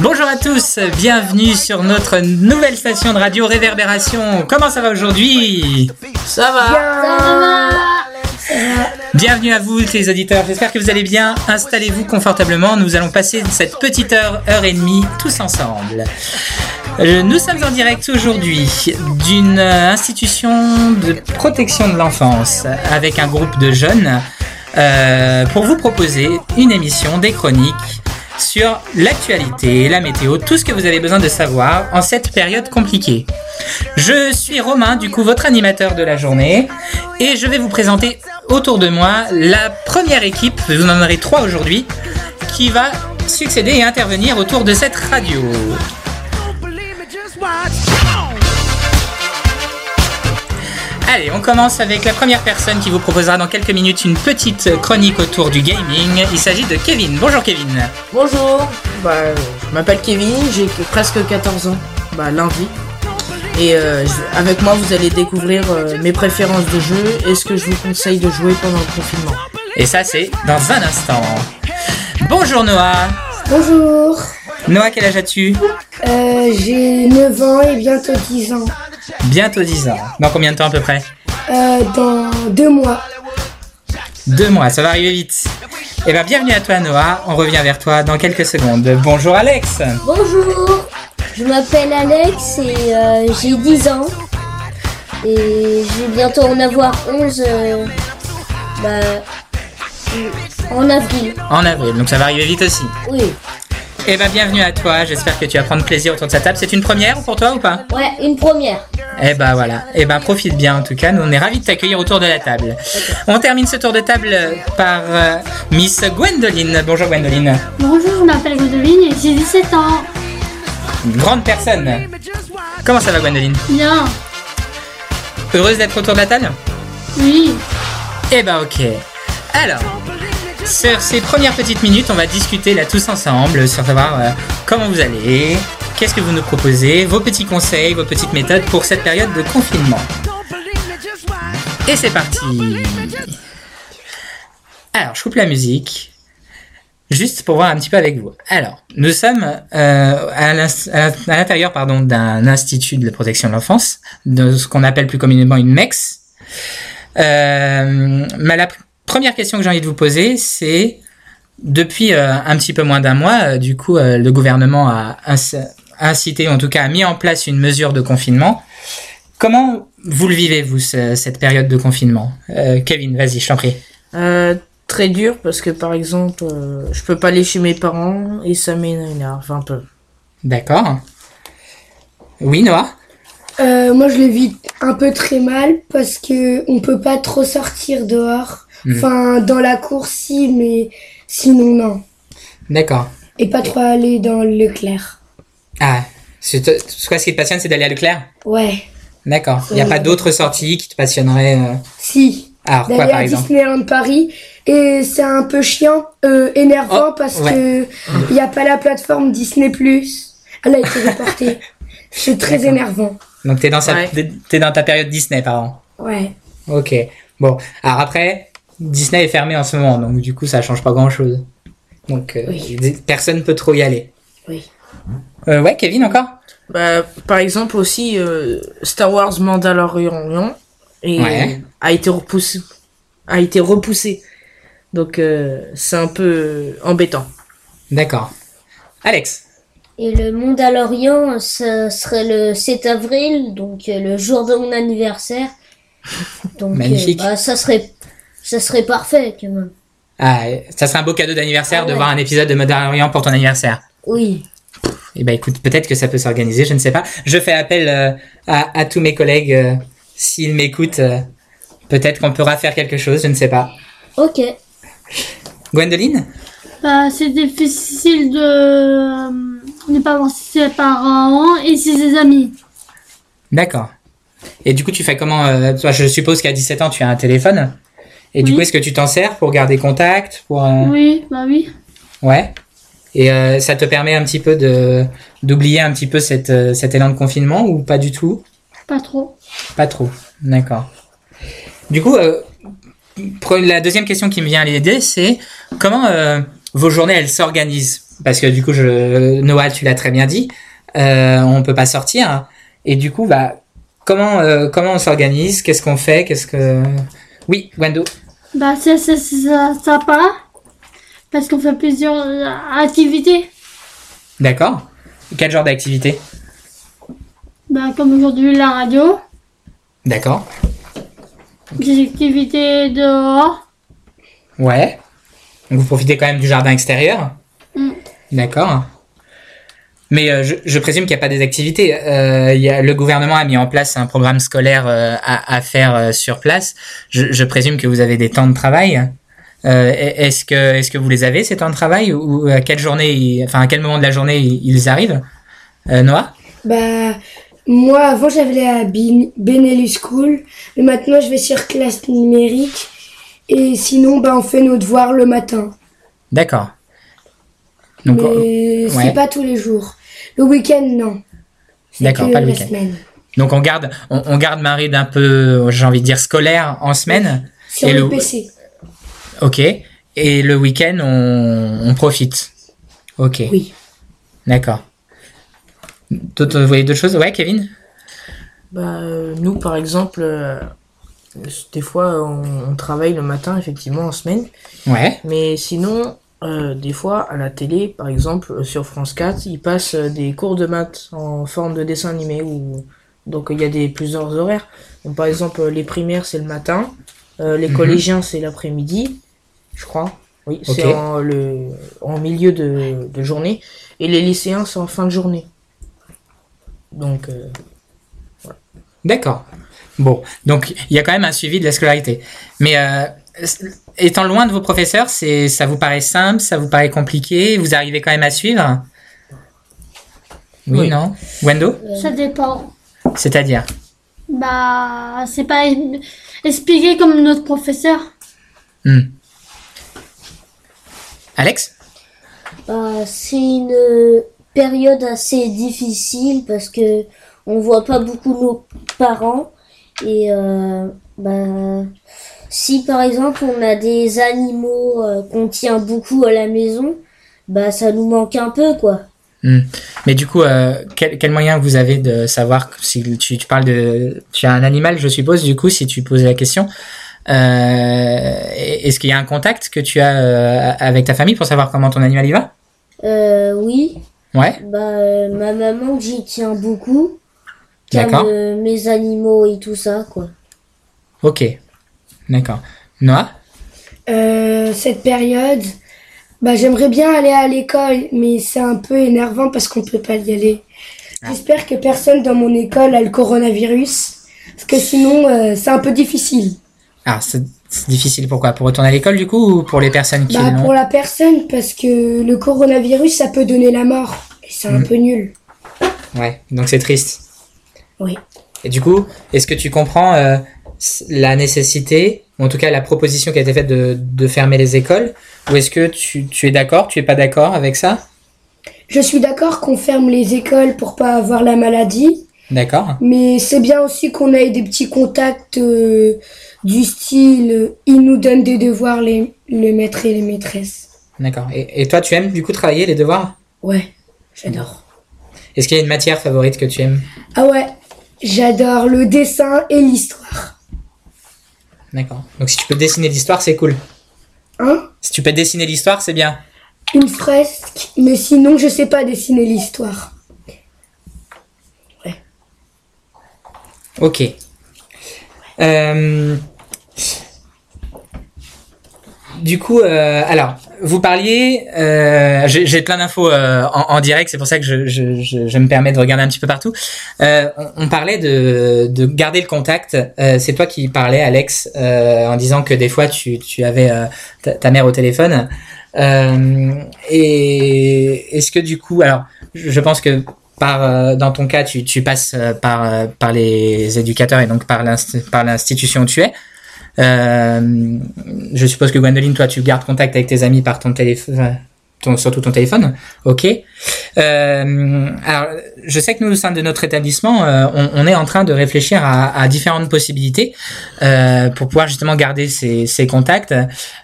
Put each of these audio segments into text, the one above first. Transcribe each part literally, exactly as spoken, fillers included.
Bonjour à tous, bienvenue sur notre nouvelle station de radio Réverbération. Comment ça va aujourd'hui? Ça va. Ça va. Bienvenue à vous les auditeurs, j'espère que vous allez bien. Installez-vous confortablement, nous allons passer cette petite heure, heure et demie, tous ensemble. Nous sommes en direct aujourd'hui d'une institution de protection de l'enfance avec un groupe de jeunes euh, pour vous proposer une émission, des chroniques sur l'actualité, la météo, tout ce que vous avez besoin de savoir en cette période compliquée. Je suis Romain, du coup votre animateur de la journée, et je vais vous présenter autour de moi la première équipe, vous en aurez trois aujourd'hui, qui va succéder et intervenir autour de cette radio. Allez, on commence avec la première personne qui vous proposera dans quelques minutes une petite chronique autour du gaming. Il s'agit de Kevin. Bonjour Kevin. Bonjour. Bah, je m'appelle Kevin, j'ai presque quatorze ans, bah, lundi. Et euh, avec moi, vous allez découvrir euh, mes préférences de jeux et ce que je vous conseille de jouer pendant le confinement. Et ça, c'est dans un instant. Bonjour Noah. Bonjour. Noah, quel âge as-tu ? euh, J'ai neuf ans et bientôt dix ans. Bientôt dix ans. Dans combien de temps à peu près ? euh, Dans deux mois. Deux mois, ça va arriver vite. Eh bien, bienvenue à toi, Noah. On revient vers toi dans quelques secondes. Bonjour, Alex. Bonjour. Je m'appelle Alex et euh, j'ai dix ans. Et je vais bientôt en avoir onze euh, bah, en avril. En avril, donc ça va arriver vite aussi. Oui. Eh bien, bienvenue à toi, j'espère que tu vas prendre plaisir autour de sa table. C'est une première pour toi ou pas ? Ouais, une première. Eh ben voilà, eh ben profite bien en tout cas, nous on est ravis de t'accueillir autour de la table. Okay. On termine ce tour de table par euh, Miss Gwendoline. Bonjour Gwendoline. Bonjour, je m'appelle Gwendoline et j'ai dix-sept ans. Une grande personne. Comment ça va Gwendoline ? Bien. Heureuse d'être autour de la table ? Oui. Eh ben ok. Alors... Sur ces premières petites minutes, on va discuter là tous ensemble sur savoir euh, comment vous allez, qu'est-ce que vous nous proposez, vos petits conseils, vos petites méthodes pour cette période de confinement. Et c'est parti. Alors, je coupe la musique, juste pour voir un petit peu avec vous. Alors, nous sommes euh, à l'intérieur pardon, d'un institut de protection de l'enfance, de ce qu'on appelle plus communément une MEX. Euh, mais la première question que j'ai envie de vous poser, c'est depuis euh, un petit peu moins d'un mois, euh, du coup, euh, le gouvernement a incité, en tout cas a mis en place une mesure de confinement. Comment vous le vivez, vous, ce, cette période de confinement ? euh, Kevin, vas-y, je t'en prie. Euh, très dur, parce que par exemple, euh, je peux pas aller chez mes parents et ça m'énerve un peu. D'accord. Oui, Noah ? euh, Moi, je le vis un peu très mal parce qu'on peut pas trop sortir dehors. Mmh. Enfin, dans la cour, si, mais sinon, non. D'accord. Et pas trop aller dans Leclerc. Ah, c'est te... quoi, ce qui te passionne, c'est d'aller à Leclerc ? Ouais. D'accord. Il n'y a pas d'autres sorties qui te passionneraient euh... Si. Alors, d'aller quoi, par exemple ? D'aller à Disneyland Paris. Et c'est un peu chiant, euh, énervant, oh, parce ouais. qu'il n'y a pas la plateforme Disney plus. Elle a été reportée. C'est très D'accord. énervant. Donc, t'es dans, sa... ouais. t'es dans ta période Disney, par an ? Ouais. Ok. Bon, alors après... Disney est fermé en ce moment, donc du coup ça change pas grand chose. Donc euh, oui. personne peut trop y aller. Oui. Euh, ouais, Kevin encore ? Bah, par exemple aussi euh, Star Wars Mandalorian et ouais. a été repoussé, a été repoussé. Donc euh, c'est un peu embêtant. D'accord. Alex. Et le Mandalorian, ça serait le sept avril, donc euh, le jour de mon anniversaire. Donc Magnifique. Euh, bah, ça serait Ça serait parfait, quand même. Ah, ça serait un beau cadeau d'anniversaire ah, de ouais. voir un épisode de Mandalorian pour ton anniversaire. Oui. Eh ben, écoute, peut-être que ça peut s'organiser, je ne sais pas. Je fais appel euh, à, à tous mes collègues. Euh, s'ils m'écoutent, euh, peut-être qu'on pourra faire quelque chose, je ne sais pas. Ok. Gwendoline ? Bah, c'est difficile de ne pas voir si c'est ses parents et ses amis. D'accord. Et du coup, tu fais comment euh, toi, je suppose qu'à dix-sept ans, tu as un téléphone. Et oui. Du coup, est-ce que tu t'en sers pour garder contact pour, euh... Oui, bah oui. Ouais. Et euh, ça te permet un petit peu de d'oublier un petit peu cette, euh, cet élan de confinement ou pas du tout? Pas trop. Pas trop, d'accord. Du coup, euh, la deuxième question qui me vient à l'idée, c'est comment euh, vos journées, elles s'organisent? Parce que du coup, je, Noah, tu l'as très bien dit, euh, on peut pas sortir. Et du coup, bah, comment, euh, comment on s'organise? Qu'est-ce qu'on fait? Qu'est-ce que... Oui, Gwendo. Bah, c'est, c'est, c'est sympa, parce qu'on fait plusieurs activités. D'accord. Quel genre d'activité? Bah, comme aujourd'hui, la radio. D'accord. Des activités dehors. Ouais. Donc, vous profitez quand même du jardin extérieur. Mm. D'accord. Mais euh, je, je présume qu'il n'y a pas des activités. Euh, y a, le gouvernement a mis en place un programme scolaire euh, à, à faire euh, sur place. Je, je présume que vous avez des temps de travail. Euh, est-ce que, est-ce que vous les avez, ces temps de travail, ou à quelle journée, enfin à quel moment de la journée ils arrivent? euh, Noah? Bah moi avant j'avais la Benelu School, mais maintenant je vais sur classe numérique. Et sinon bah on fait nos devoirs le matin. D'accord. Donc, mais on... c'est ouais. pas tous les jours. Le week-end non. C'est d'accord, pas le week-end. Semaine. Donc on garde, on, on garde un rythme un peu, j'ai envie de dire scolaire en semaine. Sur et le, le P C. Ok. Et le week-end, on, on profite. Ok. Oui. D'accord. D'autres, vous voyez d'autres choses? Ouais, Kevin? Bah, nous, par exemple, euh, des fois, on, on travaille le matin, effectivement, en semaine. Ouais. Mais sinon, euh, des fois, à la télé, par exemple, sur France quatre, ils passent des cours de maths en forme de dessin animé. Où... Donc, il y a des, plusieurs horaires. Donc, par exemple, les primaires, c'est le matin. Euh, les collégiens, mmh. c'est l'après-midi, je crois. Oui, okay. C'est en, le, en milieu de, de journée. Et les lycéens, c'est en fin de journée. Donc, euh, voilà. D'accord. Bon, donc il y a quand même un suivi de la scolarité. Mais euh, étant loin de vos professeurs, c'est, ça vous paraît simple, ça vous paraît compliqué? Vous arrivez quand même à suivre? Oui, oui. Non? Gwendo? Ça dépend. C'est-à-dire? Bah, c'est pas expliqué comme notre professeur. Hmm. Alex? Bah, c'est une période assez difficile parce que on voit pas beaucoup nos parents. Et euh, bah, si par exemple on a des animaux euh, qu'on tient beaucoup à la maison, bah ça nous manque un peu quoi. Hum. Mais du coup, euh, quel, quel moyen vous avez de savoir si tu, tu parles de, tu as un animal, je suppose. Du coup, si tu poses la question, euh, est-ce qu'il y a un contact que tu as euh, avec ta famille pour savoir comment ton animal y va? Euh, oui. Ouais. Bah, euh, ma maman, j'y tiens beaucoup. D'accord. Comme, euh, mes animaux et tout ça, quoi. Ok. D'accord. Noah? Euh, cette période. Bah, j'aimerais bien aller à l'école, mais c'est un peu énervant parce qu'on ne peut pas y aller. Ah. J'espère que personne dans mon école a le coronavirus, parce que sinon, euh, c'est un peu difficile. Alors, c'est, c'est difficile pourquoi? Pour retourner à l'école, du coup, ou pour les personnes qui bah, l'ont... Pour la personne, parce que le coronavirus, ça peut donner la mort, et c'est mmh. un peu nul. Ouais, donc c'est triste. Oui. Et du coup, est-ce que tu comprends euh, la nécessité, ou en tout cas la proposition qui a été faite de, de fermer les écoles? Ou est-ce que tu, tu es d'accord, tu es pas d'accord avec ça? Je suis d'accord qu'on ferme les écoles pour pas avoir la maladie. D'accord. Mais c'est bien aussi qu'on ait des petits contacts euh, du style euh, ils nous donnent des devoirs les, les maîtres et les maîtresses. D'accord. Et, et toi, tu aimes du coup travailler les devoirs? Ouais, j'adore. Est-ce qu'il y a une matière favorite que tu aimes? Ah ouais, j'adore le dessin et l'histoire. D'accord. Donc si tu peux dessiner l'histoire, c'est cool. Hein? Si tu peux dessiner l'histoire, c'est bien. Une fresque, mais sinon, je sais pas dessiner l'histoire. Ouais. Ok. Euh... Du coup, euh, alors, vous parliez... Euh, j'ai, j'ai plein d'infos euh, en, en direct, c'est pour ça que je, je, je, je me permets de regarder un petit peu partout. Euh, on, on parlait de, de garder le contact. Euh, c'est toi qui parlais, Alex, euh, en disant que des fois, tu, tu avais euh, ta, ta mère au téléphone. Euh, et est-ce que du coup... Alors, je pense que par euh, dans ton cas tu tu passes euh, par euh, par les éducateurs et donc par l'inst- par l'institution où tu es. Euh, je suppose que Gwendoline, toi, tu gardes contact avec tes amis par ton téléphone, ton, surtout ton téléphone. Ok. Euh, alors, je sais que nous, au sein de notre établissement, euh, on, on est en train de réfléchir à, à différentes possibilités euh, pour pouvoir justement garder ces, ces contacts,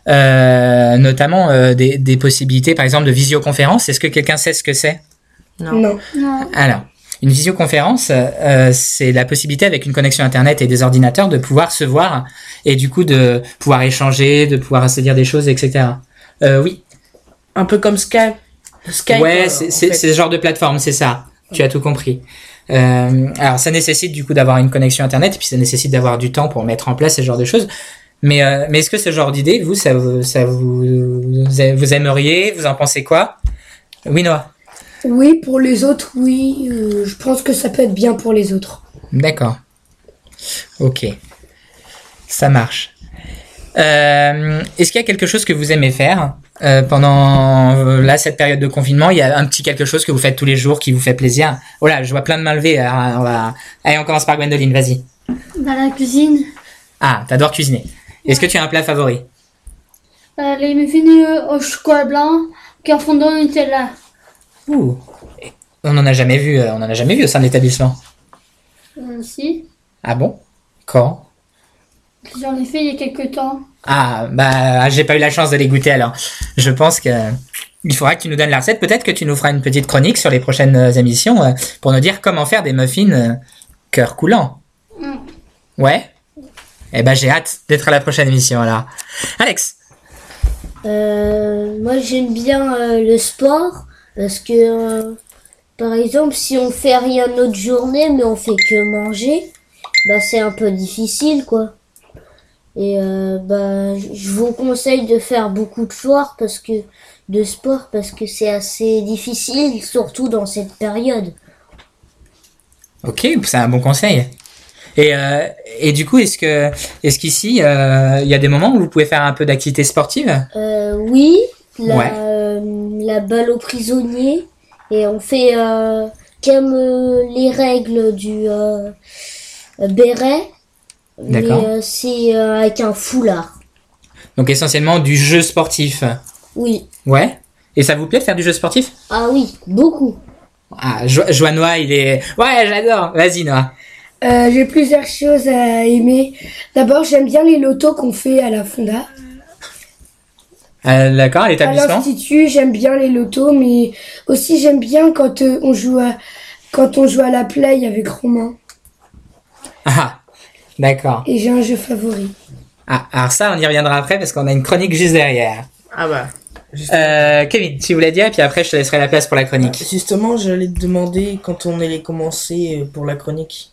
euh, notamment euh, des, des possibilités, par exemple, de visioconférence. Est-ce que quelqu'un sait ce que c'est ? Non. Non. Non. Alors. Une visioconférence, euh, c'est la possibilité avec une connexion internet et des ordinateurs de pouvoir se voir et du coup de pouvoir échanger, de pouvoir se dire des choses, et cetera. Euh, oui. Un peu comme Skype. Skype ouais, euh, c'est, c'est, c'est ce genre de plateforme, c'est ça. Ouais. Tu as tout compris. Euh, alors, ça nécessite du coup d'avoir une connexion internet et puis ça nécessite d'avoir du temps pour mettre en place ce genre de choses. Mais, euh, mais est-ce que ce genre d'idée, vous, ça, ça vous, vous aimeriez ? Vous en pensez quoi ? Oui, Noah ? Oui, pour les autres, oui. Euh, je pense que ça peut être bien pour les autres. D'accord. Ok. Ça marche. Euh, est-ce qu'il y a quelque chose que vous aimez faire euh, pendant euh, là cette période de confinement ? Il y a un petit quelque chose que vous faites tous les jours qui vous fait plaisir ? Oh là, je vois plein de mains levées. Alors, on va... Allez, on commence par Gwendoline, vas-y. Bah, la cuisine. Ah, t'adores cuisiner. Ouais. Est-ce que tu as un plat favori ? euh, Les muffins au chocolat blanc qui en fondant Nutella. Ouh. On n'en a jamais vu, on en a jamais vu au sein de l'établissement. Euh, si. Ah bon ? Quand ? J'en ai fait il y a quelques temps. Ah, bah, j'ai pas eu la chance de les goûter alors. Je pense que il faudra que tu nous donnes la recette. Peut-être que tu nous feras une petite chronique sur les prochaines émissions pour nous dire comment faire des muffins cœur coulant. Mm. Ouais ? Eh ben, j'ai hâte d'être à la prochaine émission alors. Alex ? euh, Moi, j'aime bien euh, le sport. Parce que, euh, par exemple, si on fait rien notre journée, mais on fait que manger, bah c'est un peu difficile, quoi. Et euh, bah je vous conseille de faire beaucoup de sport parce que de sport parce que c'est assez difficile, surtout dans cette période. Ok, c'est un bon conseil. Et euh, et du coup, est-ce que est-ce qu'ici, euh, y a des moments où vous pouvez faire un peu d'activité sportive ? Euh, oui. La, ouais. euh, la balle aux prisonniers et on fait euh, comme euh, les règles du euh, béret. D'accord. Mais euh, c'est euh, avec un foulard. Donc essentiellement du jeu sportif. Oui. Ouais. Et ça vous plaît de faire du jeu sportif ? Ah oui, beaucoup. Ah, jo- Joie Noah, il est... Ouais, j'adore. Vas-y Noah. Euh, j'ai plusieurs choses à aimer. D'abord, j'aime bien les lotos qu'on fait à la Fonda. Euh, d'accord, à l'établissement. À l'institut, j'aime bien les lotos, mais aussi j'aime bien quand euh, on joue à quand on joue à la play avec Romain. Ah, d'accord. Et j'ai un jeu favori. Ah, alors ça, on y reviendra après parce qu'on a une chronique juste derrière. Ah bah. Euh, Kevin, tu voulais dire, et puis après je te laisserai la place pour la chronique. Ah, justement, j'allais te demander quand on allait commencer pour la chronique.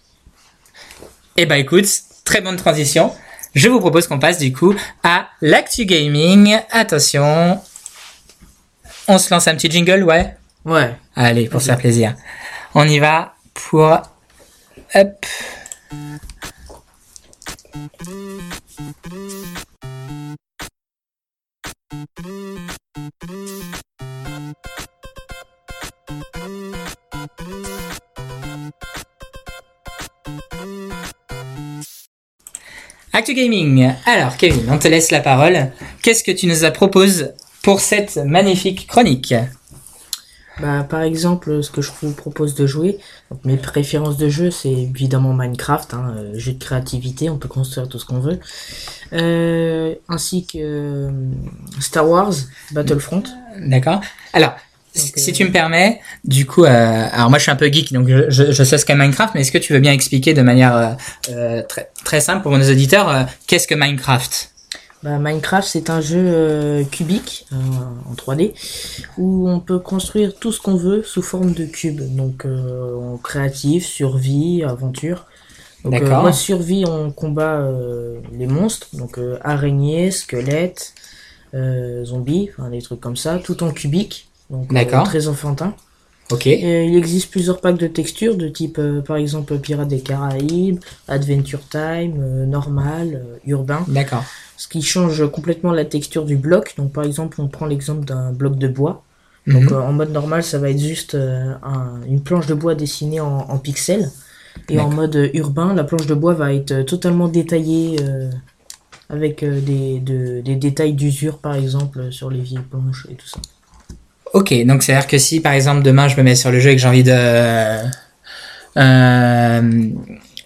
Eh ben, écoute, très bonne transition. Je vous propose qu'on passe du coup à l'actu gaming. Attention, on se lance un petit jingle, ouais ? Ouais. Allez, pour se faire plaisir. On y va pour... Hop. Actu Gaming. Alors, Kevin, on te laisse la parole. Qu'est-ce que tu nous as proposé pour cette magnifique chronique ? Bah, par exemple, ce que je vous propose de jouer, donc mes préférences de jeu, c'est évidemment Minecraft, hein, jeu de créativité, on peut construire tout ce qu'on veut, euh, ainsi que Star Wars, Battlefront. D'accord. Alors, donc, si euh... tu me permets, du coup, euh, alors moi je suis un peu geek, donc je, je, je sais ce qu'est Minecraft, mais est-ce que tu veux bien expliquer de manière euh, très, très simple pour nos auditeurs euh, qu'est-ce que Minecraft ? Bah, Minecraft, c'est un jeu euh, cubique euh, en trois D où on peut construire tout ce qu'on veut sous forme de cubes, donc euh, en créatif, survie, aventure. Donc, d'accord. Euh, moi, survie, on combat euh, les monstres, donc euh, araignées, squelettes, euh, zombies, enfin des trucs comme ça, tout en cubique. Donc euh, très enfantin. Ok. Et il existe plusieurs packs de textures de type euh, par exemple Pirates des Caraïbes, Adventure Time, euh, normal, euh, urbain. D'accord. Ce qui change complètement la texture du bloc. Donc par exemple on prend l'exemple d'un bloc de bois. Donc mm-hmm. euh, en mode normal, ça va être juste euh, un, une planche de bois dessinée en, en pixels. Et D'accord. en mode urbain, la planche de bois va être totalement détaillée euh, avec euh, des, de, des détails d'usure, par exemple, sur les vieilles planches et tout ça. Ok, donc c'est-à-dire que si, par exemple, demain, je me mets sur le jeu et que j'ai envie de... Euh,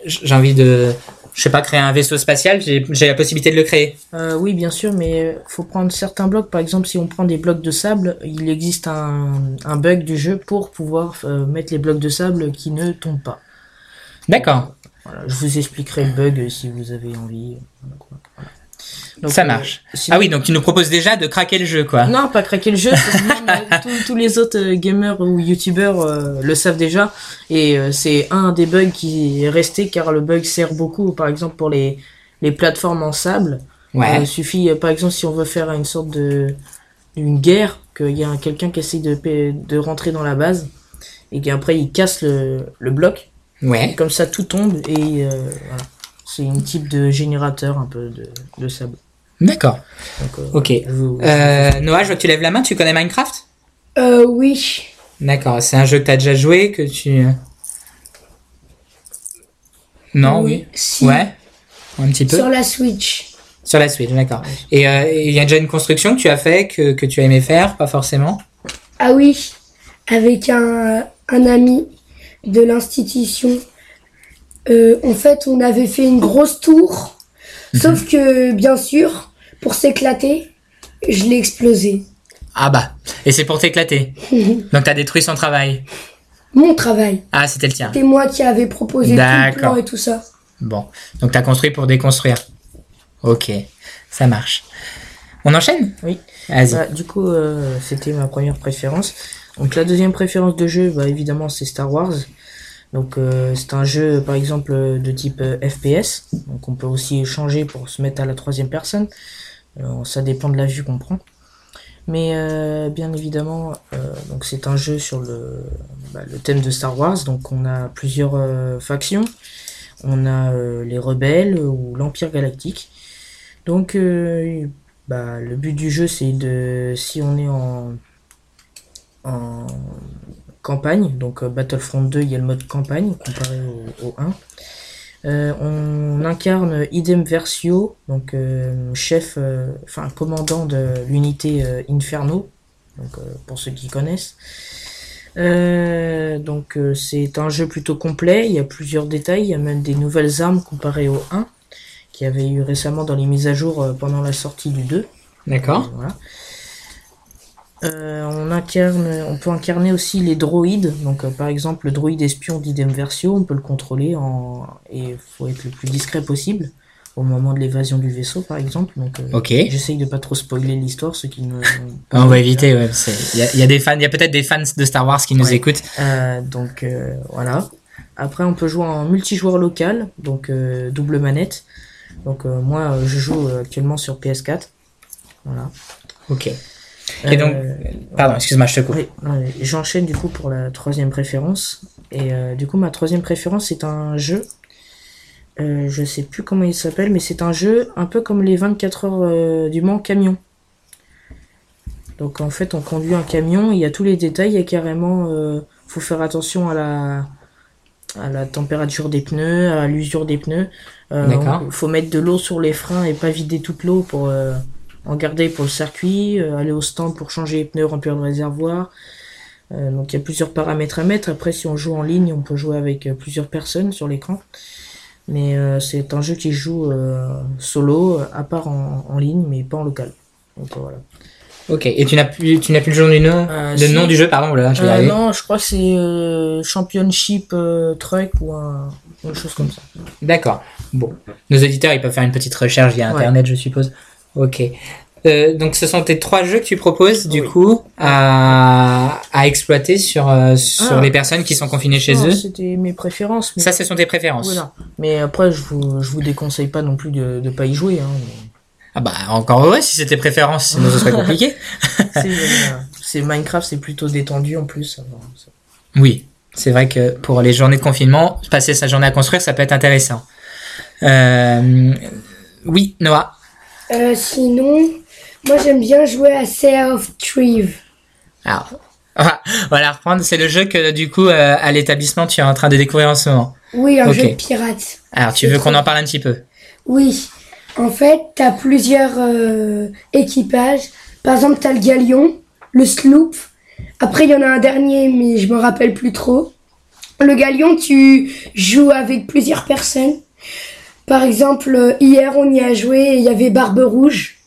j'ai envie de... Je sais pas, créer un vaisseau spatial, j'ai, j'ai la possibilité de le créer. Euh, oui, bien sûr, mais faut prendre certains blocs. Par exemple, si on prend des blocs de sable, il existe un, un bug du jeu pour pouvoir euh, mettre les blocs de sable qui ne tombent pas. D'accord. Voilà, je vous expliquerai le bug si vous avez envie. Voilà. Donc, ça marche. Euh, sinon... Ah oui, donc tu nous proposes déjà de craquer le jeu, quoi. Non, pas craquer le jeu. Tous les autres gamers ou youtubeurs euh, le savent déjà. Et euh, c'est un des bugs qui est resté, car le bug sert beaucoup, par exemple, pour les, les plateformes en sable. Ouais. Il euh, suffit, euh, par exemple, si on veut faire une sorte de une guerre, qu'il y a quelqu'un qui essaye de, de rentrer dans la base, et qu'après il casse le, le bloc. Ouais. Et comme ça, tout tombe, et euh, voilà. C'est une type de générateur un peu de, de sable. D'accord. Donc, euh, ok. Je vous... euh, Noah, je vois que tu lèves la main. Tu connais Minecraft ? Euh, oui. D'accord. C'est un jeu que tu as déjà joué, que tu... Non, oui. oui. Si. Ouais. Un petit peu. Sur la Switch. Sur la Switch, d'accord. Et il euh, y a déjà une construction que tu as fait, que, que tu as aimé faire, pas forcément ? Ah oui. Avec un, un ami de l'institution. Euh, en fait, on avait fait une grosse tour, mmh. sauf que, bien sûr, pour s'éclater, je l'ai explosé. Ah bah, et c'est pour t'éclater. Mmh. Donc t'as détruit son travail. Mon travail. Ah, c'était le tien. C'était moi qui avais proposé D'accord. tout le plan et tout ça. Bon, donc t'as construit pour déconstruire. Ok, ça marche. On enchaîne ? Oui. Vas-y. Bah, du coup, euh, c'était ma première préférence. Donc la deuxième préférence de jeu, bah évidemment, c'est Star Wars. Donc euh, c'est un jeu par exemple de type euh, F P S, donc on peut aussi changer pour se mettre à la troisième personne, euh, ça dépend de la vue qu'on prend. Mais euh, bien évidemment, euh, donc c'est un jeu sur le, bah, le thème de Star Wars, donc on a plusieurs euh, factions, on a euh, les rebelles ou l'Empire Galactique. Donc euh, bah, le but du jeu c'est de, si on est en... en campagne, donc Battlefront deux, il y a le mode campagne comparé au, au un. Euh, on incarne Idem Versio, donc euh, chef, euh, enfin commandant de l'unité euh, Inferno, donc euh, pour ceux qui connaissent. Euh, donc euh, c'est un jeu plutôt complet, il y a plusieurs détails, il y a même des nouvelles armes comparées au un, qui avait eu récemment dans les mises à jour euh, pendant la sortie du deux. D'accord. Voilà. Euh, on incarne, on peut incarner aussi les droïdes, donc euh, par exemple le droïde espion d'Idem Versio, on peut le contrôler en... et il faut être le plus discret possible au moment de l'évasion du vaisseau par exemple. Donc, euh, okay. J'essaye de pas trop spoiler l'histoire, ceux qui ne... on va éviter, ouais, il y, y a des fans, il y a peut-être des fans de Star Wars qui nous ouais. écoutent. Euh, donc euh, voilà. Après on peut jouer en multijoueur local, donc euh, double manette. Donc euh, moi je joue euh, actuellement sur P S quatre. Voilà. Ok. Et donc, euh, pardon, excuse-moi, je te coupe. Oui, oui, j'enchaîne du coup pour la troisième préférence. Et euh, du coup, ma troisième préférence, c'est un jeu. Euh, je sais plus comment il s'appelle, mais c'est un jeu un peu comme les vingt-quatre heures euh, du Mans camion. Donc en fait, on conduit un camion. Il y a tous les détails. Il y a carrément, euh, faut faire attention à la à la température des pneus, à l'usure des pneus. Euh, D'accord. On, faut mettre de l'eau sur les freins et pas vider toute l'eau pour euh, en garder pour le circuit, euh, aller au stand pour changer les pneus, remplir le réservoir. Euh, donc il y a plusieurs paramètres à mettre. Après, si on joue en ligne, on peut jouer avec euh, plusieurs personnes sur l'écran. Mais euh, c'est un jeu qui joue euh, solo, à part en, en ligne, mais pas en local. Donc euh, voilà. Ok. Et tu n'as plus, tu n'as plus le nom du nom, euh, le si. nom du jeu, pardon. Là, je vais euh, non, je crois que c'est euh, Championship euh, Truck ou un, une chose comme ça. D'accord. Bon, nos auditeurs, ils peuvent faire une petite recherche via Internet, ouais. je suppose. Ok. Euh, donc, ce sont tes trois jeux que tu proposes, du oui. coup, à, à exploiter sur, euh, sur ah, les personnes qui sont confinées chez non, eux. C'était mes préférences. Mais... Ça, ce sont tes préférences. Voilà. Mais après, je vous, je vous déconseille pas non plus de, de pas y jouer, hein. Mais... Ah, bah, encore heureux si c'était préférence, sinon ce serait compliqué. c'est, euh, c'est Minecraft, c'est plutôt détendu en plus. Alors, ça... Oui. C'est vrai que pour les journées de confinement, passer sa journée à construire, ça peut être intéressant. Euh, oui, Noah. Euh, sinon, moi j'aime bien jouer à Sea of Thieves. Alors, Ah, on va la reprendre. C'est le jeu que du coup euh, à l'établissement tu es en train de découvrir en ce moment. Oui, un okay. jeu de pirate. Alors tu veux trop... qu'on en parle un petit peu? Oui. En fait, t'as plusieurs euh, équipages. Par exemple, t'as le galion, le sloop. Après, il y en a un dernier, mais je me rappelle plus trop. Le galion, tu joues avec plusieurs personnes. Par exemple, hier, on y a joué et il y avait Barbe Rouge,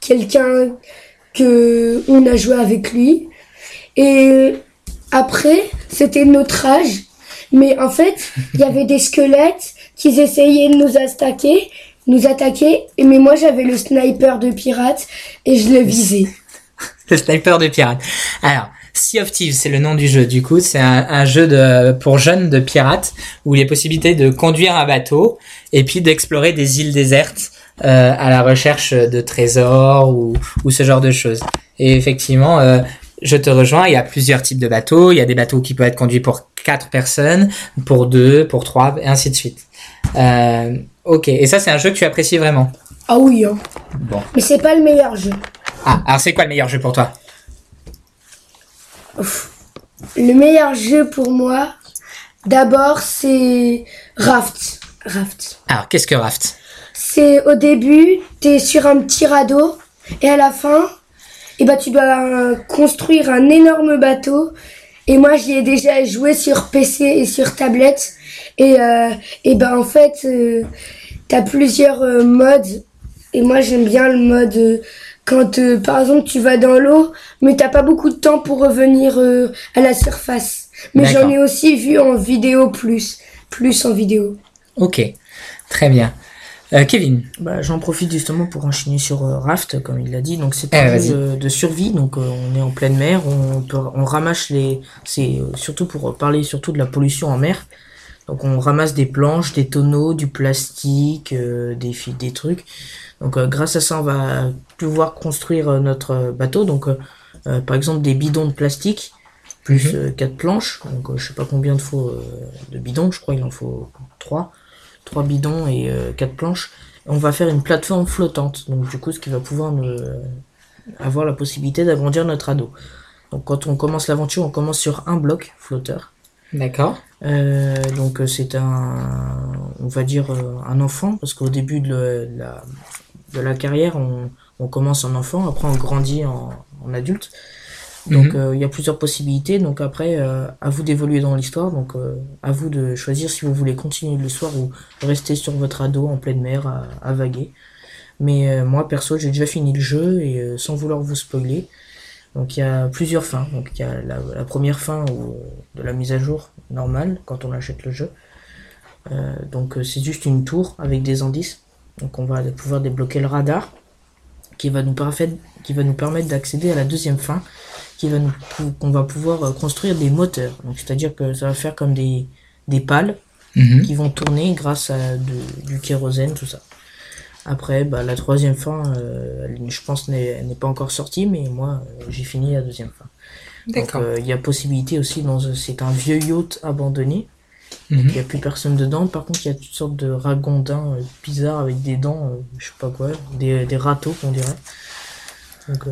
quelqu'un que on a joué avec lui. Et après, c'était notre âge. Mais en fait, il y avait des squelettes qui essayaient de nous attaquer. nous attaquer, mais moi j'avais le sniper de pirate et je le visais. Le sniper de pirate. Alors, Sea of Thieves, c'est le nom du jeu. Du coup, c'est un, un jeu de, pour jeunes de pirates où il y a possibilité de conduire un bateau et puis d'explorer des îles désertes euh, à la recherche de trésors ou, ou ce genre de choses. Et effectivement... Euh, je te rejoins, il y a plusieurs types de bateaux. Il y a des bateaux qui peuvent être conduits pour quatre personnes, pour deux, pour trois, et ainsi de suite. Euh, ok, et ça, c'est un jeu que tu apprécies vraiment? Ah oui, hein. Bon. Mais c'est pas le meilleur jeu. Ah, alors c'est quoi le meilleur jeu pour toi? Ouf. Le meilleur jeu pour moi, d'abord, c'est Raft. Raft. Alors, qu'est-ce que Raft? C'est au début, t'es sur un petit radeau, et à la fin... Et bah tu dois construire un énorme bateau. Et moi j'y ai déjà joué sur P C et sur tablette. Et euh, et bah en fait euh, t'as plusieurs euh, modes. Et moi j'aime bien le mode euh, quand euh, par exemple tu vas dans l'eau, mais t'as pas beaucoup de temps pour revenir euh, à la surface. Mais D'accord. j'en ai aussi vu en vidéo plus plus en vidéo. Ok, très bien. Euh, Kevin, bah, j'en profite justement pour enchaîner sur euh, Raft, comme il l'a dit. Donc c'est un eh, jeu de, de survie. Donc euh, on est en pleine mer, on, peut, on ramasse les. C'est euh, surtout pour parler surtout de la pollution en mer. Donc on ramasse des planches, des tonneaux, du plastique, euh, des fils, des trucs. Donc euh, grâce à ça, on va pouvoir construire euh, notre bateau. Donc euh, euh, par exemple des bidons de plastique plus mm-hmm. euh, quatre planches. Donc euh, je sais pas combien de faut euh, de bidons. Je crois il en faut trois. trois bidons et euh, quatre planches, on va faire une plateforme flottante, donc du coup ce qui va pouvoir nous euh, avoir la possibilité d'agrandir notre radeau. Donc quand on commence l'aventure, on commence sur un bloc flotteur. D'accord. Euh, donc c'est un, on va dire euh, un enfant, parce qu'au début de, le, de, la, de la carrière, on, on commence en enfant, après on grandit en, en adulte. Donc il mm-hmm. euh, y a plusieurs possibilités, donc après euh, à vous d'évoluer dans l'histoire, donc euh, à vous de choisir si vous voulez continuer l'histoire ou rester sur votre radeau en pleine mer à, à vaguer. Mais euh, moi perso j'ai déjà fini le jeu et euh, sans vouloir vous spoiler, donc il y a plusieurs fins. Donc il y a la, la première fin où, de la mise à jour normale quand on achète le jeu, euh, donc c'est juste une tour avec des indices, donc on va pouvoir débloquer le radar qui va nous, parfait, qui va nous permettre d'accéder à la deuxième fin, qui va nous, qu'on va pouvoir construire des moteurs. Donc c'est-à-dire que ça va faire comme des des pales mmh. qui vont tourner grâce à de, du kérosène, tout ça. Après, bah la troisième fin, euh, je pense n'est, n'est pas encore sortie, mais moi j'ai fini la deuxième fin. D'accord. Donc il euh, y a possibilité aussi dans c'est un vieux yacht abandonné. Il mmh. y a plus personne dedans. Par contre, il y a toutes sortes de ragondins euh, bizarres avec des dents, euh, je sais pas quoi, des des râteaux qu'on dirait. Donc euh,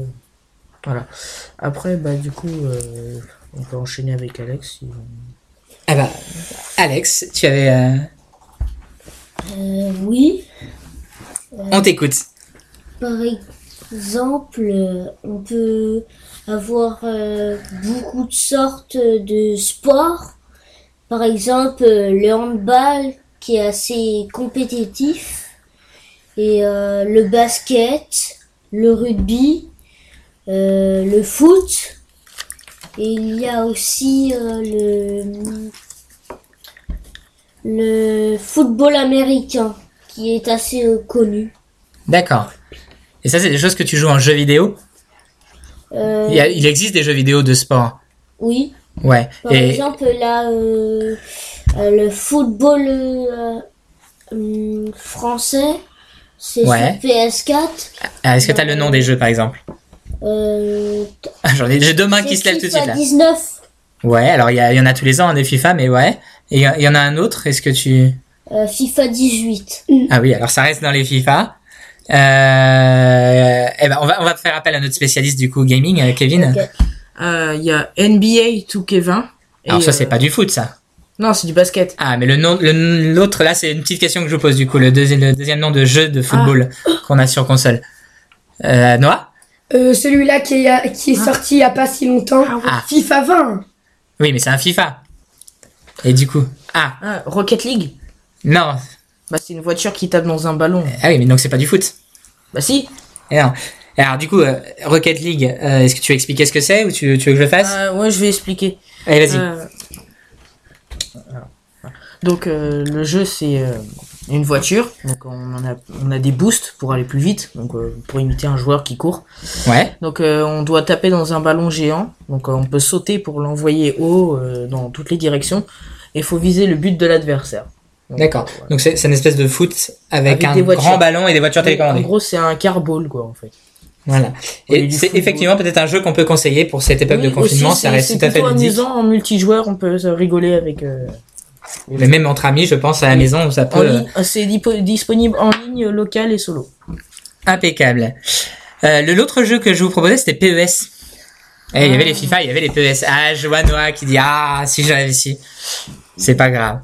voilà. Après, bah, du coup, euh, on peut enchaîner avec Alex. Si... Ah bah, Alex, tu avais... Euh... Euh, oui. Euh, on t'écoute. Par exemple, on peut avoir euh, beaucoup de sortes de sports. Par exemple, le handball, qui est assez compétitif. Et euh, le basket, le rugby... Euh, le foot, et il y a aussi euh, le le football américain qui est assez euh, connu. D'accord. Et ça, c'est des choses que tu joues en jeu vidéo? euh... il, y a, il existe des jeux vidéo de sport? Oui. Ouais. Par et... exemple, là, euh, euh, le football euh, euh, français, c'est ouais. sur P S quatre. Ah, est-ce que tu as euh... le nom des jeux, par exemple? Euh, J'en ai, j'ai deux mains qui se lèvent tout de suite là. dix-neuf. Ouais, alors il y, y en a tous les ans hein, des FIFA, mais ouais. Et il y, y en a un autre, est-ce que tu... Euh, FIFA dix-huit. Ah oui, alors ça reste dans les FIFA. Euh, eh ben, on va, on va faire appel à notre spécialiste du coup gaming, Kevin. Okay. Il euh, y a N B A deux K vingt. Alors ça, euh... c'est pas du foot, ça. Non, c'est du basket. Ah, mais le nom, le, l'autre, là, c'est une petite question que je vous pose, du coup. Le, deuxi- le deuxième nom de jeu de football ah. qu'on a sur console. Euh, Noah euh, Celui-là qui est, qui est ah. sorti il n'y a pas si longtemps. Ah, ouais. ah. FIFA vingt. Oui, mais c'est un FIFA. Et du coup... Ah, ah Rocket League. Non. Bah, c'est une voiture qui tape dans un ballon. Ah oui, mais donc c'est pas du foot. Bah si. Et non. Alors du coup, euh, Rocket League, euh, est-ce que tu veux expliquer ce que c'est ou tu, tu veux que je le fasse ? euh, Ouais, je vais expliquer. Allez, vas-y. Euh... Donc euh, le jeu c'est euh, une voiture, donc on en a on a des boosts pour aller plus vite, donc euh, pour imiter un joueur qui court. Ouais. Donc euh, on doit taper dans un ballon géant, donc euh, on peut sauter pour l'envoyer haut euh, dans toutes les directions et faut viser le but de l'adversaire. Donc, d'accord. Voilà. Donc c'est, c'est une espèce de foot avec, avec un grand ballon et des voitures télécommandées. En gros c'est un carball quoi en fait. Voilà. Et c'est football. Effectivement peut-être un jeu qu'on peut conseiller pour cette époque oui, de confinement. Aussi, ça reste c'est, tout c'est à fait ludique. C'est amusant en multijoueur, on peut rigoler avec. Euh... Mais même entre amis, je pense, à la maison, ça peut... Ligne, c'est dipo- disponible en ligne, locale et solo. Impeccable. Euh, le, l'autre jeu que je vous proposais, c'était P E S. Ah. Eh, il y avait les FIFA, il y avait les P E S. Ah, je vois Noah qui dit « Ah, si j'avais si ». C'est pas grave.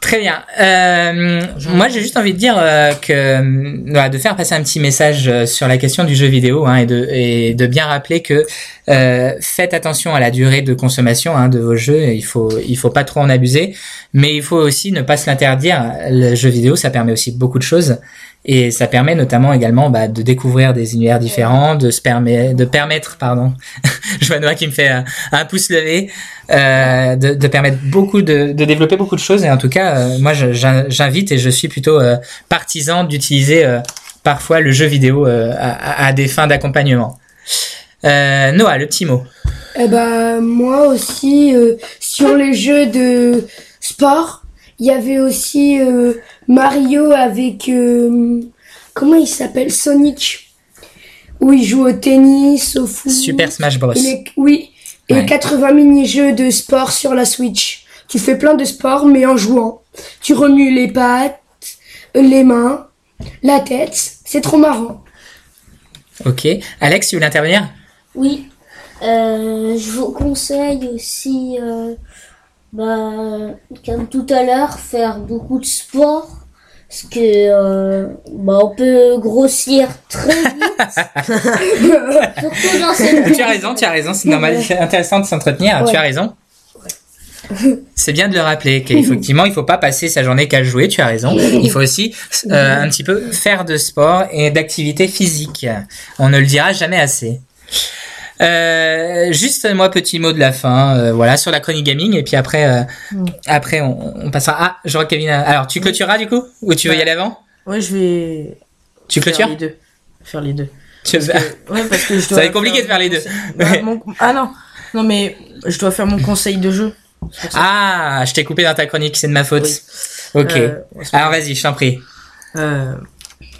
Très bien. Euh, moi, j'ai juste envie de dire euh, que... Voilà, de faire passer un petit message sur la question du jeu vidéo hein, et, de, et de bien rappeler que euh, faites attention à la durée de consommation hein, de vos jeux. Il faut, il faut pas trop en abuser. Mais il faut aussi ne pas se l'interdire. Le jeu vidéo, ça permet aussi beaucoup de choses. Et ça permet notamment également bah, de découvrir des univers différents, de se permet, de permettre, pardon, je vois Noah qui me fait un, un pouce levé, euh, de, de permettre beaucoup de, de développer beaucoup de choses. Et en tout cas, euh, moi, je, j'invite et je suis plutôt euh, partisan d'utiliser euh, parfois le jeu vidéo euh, à, à des fins d'accompagnement. Euh, Noah, le petit mot. Eh ben moi aussi euh, sur les jeux de sport. Il y avait aussi euh, Mario avec, euh, comment il s'appelle ? Sonic, où il joue au tennis, au foot. Super Smash Bros. Les, oui, et ouais. quatre-vingts mini-jeux de sport sur la Switch. Tu fais plein de sports, mais en jouant. Tu remues les pattes, les mains, la tête. C'est trop marrant. Ok. Alex, tu veux intervenir ? Oui. Euh, je vous conseille aussi... Euh... Bah, comme tout à l'heure, faire beaucoup de sport, parce que euh, bah, on peut grossir très vite. Surtout dans cette tu as raison, tu as raison, c'est normal, c'est intéressant de s'entretenir, ouais. Tu as raison. C'est bien de le rappeler qu'effectivement il faut pas passer sa journée qu'à jouer, tu as raison. Il faut aussi euh, un petit peu faire de sport et d'activité physique. On ne le dira jamais assez. Euh, juste moi petit mot de la fin euh, voilà sur la chronique gaming et puis après euh, mm. après on, on passera ah je vois Kevin a... alors tu clôtureras du coup ou tu veux ouais. y aller avant ouais je vais tu clôtures les deux faire les deux tu veux... que... ouais, parce que je dois ça va être compliqué faire... de faire les deux bah, mon... ah non non mais je dois faire mon conseil de jeu ah je t'ai coupé dans ta chronique c'est de ma faute oui. ok euh, alors vas-y je t'en prie euh...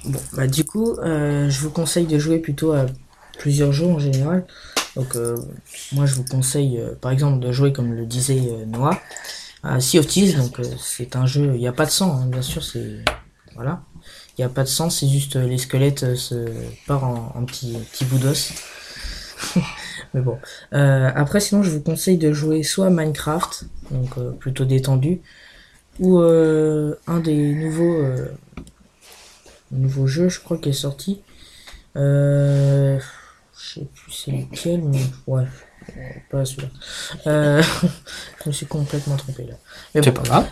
bon bah du coup euh, je vous conseille de jouer plutôt à plusieurs jeux en général. Donc euh, moi je vous conseille euh, par exemple de jouer comme le disait euh, Noah à Sea of Thieves. Donc euh, c'est un jeu, il n'y a pas de sang hein, bien sûr, c'est voilà, il n'y a pas de sang, c'est juste euh, les squelettes euh, se partent en, en petits petits bouts d'os. Mais bon. Euh, après sinon je vous conseille de jouer soit à Minecraft, donc euh, plutôt détendu, ou euh, un des nouveaux euh, nouveaux jeux je crois qui est sorti. Euh... Je sais plus c'est lequel, mais ouais, pas celui-là. Euh, je me suis complètement trompé là. Mais c'est bon. Pas grave.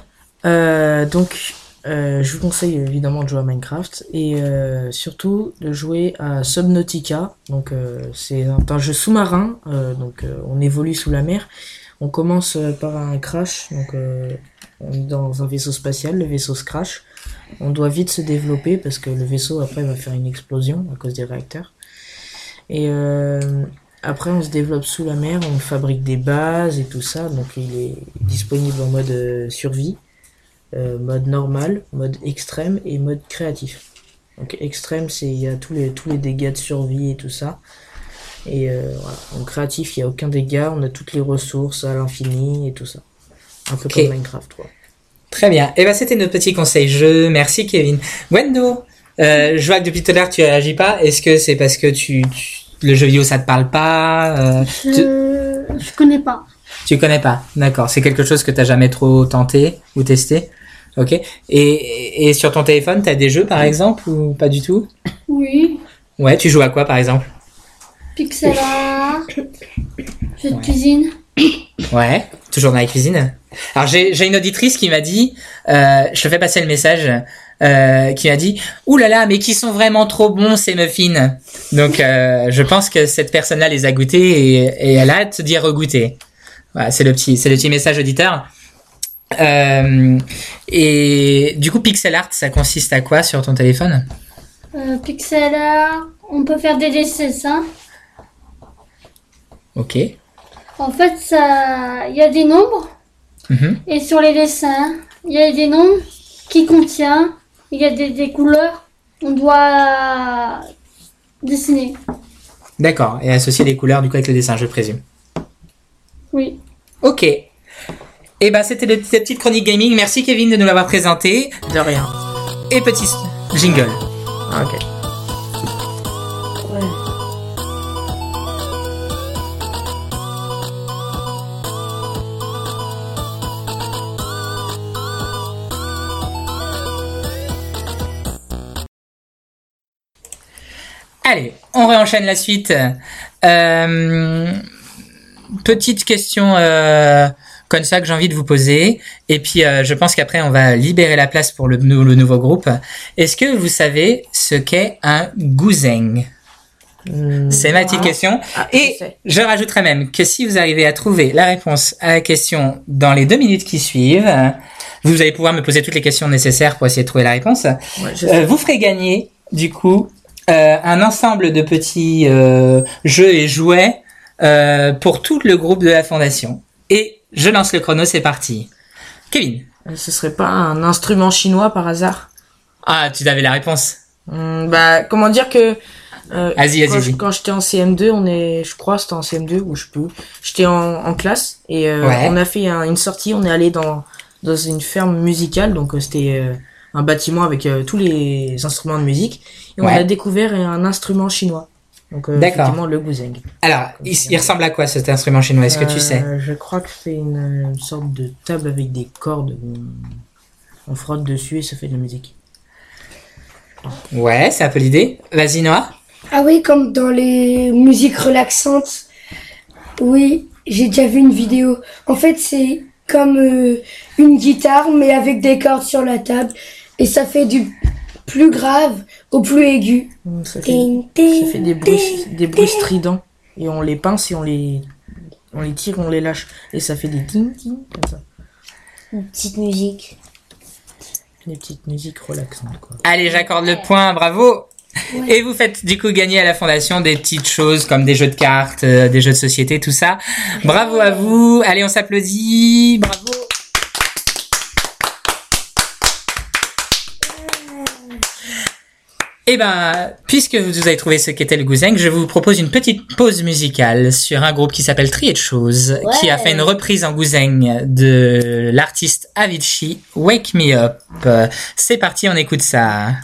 Euh, donc, euh, je vous conseille évidemment de jouer à Minecraft et euh, surtout de jouer à Subnautica. Donc, euh, c'est un, un jeu sous-marin. Euh, donc, euh, on évolue sous la mer. On commence euh, par un crash. Donc, euh, on est dans un vaisseau spatial. Le vaisseau se crash. On doit vite se développer parce que le vaisseau après va faire une explosion à cause des réacteurs. Et euh, après on se développe sous la mer, on fabrique des bases et tout ça, donc il est disponible en mode survie, euh, mode normal, mode extrême et mode créatif. Donc extrême c'est il y a tous les tous les dégâts de survie et tout ça. Et euh, voilà, en créatif il y a aucun dégât, on a toutes les ressources à l'infini et tout ça. Un peu okay. Comme Minecraft quoi. Très bien. Et eh ben c'était notre petit conseil jeu. Merci Kevin. Gwendo, euh, je vois que depuis tout à l'heure tu réagis pas. Est-ce que c'est parce que tu, tu le jeu vidéo, ça te parle pas? euh, Je tu... je connais pas. Tu connais pas, d'accord. C'est quelque chose que t'as jamais trop tenté ou testé. Ok. Et, et sur ton téléphone, t'as des jeux par exemple ou pas du tout? Oui. Ouais, tu joues à quoi par exemple? Pixel Art, jeu de ouais. cuisine. Ouais, toujours dans la cuisine. Alors j'ai, j'ai une auditrice qui m'a dit, euh, je te fais passer le message, euh, qui m'a dit, ouh là là, mais qui sont vraiment trop bons ces muffins. Donc euh, je pense que cette personne-là les a goûtés et, et elle a hâte d'y regoûter. Voilà, c'est le petit, c'est le petit message auditeur. Euh, et du coup, Pixel Art, ça consiste à quoi sur ton téléphone? euh, Pixel Art, on peut faire des dessins. Ok. En fait, il y a des nombres, mm-hmm. et sur les dessins, il y a des nombres qui contiennent, il y a des, des couleurs, on doit dessiner. D'accord, et associer des couleurs du coup avec le dessin, je présume. Oui. Ok. Et ben, c'était les, les petites chroniques gaming. Merci Kevin de nous l'avoir présenté. De rien. Et petit jingle. Ah, ok. Allez, on réenchaîne la suite. Euh, petite question euh, comme ça que j'ai envie de vous poser. Et puis, euh, je pense qu'après, on va libérer la place pour le, le nouveau groupe. Est-ce que vous savez ce qu'est un gouseng? Mmh, C'est ma petite ah, question. Ah, Et je, je rajouterai même que si vous arrivez à trouver la réponse à la question dans les deux minutes qui suivent, vous allez pouvoir me poser toutes les questions nécessaires pour essayer de trouver la réponse. Ouais, euh, vous ferez gagner, du coup... Euh, un ensemble de petits euh, jeux et jouets euh, pour tout le groupe de la fondation. Et je lance le chrono, c'est parti. Kevin. Ce serait pas un instrument chinois par hasard? Ah, tu avais la réponse. Mmh, bah, comment dire que... Euh, vas-y, vas-y, quand, vas-y. Quand j'étais en C M deux, on est, je crois c'était en C M deux ou je sais plus, j'étais en, en classe et euh, ouais. on a fait un, une sortie, on est allé dans, dans une ferme musicale, donc euh, c'était... Euh, un bâtiment avec euh, tous les instruments de musique et on ouais. a découvert un instrument chinois. Donc euh, effectivement le gouseng. Alors, il, il ressemble à quoi cet instrument chinois? Est-ce euh, que tu sais? Je crois que c'est une, une sorte de table avec des cordes. On, on frotte dessus et ça fait de la musique. Ouais, c'est un peu l'idée. Vas-y Noah. Ah oui, comme dans les musiques relaxantes. Oui, j'ai déjà vu une vidéo. En fait, c'est comme euh, une guitare mais avec des cordes sur la table. Et ça fait du plus grave au plus aigu. Ça fait, ça fait des bruits, des bruits stridents. Et on les pince et on les, on les tire, on les lâche. Et ça fait des ting ting comme ça. Une petite musique. Des petites musiques relaxantes, quoi. Allez, j'accorde le point, bravo. Ouais. Et vous faites du coup gagner à la fondation des petites choses comme des jeux de cartes, euh, des jeux de société, tout ça. Bravo à vous. Allez, on s'applaudit. Bravo. Eh ben, puisque vous avez trouvé ce qu'était le gouseng, je vous propose une petite pause musicale sur un groupe qui s'appelle Trier de Choses, ouais. qui a fait une reprise en gouseng de l'artiste Avicii, Wake Me Up. C'est parti, on écoute ça.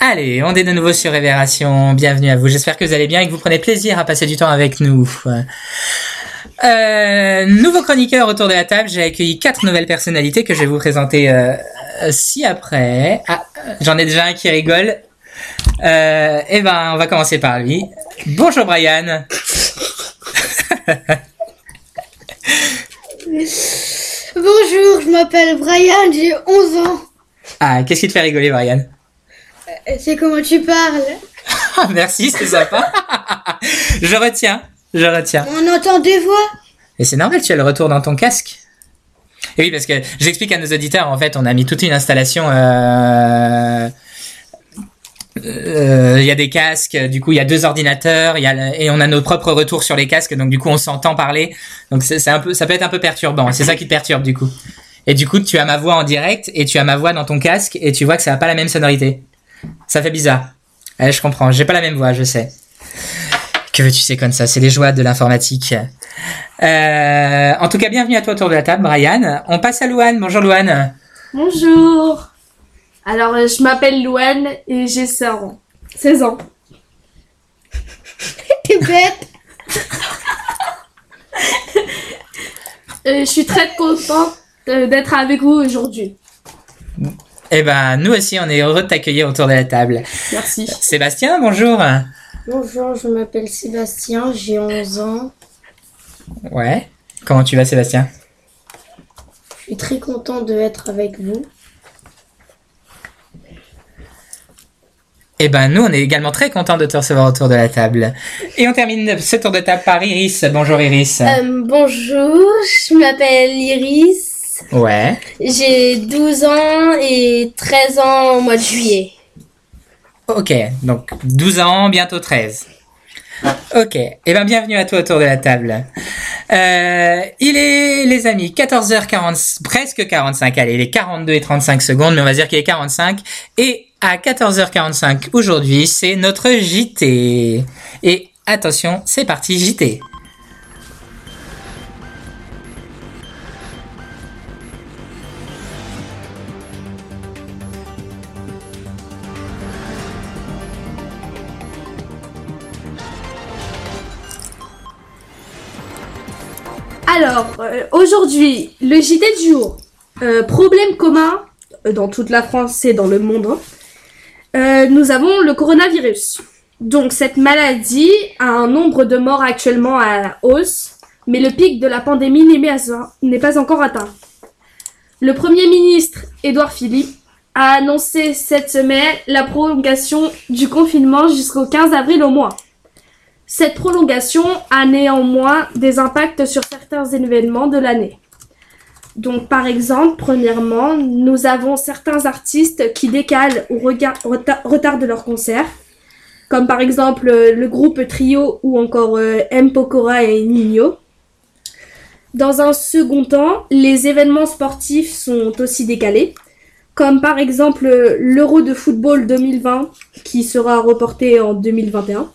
Allez, on est de nouveau sur Révération, bienvenue à vous, j'espère que vous allez bien et que vous prenez plaisir à passer du temps avec nous. Euh, nouveau chroniqueur autour de la table, j'ai accueilli quatre nouvelles personnalités que je vais vous présenter euh, si après. Ah, j'en ai déjà un qui rigole. Euh, eh ben, on va commencer par lui. Bonjour Brian. Bonjour, je m'appelle Brian, j'ai onze ans. Ah, qu'est-ce qui te fait rigoler Brian ? C'est comment tu parles. Merci, c'est sympa. Je retiens, je retiens. On entend des voix. Et c'est normal, tu as le retour dans ton casque. Et oui, parce que j'explique à nos auditeurs, en fait, on a mis toute une installation... Euh... Euh, y a des casques, du coup il y a deux ordinateurs, y a le... et on a nos propres retours sur les casques, donc du coup on s'entend parler, donc c'est, c'est un peu, ça peut être un peu perturbant, c'est ça qui te perturbe du coup. Et du coup tu as ma voix en direct et tu as ma voix dans ton casque et tu vois que ça n'a pas la même sonorité, ça fait bizarre. Ouais, je comprends, j'ai pas la même voix, je sais. Que veux-tu, c'est comme ça, c'est les joies de l'informatique. Euh, en tout cas bienvenue à toi autour de la table Brian. On passe à Louane. Bonjour Louane. Bonjour. Alors, je m'appelle Louane et j'ai seize ans. T'es bête. Je suis très contente d'être avec vous aujourd'hui. Eh ben, nous aussi, on est heureux de t'accueillir autour de la table. Merci. Sébastien, bonjour. Bonjour, je m'appelle Sébastien, j'ai onze ans. Ouais. Comment tu vas, Sébastien? Je suis très content d'être avec vous. Eh ben, nous, on est également très contents de te recevoir autour de la table. Et on termine ce tour de table par Iris. Bonjour, Iris. Euh, bonjour, je m'appelle Iris. Ouais. J'ai douze ans et treize ans au mois de juillet. Ok, donc douze ans, bientôt treize. Ok, eh ben, bienvenue à toi autour de la table. Euh, il est, les amis, quatorze heures quarante, presque quarante-cinq, allez, il est quarante-deux et trente-cinq secondes, mais on va dire qu'il est quarante-cinq, et à quatorze heures quarante-cinq aujourd'hui, c'est notre J T. Et attention, c'est parti, J T. Alors, euh, aujourd'hui, le J T du jour. Euh, problème commun euh, dans toute la France et dans le monde. Hein. Euh, nous avons le coronavirus. Donc, cette maladie a un nombre de morts actuellement à la hausse, mais le pic de la pandémie n'est pas encore atteint. Le Premier ministre, Édouard Philippe, a annoncé cette semaine la prolongation du confinement jusqu'au quinze avril au mois. Cette prolongation a néanmoins des impacts sur certains événements de l'année. Donc par exemple, premièrement, nous avons certains artistes qui décalent ou rega- reta- retardent leurs concerts, comme par exemple euh, le groupe Trio ou encore euh, M. Pokora et Nino. Dans un second temps, les événements sportifs sont aussi décalés, comme par exemple euh, l'Euro de football deux mille vingt qui sera reporté en deux mille vingt et un.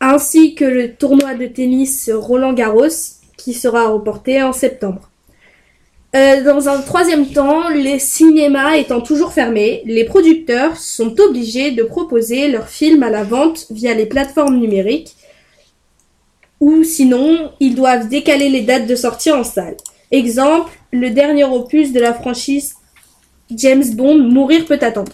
Ainsi que le tournoi de tennis Roland-Garros, qui sera reporté en septembre. Euh, dans un troisième temps, les cinémas étant toujours fermés, les producteurs sont obligés de proposer leurs films à la vente via les plateformes numériques, ou sinon, ils doivent décaler les dates de sortie en salle. Exemple, le dernier opus de la franchise James Bond, Mourir peut attendre.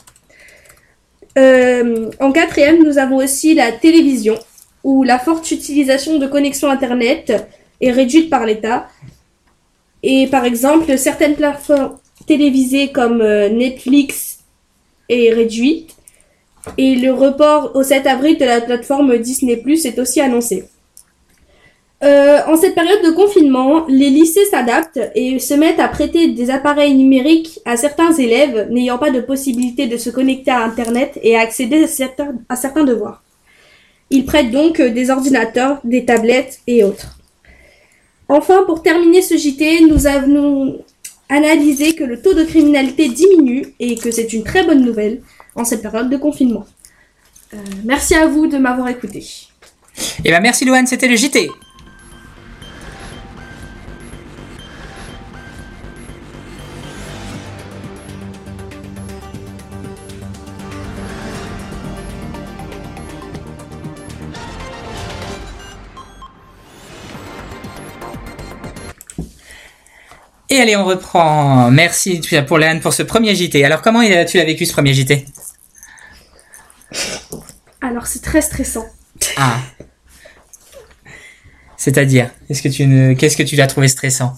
Euh, en quatrième, nous avons aussi la télévision, où la forte utilisation de connexions Internet est réduite par l'État. Et par exemple, certaines plateformes télévisées comme Netflix est réduite. Et le report au sept avril de la plateforme Disney plus, est aussi annoncé. Euh, en cette période de confinement, les lycées s'adaptent et se mettent à prêter des appareils numériques à certains élèves n'ayant pas de possibilité de se connecter à Internet et à accéder à certains, à certains devoirs. Ils prêtent donc des ordinateurs, des tablettes et autres. Enfin, pour terminer ce J T, nous avons analysé que le taux de criminalité diminue et que c'est une très bonne nouvelle en cette période de confinement. Euh, merci à vous de m'avoir écouté. Eh bien, merci Louane, c'était le J T. Et allez, on reprend. Merci pour Léane pour ce premier J T. Alors, comment tu l'as vécu, ce premier J T? Alors, c'est très stressant. Ah. C'est-à-dire, est-ce que tu ne... qu'est-ce que tu l'as trouvé stressant?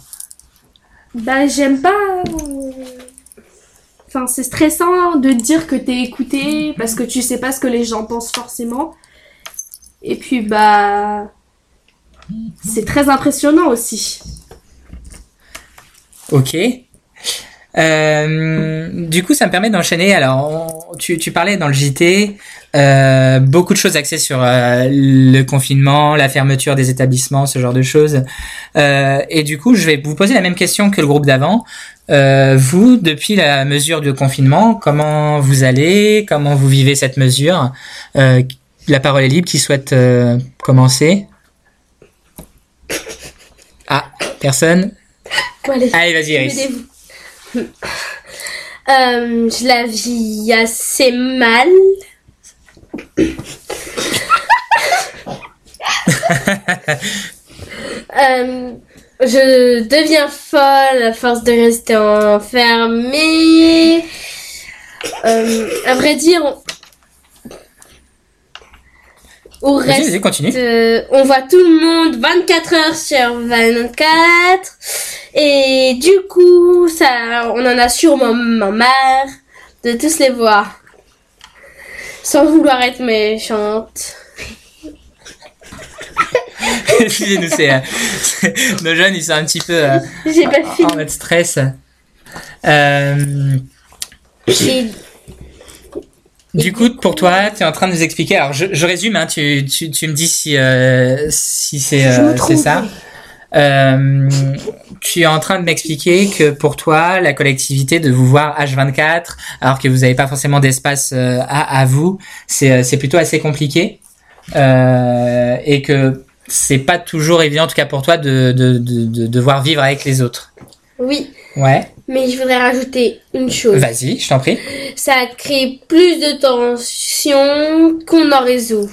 Bah, j'aime pas... Enfin, c'est stressant de dire que t'es écouté parce que tu sais pas ce que les gens pensent forcément. Et puis, bah... c'est très impressionnant aussi. Ok. Euh, du coup, ça me permet d'enchaîner. Alors, on, tu, tu parlais dans le J T, euh, beaucoup de choses axées sur euh, le confinement, la fermeture des établissements, ce genre de choses. Euh, et du coup, je vais vous poser la même question que le groupe d'avant. Euh, vous, depuis la mesure de confinement, comment vous allez? Comment vous vivez cette mesure? euh, La parole est libre. Qui souhaite euh, commencer? Ah, personne? Bon, allez, allez, vas-y, Iris. Euh, je la vis assez mal. euh, je deviens folle à force de rester enfermée. Euh, à vrai dire, on, on reste. Vas-y, continue. Euh, on voit tout le monde vingt-quatre heures sur vingt-quatre. Et du coup, ça, on en a sûrement marre de tous les voir. Sans vouloir être méchante. Excusez-nous, c'est, euh, c'est, nos jeunes, ils sont un petit peu euh, J'ai pas fini. En mode stress. Euh... J'ai... Du coup, pour toi, tu es en train de nous expliquer. Alors, je, je résume, hein, tu, tu, tu me dis si, euh, si c'est, euh, c'est ça. Euh, tu es en train de m'expliquer que pour toi, la collectivité, de vous voir H vingt-quatre, alors que vous n'avez pas forcément d'espace euh, à, à vous, c'est, c'est plutôt assez compliqué, euh, et que c'est pas toujours évident, en tout cas pour toi, de, de, de, de devoir vivre avec les autres. Oui. Ouais. Mais je voudrais rajouter une chose. Vas-y, je t'en prie. Ça crée plus de tensions qu'on en résout.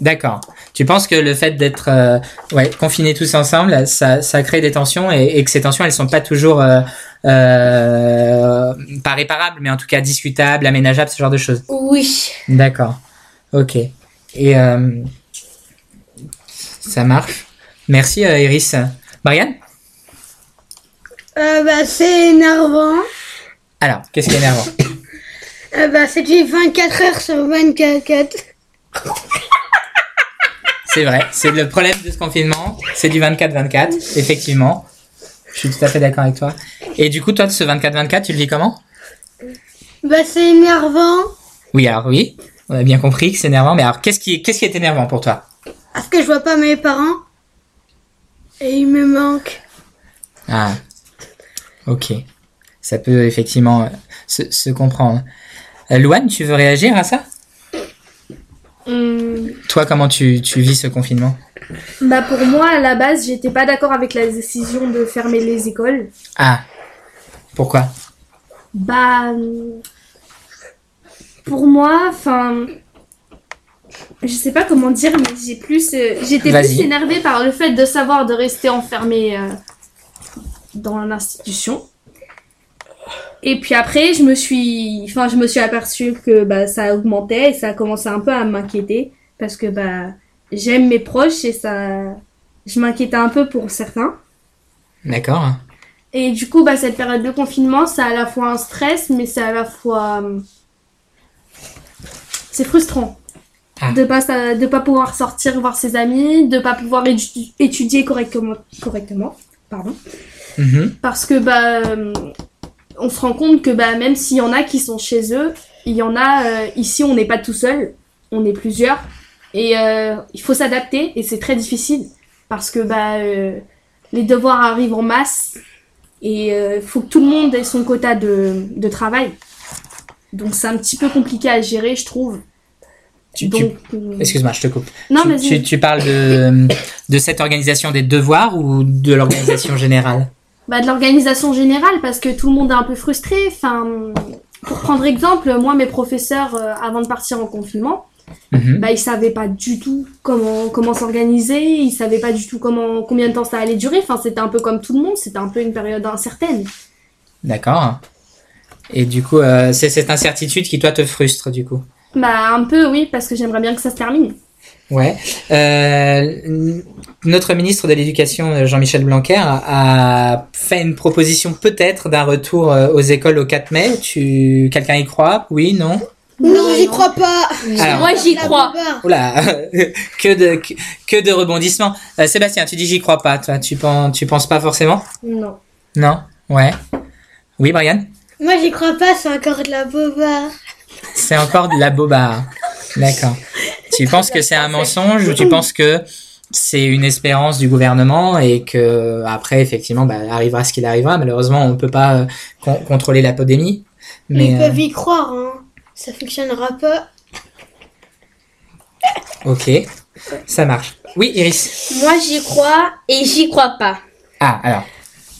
D'accord. Tu penses que le fait d'être euh, ouais, confinés tous ensemble, ça, ça crée des tensions et, et que ces tensions, elles sont pas toujours euh, euh, pas réparables, mais en tout cas discutables, aménageables, ce genre de choses. Oui. D'accord. Ok. Et euh, ça marche. Merci, euh, Iris. Marianne? Euh, bah, c'est énervant. Alors, qu'est-ce qui est énervant? euh, bah, c'est du vingt-quatre heures sur vingt-quatre. C'est vrai, c'est le problème de ce confinement, c'est du vingt-quatre vingt-quatre, effectivement. Je suis tout à fait d'accord avec toi. Et du coup, toi, de ce vingt-quatre vingt-quatre, tu le vis comment? Bah, c'est énervant. Oui, alors oui, on a bien compris que c'est énervant, mais alors qu'est-ce qui, qu'est-ce qui est énervant pour toi? Parce que je vois pas mes parents et ils me manquent. Ah, ok. Ça peut effectivement euh, se, se comprendre. Euh, Louane, tu veux réagir à ça? Toi, comment tu, tu vis ce confinement? Bah, pour moi, à la base, j'étais pas d'accord avec la décision de fermer les écoles. Ah, pourquoi? Bah, pour moi, enfin, je sais pas comment dire, mais j'ai plus, euh, j'étais Vas-y. plus énervée par le fait de savoir de rester enfermée euh, dans l'institution. Et puis après, je me suis, enfin, je me suis aperçue que bah ça augmentait et ça a commencé un peu à m'inquiéter parce que bah j'aime mes proches et ça, je m'inquiétais un peu pour certains. D'accord. Et du coup, bah cette période de confinement, c'est à la fois un stress, mais c'est à la fois, c'est frustrant ah. de pas de pas pouvoir sortir voir ses amis, de pas pouvoir édu- étudier correctement, correctement, pardon, mm-hmm. parce que bah on se rend compte que bah, même s'il y en a qui sont chez eux, il y en a... Euh, ici, on n'est pas tout seul, on est plusieurs. Et euh, il faut s'adapter, et c'est très difficile. Parce que bah, euh, les devoirs arrivent en masse, et il euh, faut que tout le monde ait son quota de, de travail. Donc c'est un petit peu compliqué à gérer, je trouve. Tu, Donc, tu... Euh... Excuse-moi, je te coupe. Non, tu, vas-y. Tu, tu parles de, de cette organisation des devoirs ou de l'organisation générale? Bah, de l'organisation générale, parce que tout le monde est un peu frustré. Enfin, pour prendre exemple, moi, mes professeurs, euh, avant de partir en confinement, Mmh. Bah, ils savaient pas du tout comment comment s'organiser, ils savaient pas du tout comment combien de temps ça allait durer. Enfin, c'était un peu comme tout le monde, c'était un peu une période incertaine. D'accord. Et du coup, euh, c'est cette incertitude qui toi te frustre du coup. Bah un peu oui, parce que j'aimerais bien que ça se termine. Ouais. Euh, notre ministre de l'Éducation, Jean-Michel Blanquer, a fait une proposition peut-être d'un retour aux écoles au quatre mai. Tu, quelqu'un y croit? Oui, non? Non, non, j'y crois pas. Alors, moi, j'y crois. Oula, que de que, que de rebondissements. Euh, Sébastien, tu dis j'y crois pas. Toi, tu penses tu penses pas forcément? Non. Non. Ouais. Oui, Brian. Moi, j'y crois pas. C'est encore de la bobarde. C'est encore de la bobarde. D'accord. Tu penses que c'est un mensonge ou tu penses que c'est une espérance du gouvernement et que après effectivement bah, arrivera ce qu'il arrivera. Malheureusement, on ne peut pas euh, con- contrôler la pandémie. Mais, Ils peuvent y croire, hein. Ça fonctionnera pas. Ok, ça marche. Oui, Iris. Moi, j'y crois et j'y crois pas. Ah, alors.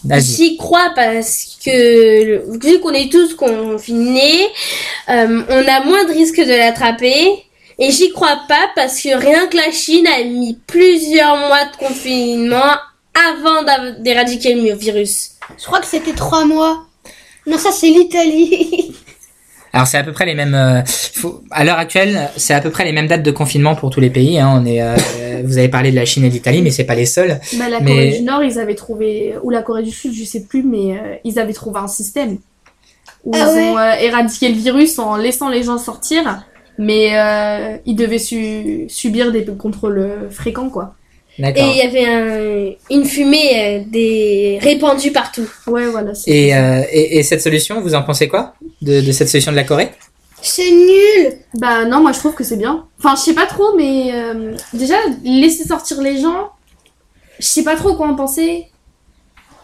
Vas-y. J'y crois parce que vu qu'on est tous confinés, euh, on a moins de risques de l'attraper. Et j'y crois pas parce que rien que la Chine a mis plusieurs mois de confinement avant d'éradiquer le virus. Je crois que c'était trois mois. Non, ça c'est l'Italie. Alors c'est à peu près les mêmes. Euh, faut, à l'heure actuelle, c'est à peu près les mêmes dates de confinement pour tous les pays. Hein, on est. Euh, vous avez parlé de la Chine et de l'Italie, mais c'est pas les seuls. Bah, la mais... Corée du Nord, ils avaient trouvé, ou la Corée du Sud, je sais plus, mais euh, ils avaient trouvé un système où ah, ils ouais. ont euh, éradiqué le virus en laissant les gens sortir. Mais euh, ils devaient su- subir des contrôles fréquents, quoi. D'accord. Et il y avait un, une fumée des... répandue partout. Ouais, voilà. C'est et, euh, et, et cette solution, vous en pensez quoi de, de cette solution de la Corée? C'est nul. Bah non, moi je trouve que c'est bien. Enfin, je sais pas trop, mais euh, déjà, laisser sortir les gens, je sais pas trop quoi en penser.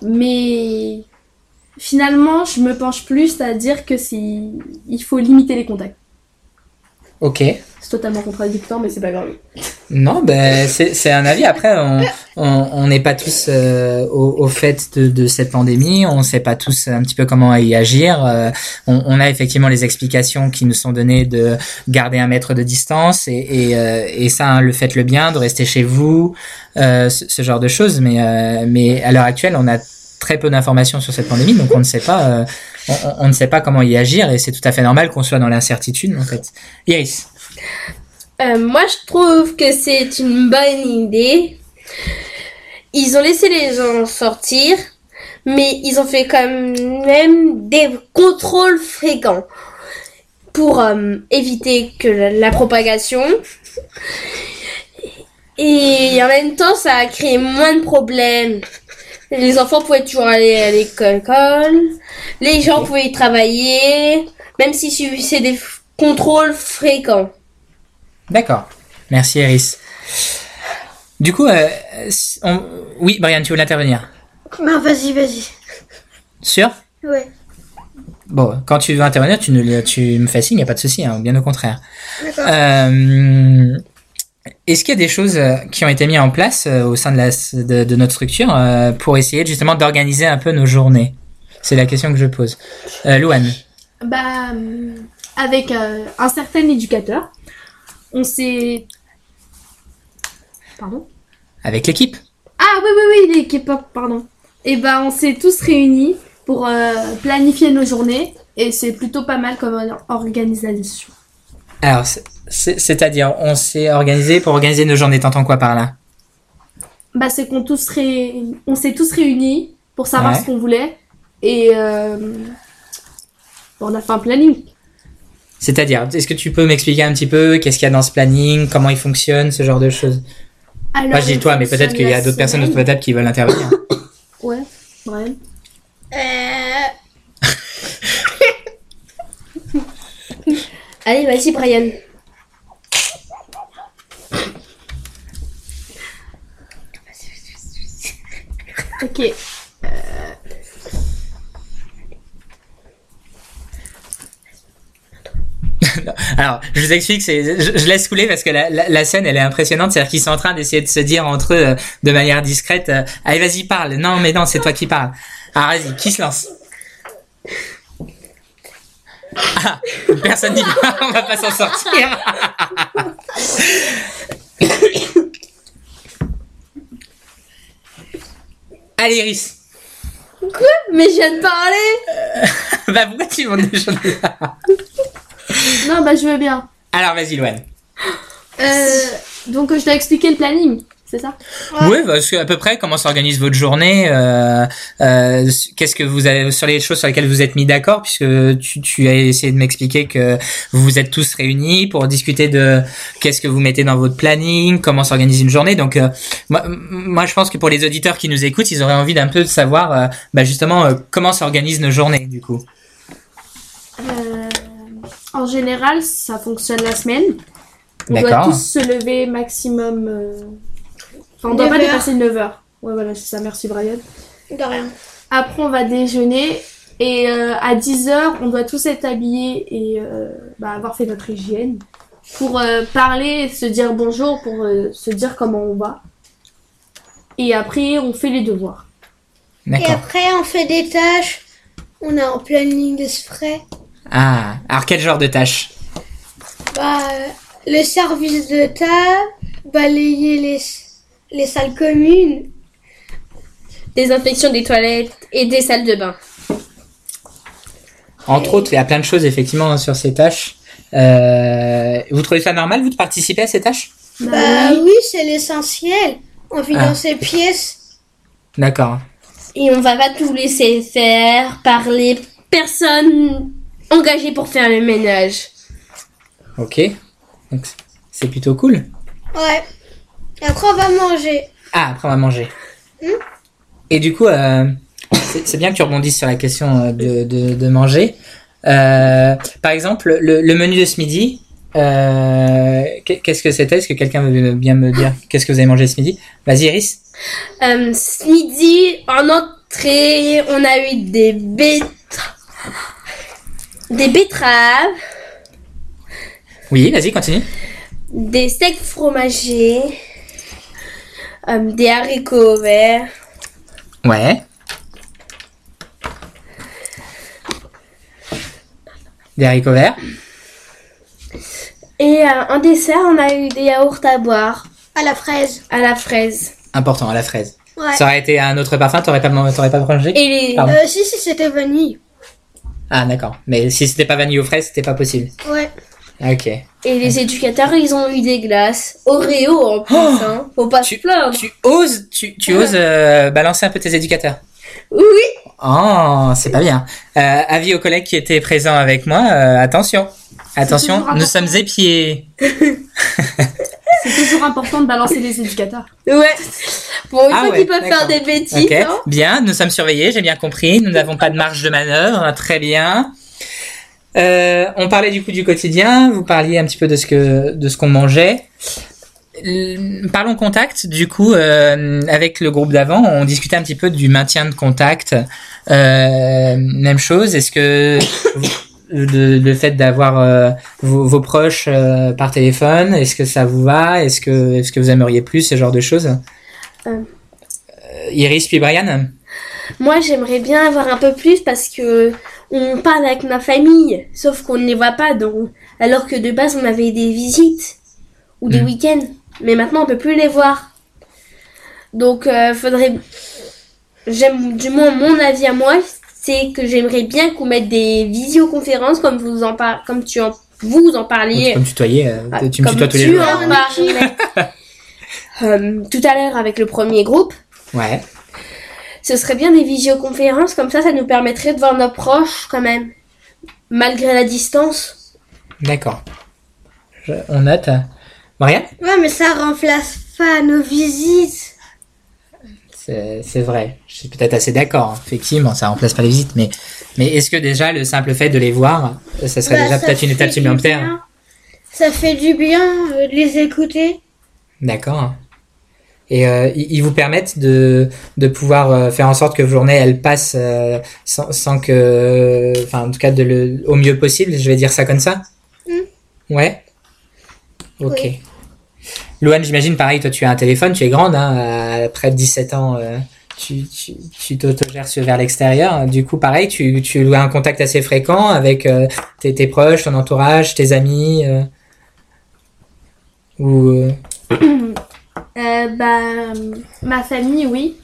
Mais finalement, je me penche plus à dire que c'est... il faut limiter les contacts. Ok. C'est totalement contradictoire, mais c'est pas grave. Non, ben c'est c'est un avis. Après, on on on n'est pas tous euh, au, au fait de, de cette pandémie. On ne sait pas tous un petit peu comment y agir. Euh, on, on a effectivement les explications qui nous sont données de garder un mètre de distance et et, euh, et ça, hein, le faites le bien, de rester chez vous, euh, ce, ce genre de choses. Mais euh, mais à l'heure actuelle, on a très peu d'informations sur cette pandémie, donc on ne sait pas, euh, on, on ne sait pas comment y agir, et c'est tout à fait normal qu'on soit dans l'incertitude, en fait. Iris. Euh, moi, je trouve que c'est une bonne idée. Ils ont laissé les gens sortir, mais ils ont fait quand même des contrôles fréquents pour euh, éviter que la, la propagation. Et en même temps, ça a créé moins de problèmes. Les enfants pouvaient toujours aller à l'école, les gens okay. pouvaient y travailler, même si c'est des f- contrôles fréquents. D'accord. Merci, Iris. Du coup, euh, on... oui, Brian, tu voulais intervenir? Non, vas-y, vas-y. Sûr? Ouais. Bon, quand tu veux intervenir, tu, ne... tu me fais signe, il n'y a pas de souci, hein, bien au contraire. D'accord. Euh... Est-ce qu'il y a des choses qui ont été mises en place au sein de, la, de, de notre structure pour essayer justement d'organiser un peu nos journées? C'est la question que je pose. Euh, Louane. Bah, avec euh, un certain éducateur, on s'est... Pardon? Avec l'équipe? Ah oui, oui, oui, l'équipe, pardon. Et bah, on s'est tous réunis pour euh, planifier nos journées et c'est plutôt pas mal comme organisation. Alors, c'est, c'est, c'est-à-dire, on s'est organisé pour organiser nos journées. T'entends quoi par là? Bah, c'est qu'on tous ré... on s'est tous réunis pour savoir ouais. ce qu'on voulait et euh... bon, on a fait un planning. C'est-à-dire, est-ce que tu peux m'expliquer un petit peu qu'est-ce qu'il y a dans ce planning, comment il fonctionne, ce genre de choses? Alors, moi, je dis toi, mais peut-être qu'il y a d'autres semaine. personnes autour de la table qui veulent intervenir. Ouais, Brian. Euh... Allez, vas-y, Brian. Ok. Euh... Alors, je vous explique, c'est, je, je laisse couler parce que la, la, la scène, elle est impressionnante. C'est-à-dire qu'ils sont en train d'essayer de se dire entre eux euh, de manière discrète euh, « Allez, vas-y, parle. Non, mais non, c'est toi qui parles. » Alors, vas-y, qui se lance ? Ah, personne dit, on va pas s'en sortir. Allez, Iris. Quoi? Mais je viens de parler. euh, Bah pourquoi tu m'en déjà là? Non, bah je veux bien. Alors vas-y, Louane. Euh, donc je dois expliquer le planning, c'est ça? Ouais. Oui, parce que à peu près comment s'organise votre journée, euh, euh, qu'est-ce que vous avez sur les choses sur lesquelles vous êtes mis d'accord, puisque tu, tu as essayé de m'expliquer que vous vous êtes tous réunis pour discuter de qu'est-ce que vous mettez dans votre planning, comment s'organise une journée. Donc euh, moi, moi je pense que pour les auditeurs qui nous écoutent, ils auraient envie d'un peu de savoir euh, bah, justement euh, comment s'organisent nos journées du coup. Euh, en général, ça fonctionne la semaine. On D'accord. doit tous se lever maximum... Euh... Enfin, on ne doit pas dépasser neuf heures. Ouais, voilà, c'est ça. Merci, Brian. De rien. Après, on va déjeuner. Et euh, à dix heures, on doit tous être habillés et euh, bah, avoir fait notre hygiène pour euh, parler et se dire bonjour, pour euh, se dire comment on va. Et après, on fait les devoirs. D'accord. Et après, on fait des tâches. On a un planning de ce frais. Ah, alors quel genre de tâches? Bah... Euh... Le service de table, balayer les, les salles communes, désinfection des toilettes et des salles de bain. Entre et... autres, il y a plein de choses effectivement sur ces tâches. Euh, vous trouvez ça normal, vous, de participer à ces tâches? Bah, bah oui, oui, c'est l'essentiel. On vit ah. dans ces pièces. D'accord. Et on va pas tout laisser faire par les personnes engagées pour faire le ménage. Ok. Donc, c'est plutôt cool. Ouais. Et après, on va manger. Ah, après, on va manger. Mmh. Et du coup, euh, c'est, c'est bien que tu rebondisses sur la question de, de, de manger. Euh, par exemple, le, le menu de ce midi, euh, qu'est-ce que c'était? Est-ce que quelqu'un veut bien me dire qu'est-ce que vous avez mangé ce midi? Vas-y, Iris. Euh, ce midi, en entrée, on a eu des, bét... des betteraves. Oui, vas-y, continue. Des steaks fromagés, euh, des haricots verts. Ouais. Des haricots verts. Et euh, en dessert, on a eu des yaourts à boire. À la fraise. À la fraise. Important, à la fraise. Ouais. Ça aurait été un autre parfum, t'aurais pas, t'aurais pas mangé? Et les... euh, si, si, c'était vanille. Ah, d'accord. Mais si c'était pas vanille aux fraises, c'était pas possible. Ouais. Ok. Et les éducateurs, ils ont eu des glaces Oreo en plus, oh hein. Faut pas se plaindre. Tu oses, tu, tu oses euh, balancer un peu tes éducateurs. Oui. Oh, c'est pas bien. Euh, avis aux collègues qui étaient présents avec moi, euh, attention, attention, nous sommes épiés. C'est toujours important de balancer les éducateurs. Ouais. Bon, une ah fois ouais, qu'ils peuvent d'accord. faire des bêtises. Okay. Hein. Bien, nous sommes surveillés, j'ai bien compris. Nous n'avons pas de marge de manœuvre, très bien. Euh, on parlait du coup du quotidien, vous parliez un petit peu de ce que de ce qu'on mangeait. L- Parlons contact, du coup, euh, avec le groupe d'avant, on discutait un petit peu du maintien de contact. Euh, même chose, est-ce que vous, de, le fait d'avoir euh, vos, vos proches euh, par téléphone, est-ce que ça vous va? Est-ce que est-ce que vous aimeriez plus ce genre de choses? euh. Iris puis Brian. Moi, j'aimerais bien avoir un peu plus parce que on parle avec ma famille, sauf qu'on ne les voit pas, donc... alors que de base, on avait des visites ou des mmh. week-ends, mais maintenant, on peut plus les voir. Donc, euh, faudrait... J'aime, du moins, mon avis à moi, c'est que j'aimerais bien qu'on mette des visioconférences, comme vous en, par... comme tu en... Vous en parliez. Comme tutoyer, euh, ah, tu me tutoies tous les jours. Comme tu en parlais euh, tout à l'heure avec le premier groupe. Ouais. Ce serait bien des visioconférences, comme ça, ça nous permettrait de voir nos proches, quand même, malgré la distance. D'accord. Je, on note. Rien ? Ouais, mais ça remplace pas nos visites. C'est, c'est vrai. Je suis peut-être assez d'accord. Effectivement, ça remplace pas les visites, mais, mais est-ce que déjà, le simple fait de les voir, ça serait bah, déjà ça peut-être une étape supplémentaire ? Ça fait du bien euh, de les écouter. D'accord. Et euh, ils vous permettent de de pouvoir euh, faire en sorte que vos journées elles passent euh, sans sans que enfin euh, en tout cas de le au mieux possible, je vais dire ça comme ça. Mmh. Ouais. OK. Oui. Louane, j'imagine pareil, toi tu as un téléphone, tu es grande hein, à près de dix-sept ans euh, tu tu tu t'autogères vers l'extérieur, du coup pareil, tu tu as un contact assez fréquent avec euh, tes tes proches, ton entourage, tes amis euh, ou euh... Euh, bah, ma famille, oui.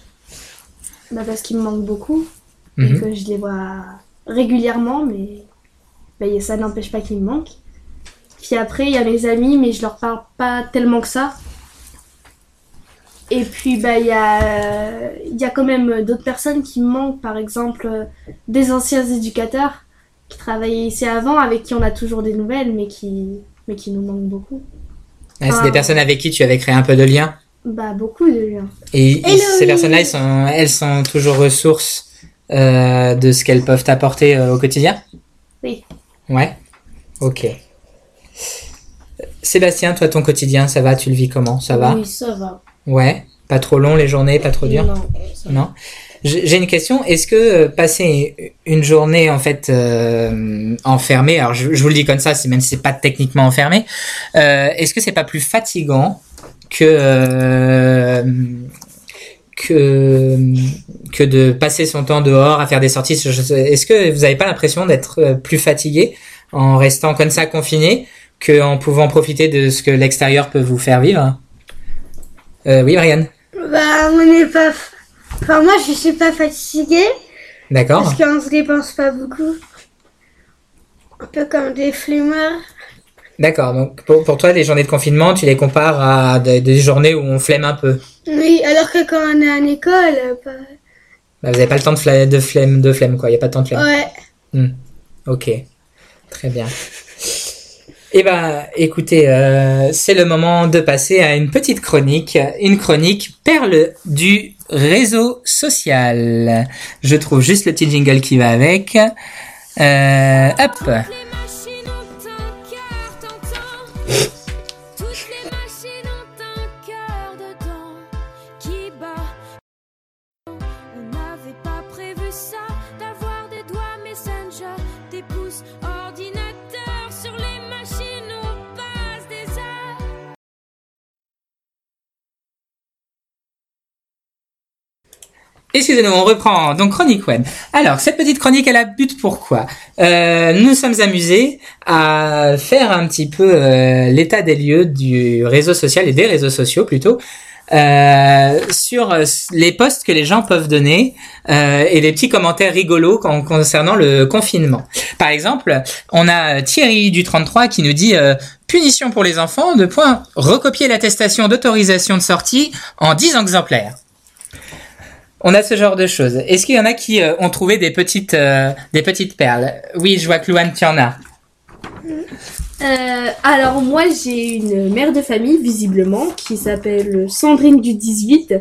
bah parce qu'ils me manquent beaucoup, mm-hmm. et que je les vois régulièrement, mais bah, ça n'empêche pas qu'ils me manquent. Puis après, il y a mes amis, mais je leur parle pas tellement que ça. Et puis, bah, il y a, y a quand même d'autres personnes qui me manquent, par exemple, des anciens éducateurs qui travaillaient ici avant, avec qui on a toujours des nouvelles, mais qui, mais qui nous manquent beaucoup. Ah, enfin, c'est des personnes avec qui tu avais créé un peu de lien? Bah, beaucoup de liens. Et, et ces personnes-là, elles sont, elles sont toujours ressources euh, de ce qu'elles peuvent t'apporter euh, au quotidien? Oui. Ouais. Ok. Sébastien, toi, ton quotidien, ça va? Tu le vis comment? Ça va? Oui, ça va. Ouais, pas trop long les journées, pas trop dur. Non. non. J'ai une question. Est-ce que passer une journée en fait euh, enfermée, alors je, je vous le dis comme ça, c'est même si c'est pas techniquement enfermé, euh, est-ce que c'est pas plus fatigant que euh, que que de passer son temps dehors à faire des sorties? Est-ce que vous avez pas l'impression d'être plus fatigué en restant comme ça confiné que en pouvant profiter de ce que l'extérieur peut vous faire vivre? Euh, oui, Brian. Bah, on n'est pas. F... Enfin, moi, je suis pas fatiguée. D'accord. Parce qu'on se dépense pas beaucoup. Un peu comme des flemmards. D'accord. Donc, pour, pour toi, les journées de confinement, tu les compares à des, des journées où on flemme un peu. Oui, alors que quand on est à l'école. Bah... Bah, vous n'avez pas le temps de, fla... de flemme, de flemme, quoi. Il n'y a pas de temps de flemme. Ouais. Hmm. Ok. Très bien. Eh ben, écoutez, euh, c'est le moment de passer à une petite chronique, une chronique perle du réseau social. Je trouve juste le petit jingle qui va avec. Euh, hop. Excusez-nous, on reprend. Donc, Chronique Web. Alors, cette petite chronique, elle a but pourquoi? Euh, nous sommes amusés à faire un petit peu euh, l'état des lieux du réseau social et des réseaux sociaux plutôt euh, sur les posts que les gens peuvent donner euh, et les petits commentaires rigolos con- concernant le confinement. Par exemple, on a Thierry du trente-trois qui nous dit euh, « Punition pour les enfants, de point, recopier l'attestation d'autorisation de sortie en dix exemplaires ». On a ce genre de choses. Est-ce qu'il y en a qui euh, ont trouvé des petites, euh, des petites perles? Oui, je vois que Louane, tu en as. Euh, alors, moi, j'ai une mère de famille, visiblement, qui s'appelle Sandrine du dix-huit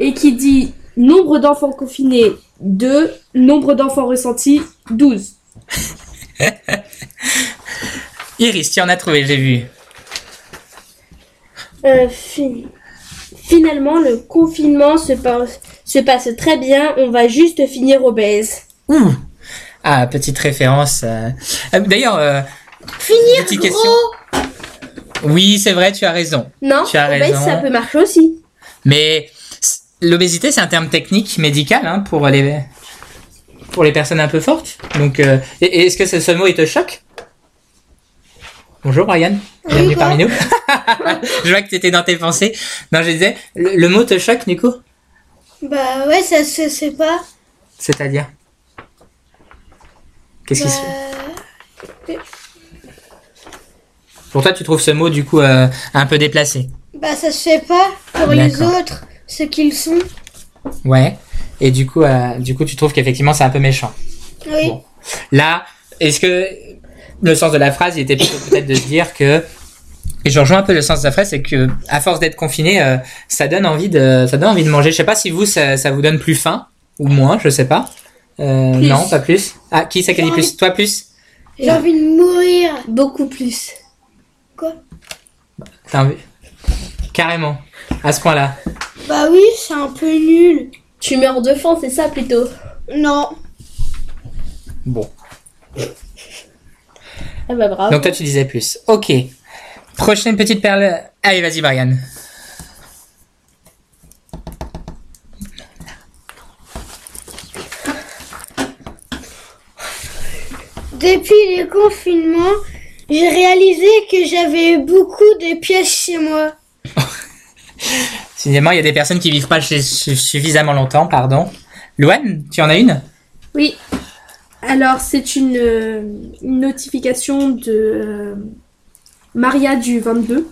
et qui dit « Nombre d'enfants confinés, deux. Nombre d'enfants ressentis, douze. » Iris, tu en as trouvé, j'ai vu. Euh, fini. Finalement, le confinement se passe, se passe très bien. On va juste finir obèse. Ouh. Ah, petite référence. Euh... D'ailleurs, euh, finir petite gros. Question. Oui, c'est vrai, tu as raison. Non, tu as obèse, raison. Ça peut marcher aussi. Mais l'obésité, c'est un terme technique médical hein, pour les pour les personnes un peu fortes. Donc, euh... est-ce que ce, ce mot il te choque? Bonjour Brian, bienvenue oui, parmi nous. Je vois que tu étais dans tes pensées. Non, je disais, le, le mot te choque, du coup? Bah ouais, ça se sait pas. C'est-à-dire? Qu'est-ce bah... qui se fait? Pour toi, tu trouves ce mot, du coup, euh, un peu déplacé? Bah ça se fait pas pour ah, les autres, ce qu'ils sont. Ouais, et du coup, euh, du coup tu trouves qu'effectivement, c'est un peu méchant. Oui. Bon. Là, est-ce que... Le sens de la phrase, il était plutôt peut-être de se dire que, et je rejoins un peu le sens de la phrase, c'est que à force d'être confiné, euh, ça donne envie de, ça donne envie de manger. Je sais pas si vous, ça, ça vous donne plus faim ou moins, je sais pas. Euh, non, pas plus. Ah, qui ça qui dit plus? Toi plus? J'ai ah. envie de mourir beaucoup plus. Quoi? T'as envie? Carrément. À ce point-là. Bah oui, c'est un peu nul. Tu meurs de faim, c'est ça plutôt? Non. Bon. Ah bah bravo. Donc toi tu disais plus. Ok. Prochaine petite perle. Allez vas-y Brian. Depuis le confinement, j'ai réalisé que j'avais beaucoup de pièces chez moi. Finalement il y a des personnes qui vivent pas chez, suffisamment longtemps, pardon. Louane, tu en as une ? Oui. Alors, c'est une, une notification de euh, Maria du vingt-deux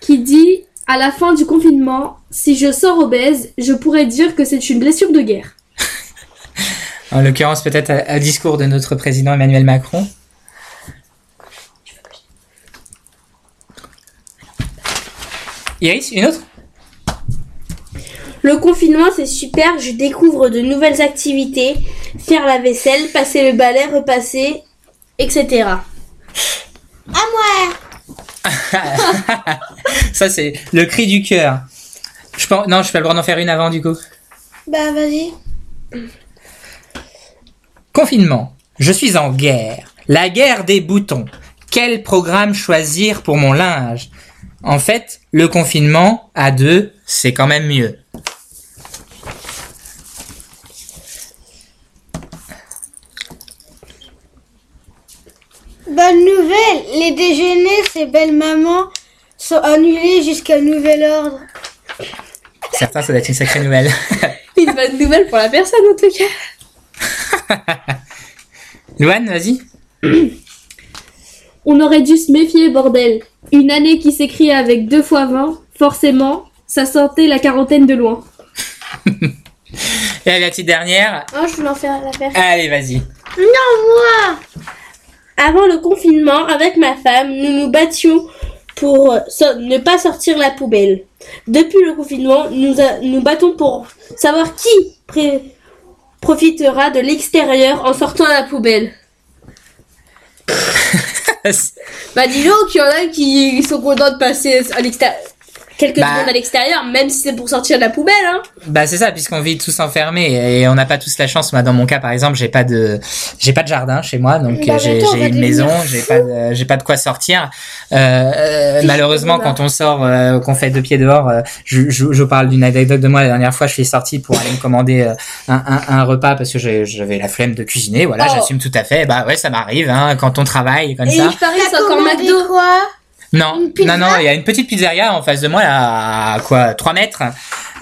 qui dit « À la fin du confinement, si je sors obèse, je pourrais dire que c'est une blessure de guerre. » En l'occurrence, peut-être un discours de notre président Emmanuel Macron. Iris, une autre ? Le confinement, c'est super, je découvre de nouvelles activités, faire la vaisselle, passer le balai, repasser, et cetera. À moi. Ça, c'est le cri du cœur. Je pense... Non, je n'ai pas le droit d'en faire une avant, du coup. Bah, vas-y. Confinement. Je suis en guerre. La guerre des boutons. Quel programme choisir pour mon linge ? En fait, le confinement à deux, c'est quand même mieux. Bonne nouvelle, les déjeuners, ces belles mamans sont annulés jusqu'à nouvel ordre. Certains, ça doit être une sacrée nouvelle. Une bonne nouvelle pour la personne, en tout cas. Louane, vas-y. On aurait dû se méfier, bordel. Une année qui s'écrit avec deux fois vingt, forcément, ça sortait la quarantaine de loin. Et la petite dernière. Oh, je vais en faire la personne. Allez, vas-y. Non, moi. Avant le confinement, avec ma femme, nous nous battions pour so- ne pas sortir la poubelle. Depuis le confinement, nous a- nous battons pour savoir qui pré- profitera de l'extérieur en sortant la poubelle. Bah dis donc, il y en a qui sont contents de passer à l'extérieur. Quelques bah, secondes à l'extérieur, même si c'est pour sortir de la poubelle, hein. Bah c'est ça, puisqu'on vit tous enfermés et on n'a pas tous la chance. Moi, dans mon cas, par exemple, j'ai pas de, j'ai pas de jardin chez moi, donc bah, j'ai, j'ai une maison, j'ai pas, de, j'ai pas de quoi sortir. Euh, euh, malheureusement, quand on sort, euh, qu'on fait deux pieds dehors, euh, je, je, je parle d'une anecdote de moi. La dernière fois, je suis sorti pour aller me commander euh, un, un, un repas parce que j'ai, j'avais la flemme de cuisiner. Voilà, oh. J'assume tout à fait. Bah ouais, ça m'arrive hein, quand on travaille comme et ça. Et il paraît ça encore McDo. Quoi Non, non, non, il y a une petite pizzeria en face de moi, là, à quoi, trois mètres.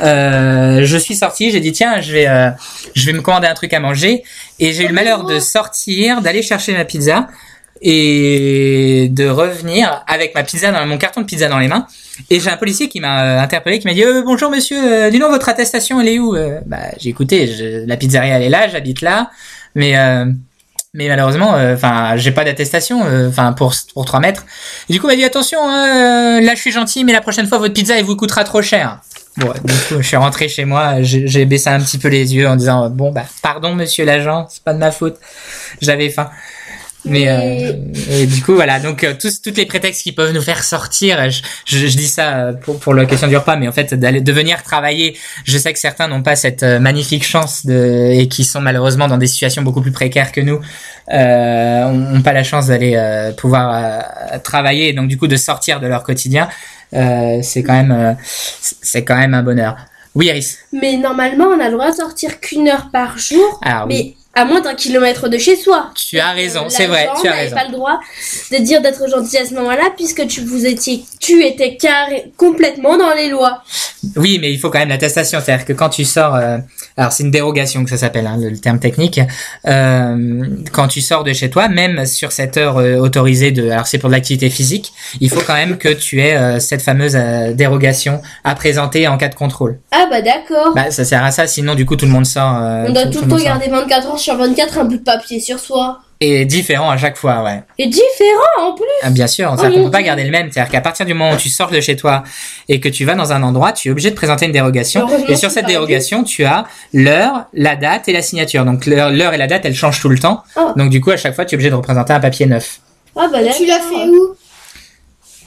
Euh, je suis sorti, j'ai dit, tiens, je vais, euh, je vais me commander un truc à manger. Et j'ai eu le malheur de sortir, d'aller chercher ma pizza et de revenir avec ma pizza dans mon carton de pizza dans les mains. Et j'ai un policier qui m'a interpellé, qui m'a dit, euh, bonjour monsieur, euh, dis donc, votre attestation, elle est où ? euh, Bah, j'ai écouté, je, la pizzeria, elle est là, j'habite là, mais... Euh, Mais malheureusement, enfin, euh, j'ai pas d'attestation, enfin euh, pour pour trois mètres. Et du coup, il m'a dit attention, euh, là je suis gentil, mais la prochaine fois votre pizza elle vous coûtera trop cher. Bon, du coup, je suis rentré chez moi, j'ai, j'ai baissé un petit peu les yeux en disant bon bah pardon monsieur l'agent, c'est pas de ma faute, j'avais faim. Mais euh, et du coup voilà, donc euh, tous toutes les prétextes qui peuvent nous faire sortir, je, je, je dis ça pour pour la question du repas, mais en fait d'aller de venir travailler, je sais que certains n'ont pas cette magnifique chance de et qui sont malheureusement dans des situations beaucoup plus précaires que nous, euh, ont, ont pas la chance d'aller euh, pouvoir euh, travailler et donc du coup de sortir de leur quotidien, euh, c'est quand même euh, c'est quand même un bonheur. Oui Iris. Mais normalement on a le droit de sortir qu'une heure par jour. Alors, mais oui. À moins d'un kilomètre de chez soi. Tu as raison, c'est vrai, tu as raison. Tu n'avais pas le droit de dire d'être gentil à ce moment-là, puisque tu vous étiez, tu étais carré, complètement dans les lois. Oui, mais il faut quand même l'attestation, c'est-à-dire que quand tu sors, euh, alors c'est une dérogation que ça s'appelle, hein, le terme technique. Euh, quand tu sors de chez toi, même sur cette heure euh, autorisée de, alors c'est pour de l'activité physique, il faut quand même que tu aies euh, cette fameuse euh, dérogation à présenter en cas de contrôle. Ah bah d'accord. Bah ça sert à ça, sinon du coup tout le monde sort. Euh, On doit tout, tout le temps garder vingt-quatre heures. Sur vingt-quatre, un bout de papier sur soi. Et différent à chaque fois, ouais. Et différent en plus. Ah, bien sûr, on ne peut pas garder le même. C'est-à-dire qu'à partir du moment où tu sors de chez toi et que tu vas dans un endroit, tu es obligé de présenter une dérogation. Et sur cette dérogation, tu as l'heure, la date et la signature. Donc l'heure, l'heure et la date, elles changent tout le temps. Oh. Donc du coup, à chaque fois, tu es obligé de représenter un papier neuf. Ah bah là, tu l'as fait où ?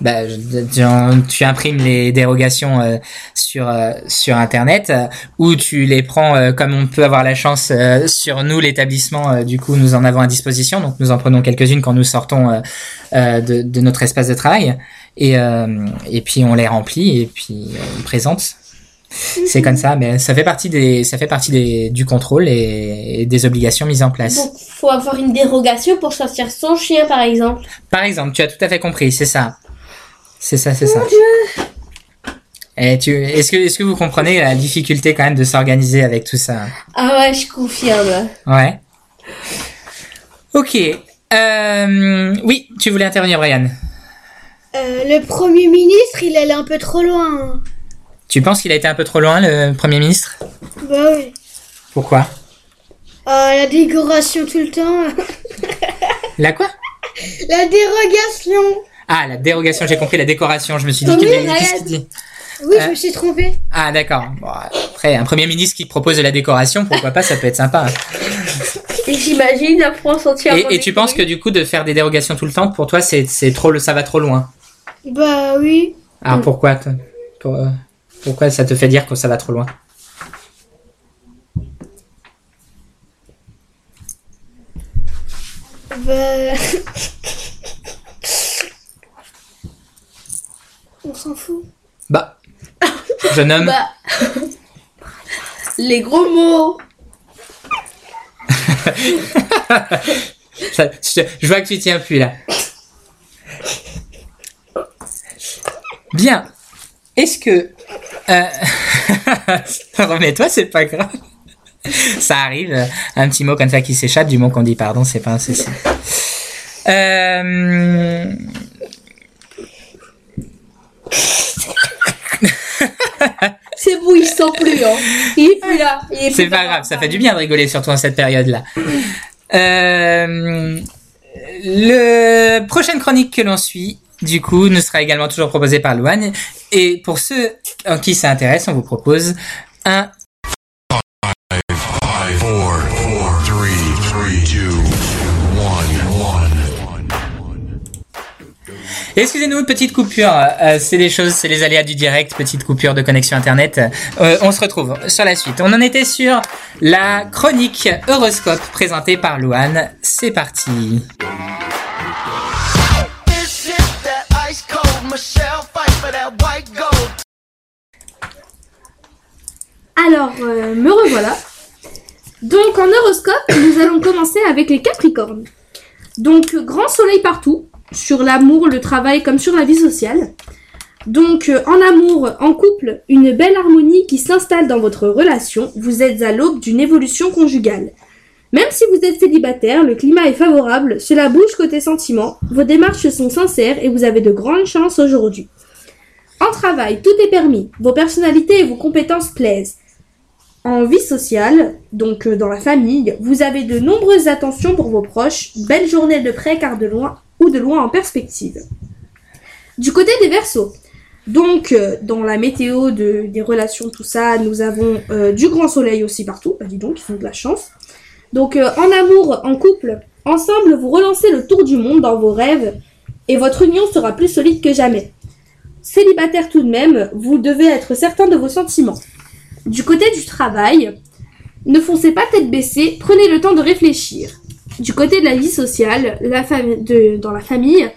Bah, tu, tu imprimes les dérogations euh, sur euh, sur internet euh, ou tu les prends euh, comme on peut avoir la chance euh, sur nous l'établissement euh, du coup nous en avons à disposition donc nous en prenons quelques-unes quand nous sortons euh, euh, de, de notre espace de travail et euh, et puis on les remplit et puis on les présente. C'est comme ça, mais ça fait partie des, ça fait partie des, du contrôle et, et des obligations mises en place. Donc, faut avoir une dérogation pour sortir son chien, par exemple. Par exemple, tu as tout à fait compris, c'est ça, c'est ça, c'est oh ça. Mon Dieu. Et tu, est-ce que, est-ce que vous comprenez la difficulté quand même de s'organiser avec tout ça? Ah ouais, je confirme. Ouais. Ok. Euh, oui, tu voulais intervenir, Brian. Euh, le Premier ministre, il allait un peu trop loin. Tu penses qu'il a été un peu trop loin, le Premier ministre? Bah oui. Pourquoi? Ah, euh, la décoration tout le temps. La quoi? La dérogation. Ah, la dérogation, j'ai compris, la décoration. Je me suis dit, oui, qu'est-ce la... qu'il dit? Oui, euh... je me suis trompée. Ah, d'accord. Bon, après, un Premier ministre qui propose de la décoration, pourquoi pas, ça peut être sympa. Et j'imagine la France entière. Et, et tu penses que du coup, de faire des dérogations tout le temps, pour toi, c'est, c'est trop, ça va trop loin? Bah oui. Alors, mmh. pourquoi, pour, pourquoi ça te fait dire que ça va trop loin? Bah... On s'en fout. Bah, jeune homme. Bah. Les gros mots. Ça, je, je vois que tu tiens plus là. Bien. Est-ce que... Euh... Remets-toi, c'est pas grave. Ça arrive, un petit mot comme ça qui s'échappe, du mot qu'on dit pardon, c'est pas un souci. Euh... C'est bon, il sent plus, hein. Il est plus là. Il est plus c'est pas grave, ça fait du bien de rigoler, surtout en cette période-là. Euh... La prochaine chronique que l'on suit, du coup, nous sera également toujours proposée par Louane. Et pour ceux en qui ça intéresse, on vous propose un... Excusez-nous, petite coupure, euh, c'est les choses, c'est les aléas du direct, petite coupure de connexion internet. Euh, on se retrouve sur la suite. On en était sur la chronique horoscope présentée par Louane. C'est parti. Alors, euh, me revoilà. Donc, en horoscope, nous allons commencer avec les Capricornes. Donc, grand soleil partout. Sur l'amour, le travail comme sur la vie sociale. Donc euh, en amour, en couple, une belle harmonie qui s'installe dans votre relation. Vous êtes à l'aube d'une évolution conjugale. Même si vous êtes célibataire, le climat est favorable, cela bouge côté sentiments. Vos démarches sont sincères et vous avez de grandes chances aujourd'hui. En travail, tout est permis. Vos personnalités et vos compétences plaisent. En vie sociale, donc euh, dans la famille, vous avez de nombreuses attentions pour vos proches. Belle journée de près car de loin ou de loin en perspective. Du côté des Verseaux, donc euh, dans la météo de, des relations, tout ça, nous avons euh, du grand soleil aussi partout, bah, dis donc, ils ont de la chance. Donc euh, en amour, en couple, ensemble, vous relancez le tour du monde dans vos rêves et votre union sera plus solide que jamais. Célibataire tout de même, vous devez être certain de vos sentiments. Du côté du travail, ne foncez pas tête baissée, prenez le temps de réfléchir. Du côté de la vie sociale, la fam- de, dans la famille,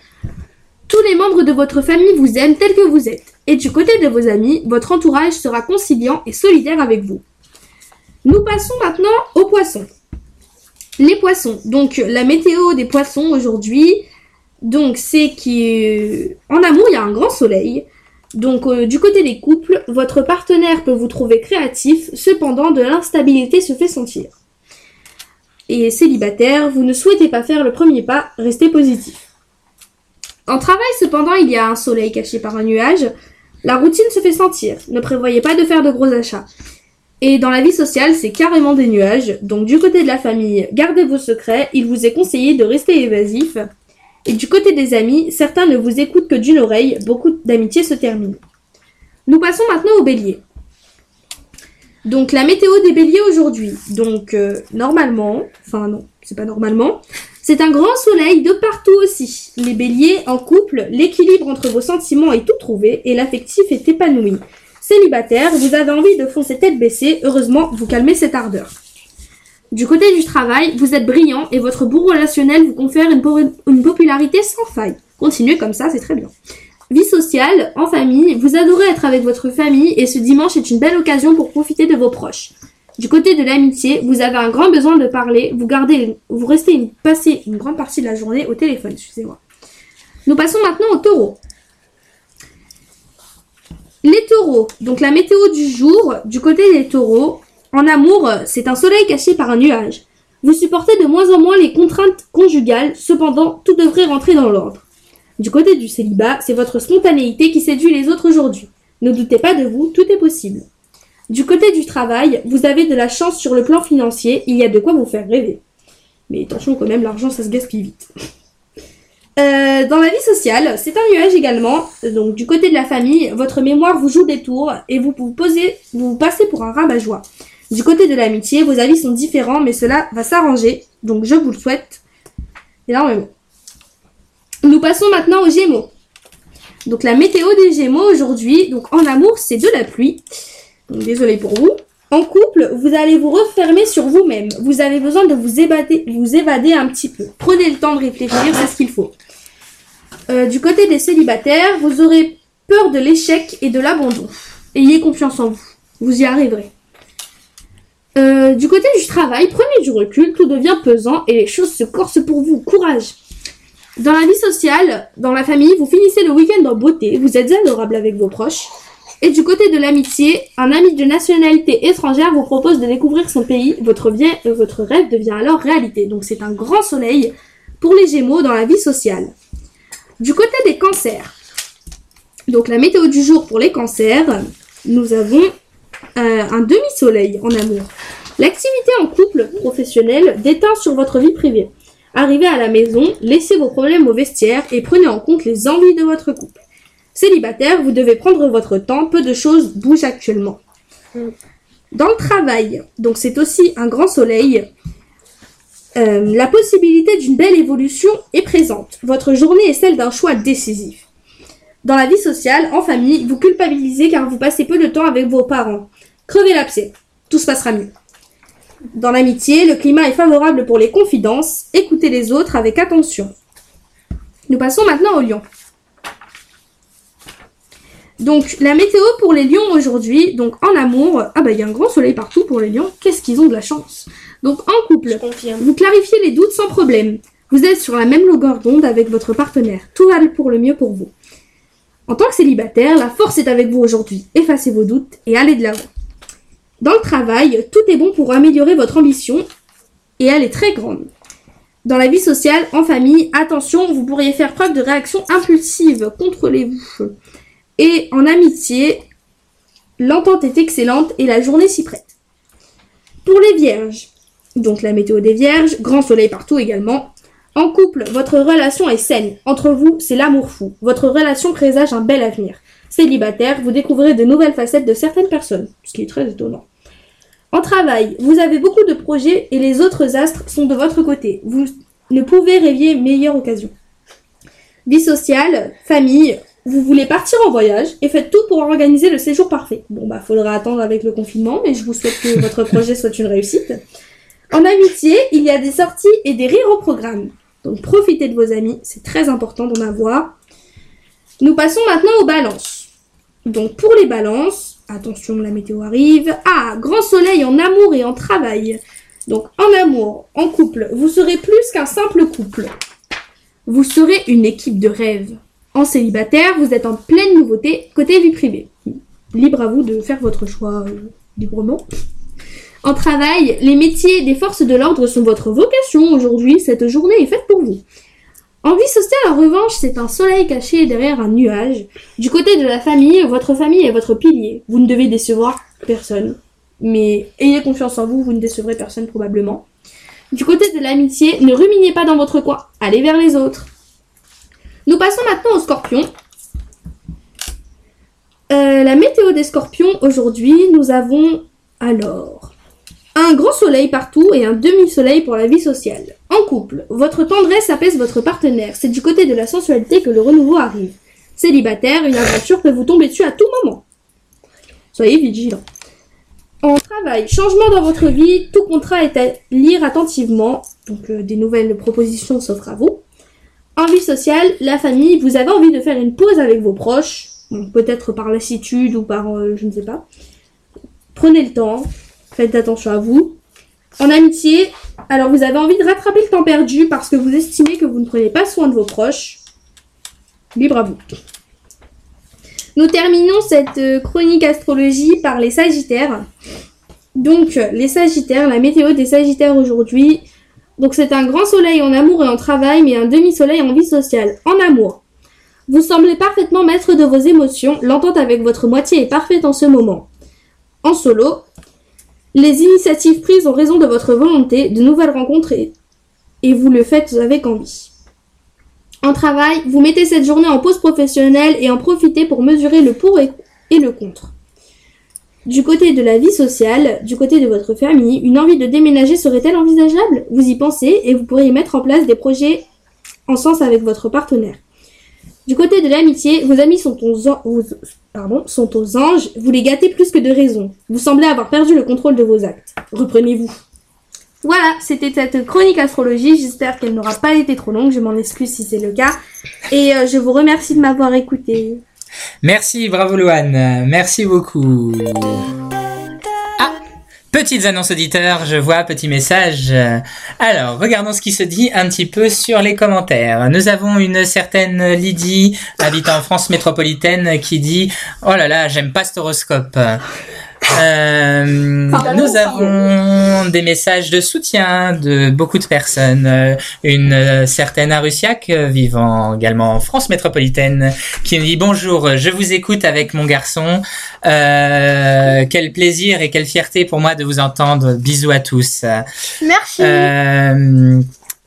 tous les membres de votre famille vous aiment tel que vous êtes. Et du côté de vos amis, votre entourage sera conciliant et solidaire avec vous. Nous passons maintenant aux poissons. Les poissons, donc la météo des poissons aujourd'hui, donc c'est qu'en amour il y a un grand soleil. Donc euh, du côté des couples, votre partenaire peut vous trouver créatif, cependant de l'instabilité se fait sentir. Et célibataire, vous ne souhaitez pas faire le premier pas, restez positif. En travail, cependant, il y a un soleil caché par un nuage. La routine se fait sentir, ne prévoyez pas de faire de gros achats. Et dans la vie sociale, c'est carrément des nuages. Donc du côté de la famille, gardez vos secrets, il vous est conseillé de rester évasif. Et du côté des amis, certains ne vous écoutent que d'une oreille, beaucoup d'amitiés se terminent. Nous passons maintenant au Bélier. Donc la météo des Béliers aujourd'hui, donc euh, normalement, enfin non, c'est pas normalement, c'est un grand soleil de partout aussi. Les Béliers, en couple, l'équilibre entre vos sentiments est tout trouvé et l'affectif est épanoui. Célibataire, vous avez envie de foncer tête baissée, heureusement vous calmez cette ardeur. Du côté du travail, vous êtes brillant et votre bon relationnel vous confère une, po- une popularité sans faille. Continuez comme ça, c'est très bien. Vie sociale, en famille, vous adorez être avec votre famille et ce dimanche est une belle occasion pour profiter de vos proches. Du côté de l'amitié, vous avez un grand besoin de parler, vous gardez, vous restez une, passez une grande partie de la journée au téléphone, excusez-moi. Nous passons maintenant au Taureau. Les taureaux, donc la météo du jour du côté des taureaux. En amour, c'est un soleil caché par un nuage. Vous supportez de moins en moins les contraintes conjugales, cependant tout devrait rentrer dans l'ordre. Du côté du célibat, c'est votre spontanéité qui séduit les autres aujourd'hui. Ne doutez pas de vous, tout est possible. Du côté du travail, vous avez de la chance sur le plan financier, il y a de quoi vous faire rêver. Mais attention quand même, l'argent ça se gaspille vite. Euh, dans la vie sociale, c'est un nuage également, donc du côté de la famille, votre mémoire vous joue des tours et vous vous, posez, vous, vous passez pour un rabat-joie. Du côté de l'amitié, vos avis sont différents mais cela va s'arranger, donc je vous le souhaite énormément. Nous passons maintenant aux Gémeaux. Donc la météo des Gémeaux aujourd'hui, donc en amour c'est de la pluie, donc désolé pour vous. En couple, vous allez vous refermer sur vous-même. Vous avez besoin de vous évader, vous évader un petit peu. Prenez le temps de réfléchir, c'est ce qu'il faut. Euh, du côté des célibataires, vous aurez peur de l'échec et de l'abandon. Ayez confiance en vous, vous y arriverez. Euh, du côté du travail, prenez du recul, tout devient pesant et les choses se corsent pour vous. Courage! Dans la vie sociale, dans la famille, vous finissez le week-end en beauté, vous êtes adorable avec vos proches. Et du côté de l'amitié, un ami de nationalité étrangère vous propose de découvrir son pays. Votre, vie, euh, votre rêve devient alors réalité. Donc c'est un grand soleil pour les Gémeaux dans la vie sociale. Du côté des cancers, donc la météo du jour pour les cancers, nous avons euh, un demi-soleil en amour. L'activité en couple professionnel déteint sur votre vie privée. Arrivez à la maison, laissez vos problèmes au vestiaire et prenez en compte les envies de votre couple. Célibataire, vous devez prendre votre temps, peu de choses bougent actuellement. Dans le travail, donc c'est aussi un grand soleil, euh, la possibilité d'une belle évolution est présente. Votre journée est celle d'un choix décisif. Dans la vie sociale, en famille, vous culpabilisez car vous passez peu de temps avec vos parents. Crevez l'abcès, tout se passera mieux. Dans l'amitié, le climat est favorable pour les confidences, écoutez les autres avec attention. Nous passons maintenant au lion. Donc, la météo pour les lions aujourd'hui, donc en amour, ah bah il y a un grand soleil partout pour les lions, qu'est-ce qu'ils ont de la chance. Donc, en couple, vous clarifiez les doutes sans problème. Vous êtes sur la même longueur d'onde avec votre partenaire. Tout va pour le mieux pour vous. En tant que célibataire, la force est avec vous aujourd'hui. Effacez vos doutes et allez de l'avant. Dans le travail, tout est bon pour améliorer votre ambition et elle est très grande. Dans la vie sociale, en famille, attention, vous pourriez faire preuve de réaction impulsive. Contrôlez-vous. Et en amitié, l'entente est excellente et la journée s'y prête. Pour les vierges, donc la météo des vierges, grand soleil partout également. En couple, votre relation est saine. Entre vous, c'est l'amour fou. Votre relation présage un bel avenir. Célibataire, vous découvrirez de nouvelles facettes de certaines personnes, ce qui est très étonnant. En travail, vous avez beaucoup de projets et les autres astres sont de votre côté. Vous ne pouvez rêver meilleure occasion. Vie sociale, famille... Vous voulez partir en voyage et faites tout pour organiser le séjour parfait. Bon bah faudra attendre avec le confinement, mais je vous souhaite que votre projet soit une réussite. En amitié, il y a des sorties et des rires au programme. Donc profitez de vos amis, c'est très important d'en avoir. Nous passons maintenant aux balances. Donc pour les balances, attention la météo arrive. Ah, grand soleil en amour et en travail. Donc en amour, en couple, vous serez plus qu'un simple couple. Vous serez une équipe de rêve. En célibataire, vous êtes en pleine nouveauté côté vie privée. Libre à vous de faire votre choix euh, librement. En travail, les métiers des forces de l'ordre sont votre vocation aujourd'hui. Cette journée est faite pour vous. En vie sociale, en revanche, c'est un soleil caché derrière un nuage. Du côté de la famille, votre famille est votre pilier. Vous ne devez décevoir personne. Mais ayez confiance en vous, vous ne décevrez personne probablement. Du côté de l'amitié, ne ruminez pas dans votre coin. Allez vers les autres. Nous passons maintenant aux scorpions. Euh, la météo des scorpions, aujourd'hui, nous avons alors un grand soleil partout et un demi-soleil pour la vie sociale. En couple, votre tendresse apaise votre partenaire. C'est du côté de la sensualité que le renouveau arrive. Célibataire, une aventure peut vous tomber dessus à tout moment. Soyez vigilants. En travail, changement dans votre vie, tout contrat est à lire attentivement. Donc euh, des nouvelles propositions s'offrent à vous. En vie sociale, la famille, vous avez envie de faire une pause avec vos proches, peut-être par lassitude ou par euh, je ne sais pas. Prenez le temps, faites attention à vous. En amitié, alors vous avez envie de rattraper le temps perdu parce que vous estimez que vous ne prenez pas soin de vos proches. Libre à vous. Nous terminons cette chronique astrologie par les Sagittaires. Donc, les Sagittaires, la météo des Sagittaires aujourd'hui. Donc, c'est un grand soleil en amour et en travail, mais un demi-soleil en vie sociale. En amour, vous semblez parfaitement maître de vos émotions. L'entente avec votre moitié est parfaite en ce moment. En solo, les initiatives prises ont raison de votre volonté, de nouvelles rencontres et, et vous le faites avec envie. En travail, vous mettez cette journée en pause professionnelle et en profitez pour mesurer le pour et, et le contre. Du côté de la vie sociale, du côté de votre famille, une envie de déménager serait-elle envisageable? Vous y pensez et vous pourriez mettre en place des projets en sens avec votre partenaire. Du côté de l'amitié, vos amis sont aux, aux, pardon, sont aux anges, vous les gâtez plus que de raison. Vous semblez avoir perdu le contrôle de vos actes. Reprenez-vous. Voilà, c'était cette chronique astrologie. J'espère qu'elle n'aura pas été trop longue. Je m'en excuse si c'est le cas. Et euh, je vous remercie de m'avoir écouté. Merci, bravo Louane. Merci beaucoup. Ah, petites annonces auditeurs, je vois, petit message. Alors, regardons ce qui se dit un petit peu sur les commentaires. Nous avons une certaine Lydie, habitant en France métropolitaine, qui dit « Oh là là, j'aime pas cet horoscope ». Euh, pardon, nous avons pardon. des messages de soutien de beaucoup de personnes. Euh, une euh, certaine Arusiac, euh, vivant également en France métropolitaine, qui nous dit « Bonjour, je vous écoute avec mon garçon. Euh, quel plaisir et quelle fierté pour moi de vous entendre. Bisous à tous. » Merci. Euh,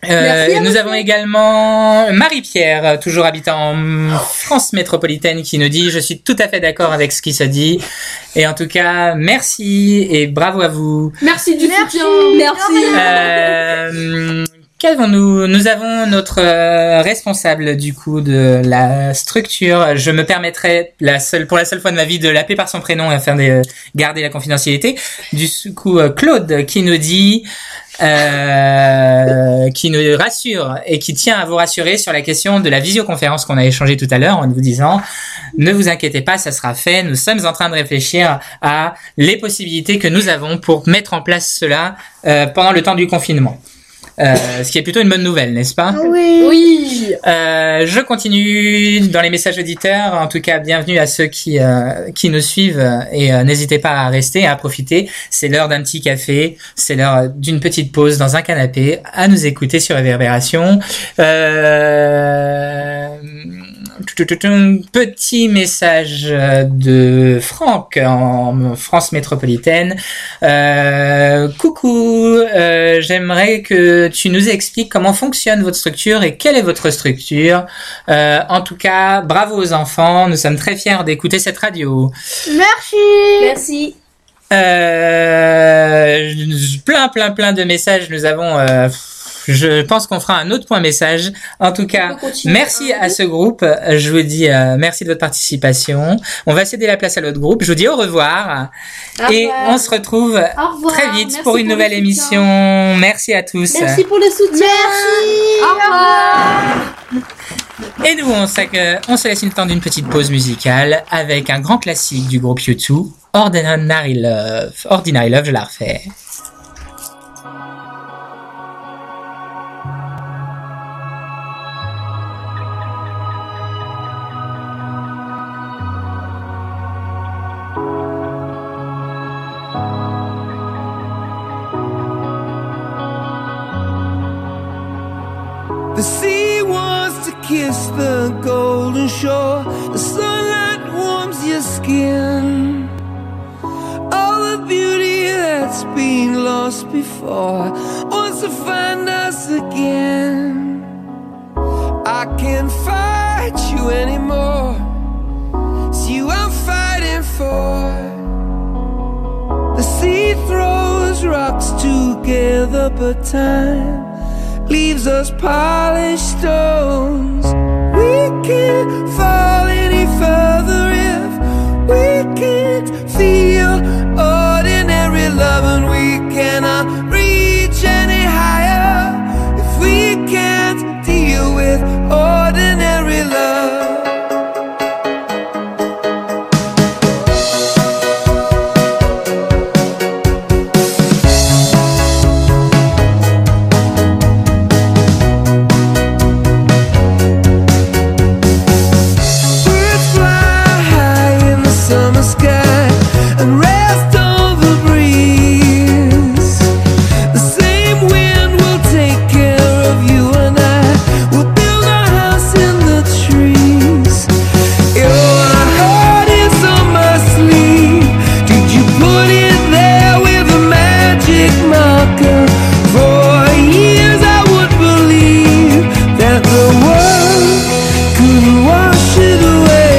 Euh, Merci, nous avons également Marie-Pierre, toujours habitant en France métropolitaine, qui nous dit « Je suis tout à fait d'accord avec ce qui se dit ». Et en tout cas, merci et bravo à vous. Merci du soutien. Merci. merci. Euh, Qu'avons-nous ? Nous avons notre euh, responsable du coup de la structure. Je me permettrai la seule, pour la seule fois de ma vie de l'appeler par son prénom afin de euh, garder la confidentialité. Du coup, euh, Claude qui nous dit, euh, qui nous rassure et qui tient à vous rassurer sur la question de la visioconférence qu'on a échangée tout à l'heure en vous disant « Ne vous inquiétez pas, ça sera fait. Nous sommes en train de réfléchir à les possibilités que nous avons pour mettre en place cela euh, pendant le temps du confinement. » Euh, ce qui est plutôt une bonne nouvelle, n'est-ce pas? Oui. oui. Euh, je continue dans les messages auditeurs. En tout cas, bienvenue à ceux qui euh, qui nous suivent et euh, n'hésitez pas à rester, à profiter. C'est l'heure d'un petit café, c'est l'heure d'une petite pause dans un canapé, à nous écouter sur Réverbération. Euh... Petit message de Franck en France métropolitaine. Euh, coucou, euh, j'aimerais que tu nous expliques comment fonctionne votre structure et quelle est votre structure. Euh, en tout cas, bravo aux enfants, nous sommes très fiers d'écouter cette radio. Merci. Merci. Euh, plein, plein, plein de messages. Nous avons... Euh, Je pense qu'on fera un autre point message. En tout cas, merci à ce groupe. Je vous dis euh, merci de votre participation. On va céder la place à l'autre groupe. Je vous dis au revoir. Au revoir. Et on se retrouve très vite merci pour une pour nouvelle émission. Soutien. Merci à tous. Merci pour le soutien. Merci. Au revoir. Et nous, on, on se laisse le temps d'une petite pause musicale avec un grand classique du groupe U deux, Ordinary Love. Ordinary Love, je la refais. The sea wants to kiss the golden shore. The sunlight warms your skin. All the beauty that's been lost before wants to find us again. I can't fight you anymore. It's you I'm fighting for. The sea throws rocks together, but time leaves us polished stones. We can't fall any further if we can't feel ordinary love, and we cannot reach any higher if we can't deal with ordinary love. summer sky and rest on the breeze. The same wind will take care of you and I. We'll build our house in the trees. Your heart is on my sleeve. Did you put it there with a magic marker? For years I would believe that the world couldn't wash it away.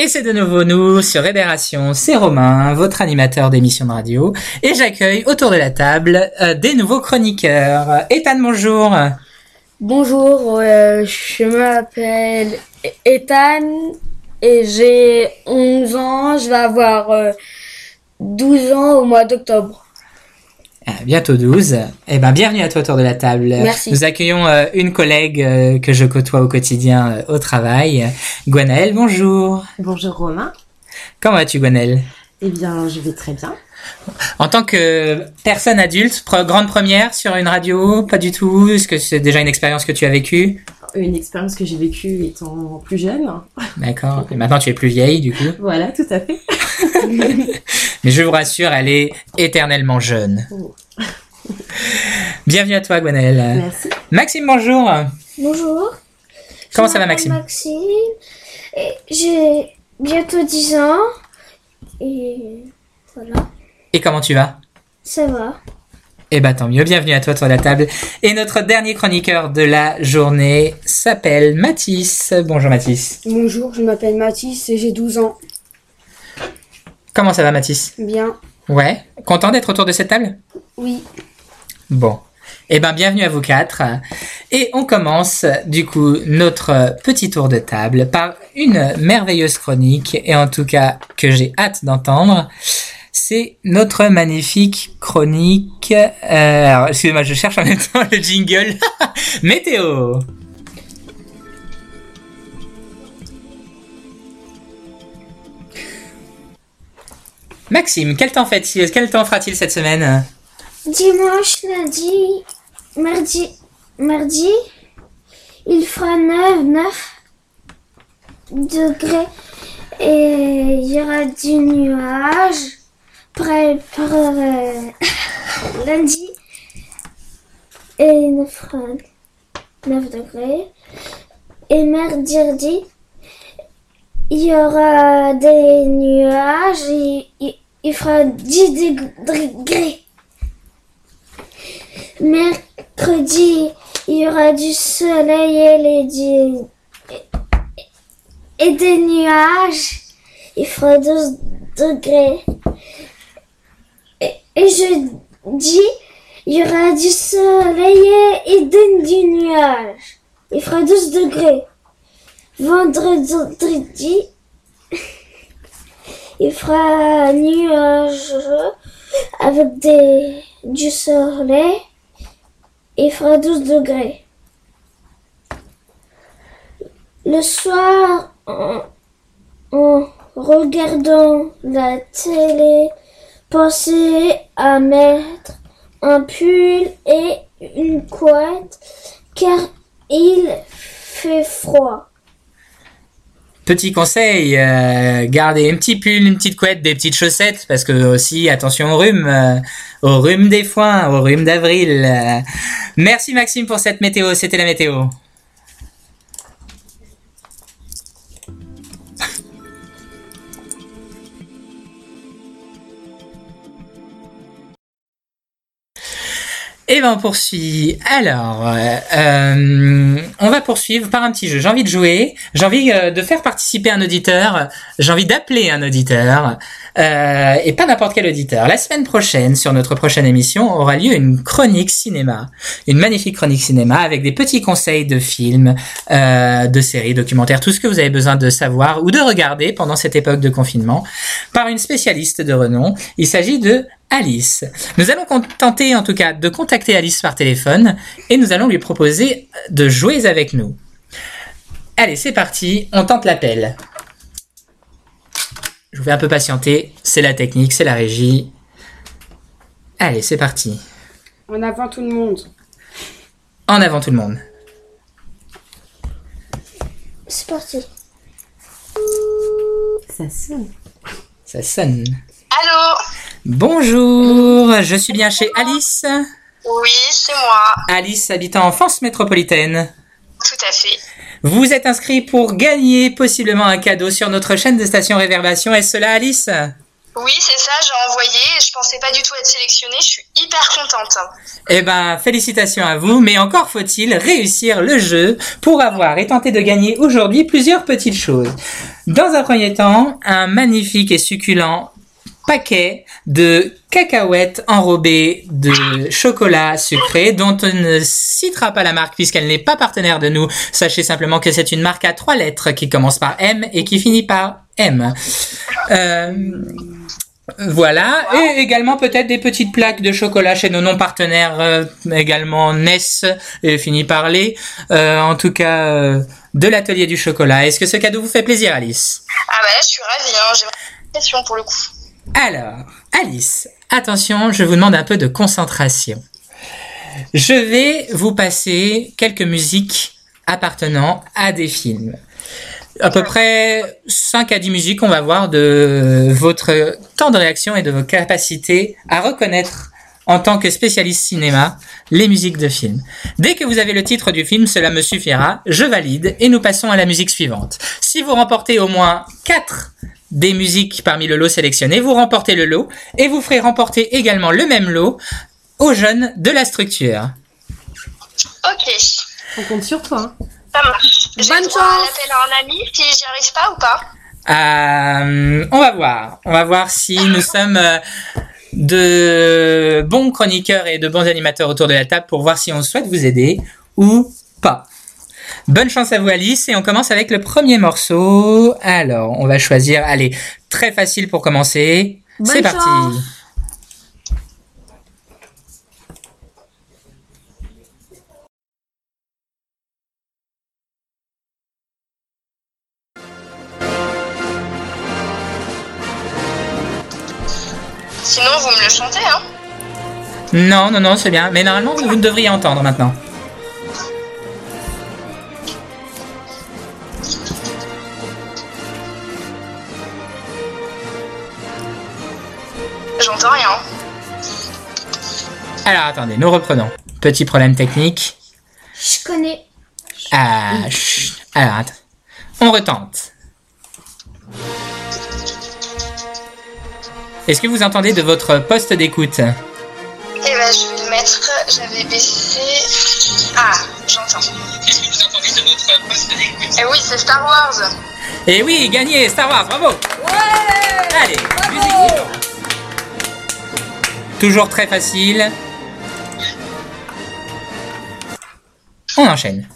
Et c'est de nouveau nous sur Réverbération, c'est Romain, votre animateur d'émission de radio, et j'accueille autour de la table euh, des nouveaux chroniqueurs. Ethan, bonjour. Bonjour, euh, je m'appelle Ethan et j'ai onze ans, je vais avoir euh, douze ans au mois d'octobre. Bientôt douze. Eh ben, bienvenue à toi autour de la table. Merci. Nous accueillons euh, une collègue euh, que je côtoie au quotidien euh, au travail. Gwenaëlle, bonjour. Bonjour Romain. Comment vas-tu, Gwenaëlle? Eh bien, je vais très bien. En tant que personne adulte, pre- grande première sur une radio, pas du tout. Est-ce que c'est déjà une expérience que tu as vécue? Une expérience que j'ai vécue étant plus jeune. D'accord. Et maintenant, tu es plus vieille, du coup. Voilà, tout à fait. Mais je vous rassure, elle est éternellement jeune. Oh. Bienvenue à toi, Gwenaëlle. Merci. Maxime, bonjour. Bonjour. Comment je ça va, Maxime? Maxime, et j'ai bientôt dix ans. Et voilà. Et comment tu vas? Ça va. Eh ben tant mieux, bienvenue à toi sur la table. Et notre dernier chroniqueur de la journée s'appelle Mathis. Bonjour Mathis. Bonjour, je m'appelle Mathis et j'ai douze ans. Comment ça va Mathis? Bien. Ouais. Content d'être autour de cette table? Oui. Bon. Eh ben bienvenue à vous quatre. Et on commence du coup notre petit tour de table par une merveilleuse chronique, et en tout cas que j'ai hâte d'entendre. C'est notre magnifique chronique... Euh, alors, excusez-moi, je cherche en même temps le jingle. Météo! Maxime, quel temps fait-il, quel temps fera-t-il cette semaine? Dimanche, lundi, mardi, mardi, il fera neuf, neuf degrés et il y aura du nuage. Après, pour euh, lundi, et neuf, neuf degrés. Et mercredi, il y aura des nuages et il fera dix degrés. Mercredi, il y aura du soleil et, les, du, et, et des nuages. Il fera douze degrés. Et jeudi, il y aura du soleil et des nuages. Il fera douze degrés. Vendredi, il fera nuageux avec des, du soleil. Il fera douze degrés. Le soir, en, en regardant la télé, pensez à mettre un pull et une couette car il fait froid. Petit conseil, euh, gardez un petit pull, une petite couette, des petites chaussettes parce que aussi attention au rhume, euh, au rhume des foins, au rhume d'avril. Euh. Merci Maxime pour cette météo, c'était la météo. Et ben on poursuit. Alors, euh, on va poursuivre par un petit jeu. J'ai envie de jouer, j'ai envie euh, de faire participer un auditeur, j'ai envie d'appeler un auditeur, euh, et pas n'importe quel auditeur. La semaine prochaine, sur notre prochaine émission, aura lieu une chronique cinéma, une magnifique chronique cinéma avec des petits conseils de films, euh, de séries, documentaires, tout ce que vous avez besoin de savoir ou de regarder pendant cette époque de confinement, par une spécialiste de renom. Il s'agit de Alice. Nous allons tenter en tout cas de contacter Alice par téléphone et nous allons lui proposer de jouer avec nous. Allez, c'est parti, on tente l'appel. Je vous fais un peu patienter, c'est la technique, c'est la régie. Allez, c'est parti. En avant tout le monde. En avant tout le monde. C'est parti. Ça sonne. Ça sonne. Allô? Bonjour, je suis bien chez Alice. Oui, c'est moi. Alice, habitant en France métropolitaine. Tout à fait. Vous êtes inscrit pour gagner possiblement un cadeau sur notre chaîne de station Réverbération. Est-ce cela, Alice? Oui, c'est ça, j'ai envoyé, je pensais pas du tout être sélectionnée, je suis hyper contente. Eh ben, félicitations à vous, mais encore faut-il réussir le jeu pour avoir et tenter de gagner aujourd'hui plusieurs petites choses. Dans un premier temps, un magnifique et succulent paquet de cacahuètes enrobées de chocolat sucré dont on ne citera pas la marque puisqu'elle n'est pas partenaire de nous. Sachez simplement que c'est une marque à trois lettres qui commence par M et qui finit par M. Euh, voilà. Et également peut-être des petites plaques de chocolat chez nos non partenaires, euh, également Ness et finit par les. Euh, en tout cas... Euh, de l'atelier du chocolat. Est-ce que ce cadeau vous fait plaisir, Alice ? Ah bah là, je suis ravie, hein. J'ai une question pour le coup. Alors, Alice, attention, je vous demande un peu de concentration. Je vais vous passer quelques musiques appartenant à des films. À peu près cinq à dix musiques, on va voir de votre temps de réaction et de vos capacités à reconnaître en tant que spécialiste cinéma, les musiques de films. Dès que vous avez le titre du film, cela me suffira, je valide et nous passons à la musique suivante. Si vous remportez au moins quatre des musiques parmi le lot sélectionné, vous remportez le lot et vous ferez remporter également le même lot aux jeunes de la structure. Ok. On compte sur toi. Ça marche. J'ai le droit à l'appel à un ami si j'y arrive pas ou pas ? Euh, on va voir. On va voir si nous sommes... Euh, de bons chroniqueurs et de bons animateurs autour de la table pour voir si on souhaite vous aider ou pas. Bonne chance à vous, Alice, et on commence avec le premier morceau. Alors, on va choisir, allez, très facile pour commencer. Bonne C'est chance. Parti. Sinon, vous me le chantez, hein ? Non, non, non, c'est bien. Mais normalement, vous, vous devriez entendre maintenant. J'entends rien. Alors, attendez, nous reprenons. Petit problème technique. Je connais. Ah, chut. Alors, attends. On retente. Est-ce que vous entendez de votre poste d'écoute ? Eh ben, je vais le mettre. J'avais baissé. Ah, j'entends. Est-ce que vous entendez de votre poste d'écoute ? Eh oui, c'est Star Wars. Eh oui, gagné, Star Wars, bravo. Ouais ! Allez, bravo. Musique. Toujours très facile. On enchaîne.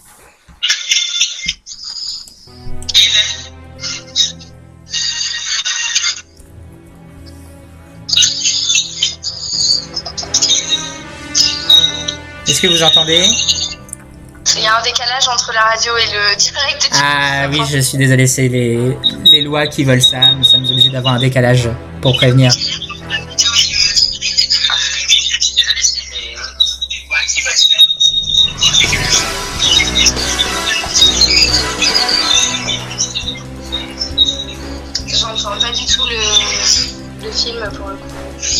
Est-ce que vous entendez ? Il y a un décalage entre la radio et le direct. Ah oui, je suis désolé, c'est les, les lois qui veulent ça. Nous sommes obligés d'avoir un décalage pour prévenir. J'entends pas du tout le, le film pour le coup.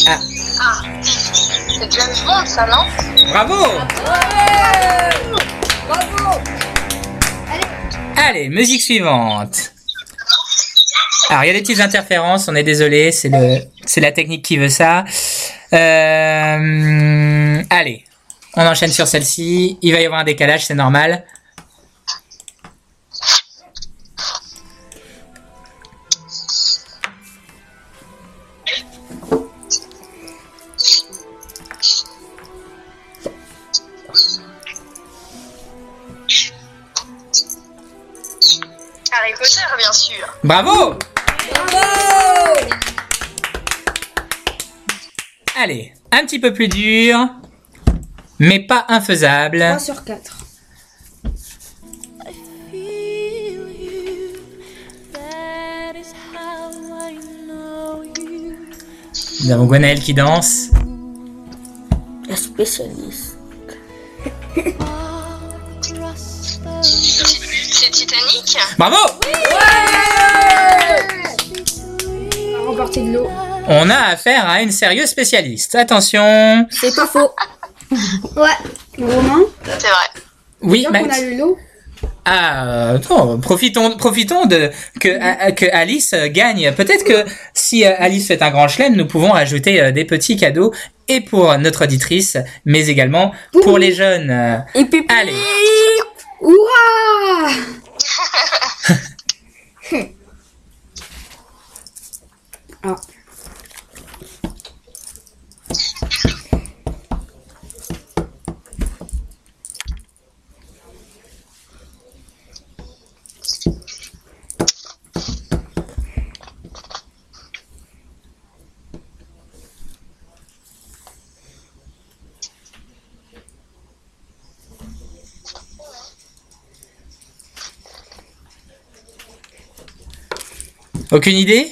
Ah. Ah. C'est James Bond, ça, non ? Bravo ! Ouais ! Bravo ! Allez, musique suivante. Alors, il y a des petites interférences, on est désolé, c'est le, c'est la technique qui veut ça. Euh, allez, on enchaîne sur celle-ci. Il va y avoir un décalage, c'est normal. Bien sûr. Bravo. Bravo. Allez, un petit peu plus dur, mais pas infaisable. trois sur quatre. Nous avons Gwenaëlle qui danse. La spécialiste. C'est Titanic. Bravo. Oui. De l'eau. On a affaire à une sérieuse spécialiste. Attention. C'est pas faux. Ouais. Romain. C'est vrai. Oui, Max. On a eu l'eau. Ah non, profitons profitons de que à, que Alice gagne. Peut-être que si Alice fait un grand chelem, nous pouvons ajouter des petits cadeaux et pour notre auditrice, mais également pour les jeunes. Et puis, allez. Ouah. Ah. Aucune idée?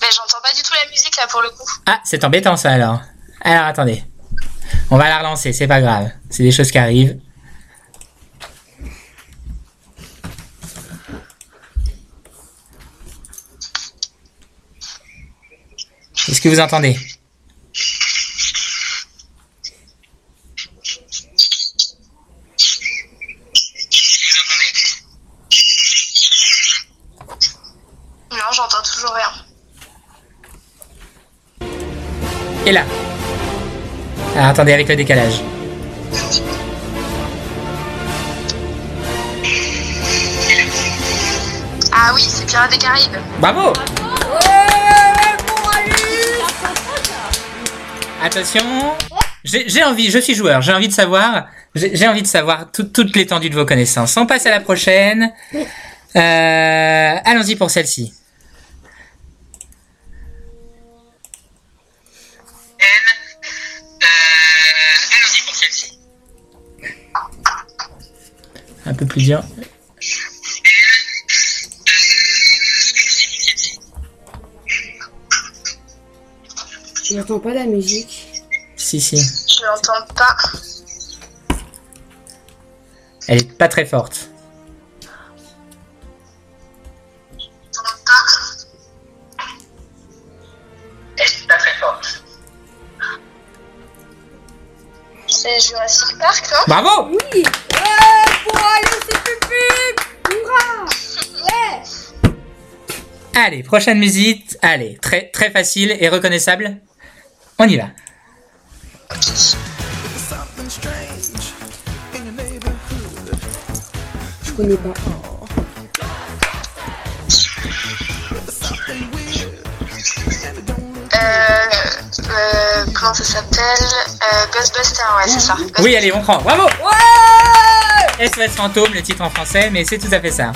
Ben, j'entends pas du tout la musique là pour le coup. Ah, c'est embêtant ça alors. Alors attendez. On va la relancer, c'est pas grave. C'est des choses qui arrivent. Est-ce que vous entendez? Et là. Ah, attendez avec le décalage. Ah oui, c'est Pirates des Caraïbes. Bravo. Bravo. Ouais, bon, allez. Attention. J'ai, j'ai envie, je suis joueur, j'ai envie de savoir, j'ai, j'ai envie de savoir tout, toute l'étendue de vos connaissances. On passe à la prochaine. Euh, allons-y pour celle-ci. Un peu plus dur. Je n'entends pas la musique. Si, si. Je l'entends pas. Elle est pas très forte. Je l'entends pas. Elle est pas très forte. C'est Jurassic Park, non? Bravo! Oui! Allez, prochaine musique. Allez, très très facile et reconnaissable. On y va. Je connais pas. Euh, euh, comment ça s'appelle? euh, Ghostbusters, ouais, c'est ça. Oui, allez, on prend. Bravo. Ouais. S O S Fantôme, le titre en français, mais c'est tout à fait ça.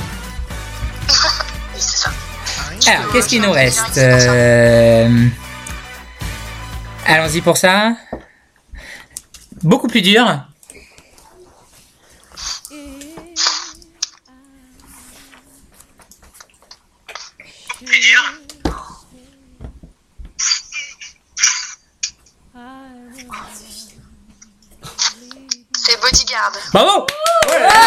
Alors, qu'est-ce qu'il nous reste? euh... Allons-y pour ça. Beaucoup plus dur. Plus dur. C'est Bodyguard. Bravo. Oh là là.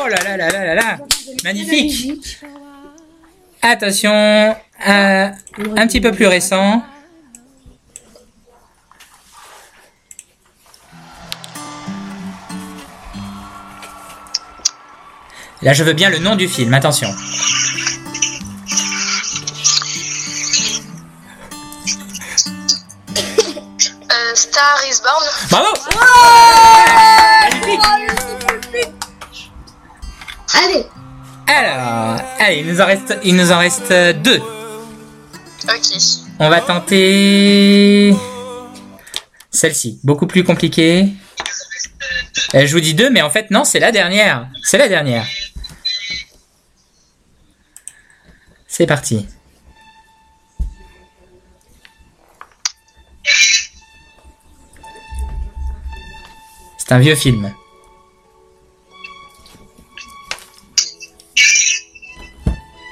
Oh là là là là là là. Magnifique. Attention, euh, un petit peu plus récent. Là, je veux bien le nom du film, attention. Euh, Star is Born. Bravo! Ouais, ouais, allez! Alors, allez, il nous en reste, il nous en reste deux. Ok. On va tenter celle-ci, beaucoup plus compliquée. Euh, je vous dis deux, mais en fait non, c'est la dernière. C'est la dernière. C'est parti. C'est un vieux film.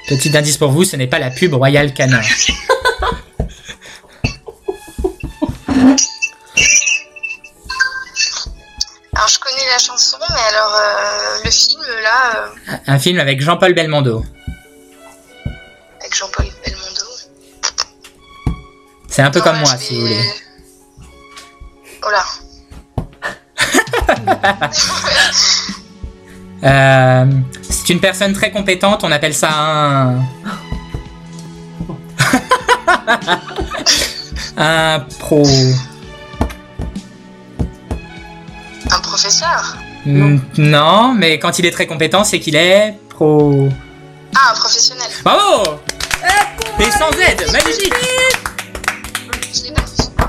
Petit indice pour vous, ce n'est pas la pub Royal Canin. Alors je connais la chanson, mais alors euh, le film là. Euh... Un film avec Jean-Paul Belmondo. Avec Jean-Paul Belmondo. C'est un peu non, comme moi, vais... si vous voulez. Oh là. euh, c'est une personne très compétente, on appelle ça un... un pro... Un professeur? Non. Non, mais quand il est très compétent, c'est qu'il est pro... Ah, un professionnel. Bravo! Et sans aide, magnifique!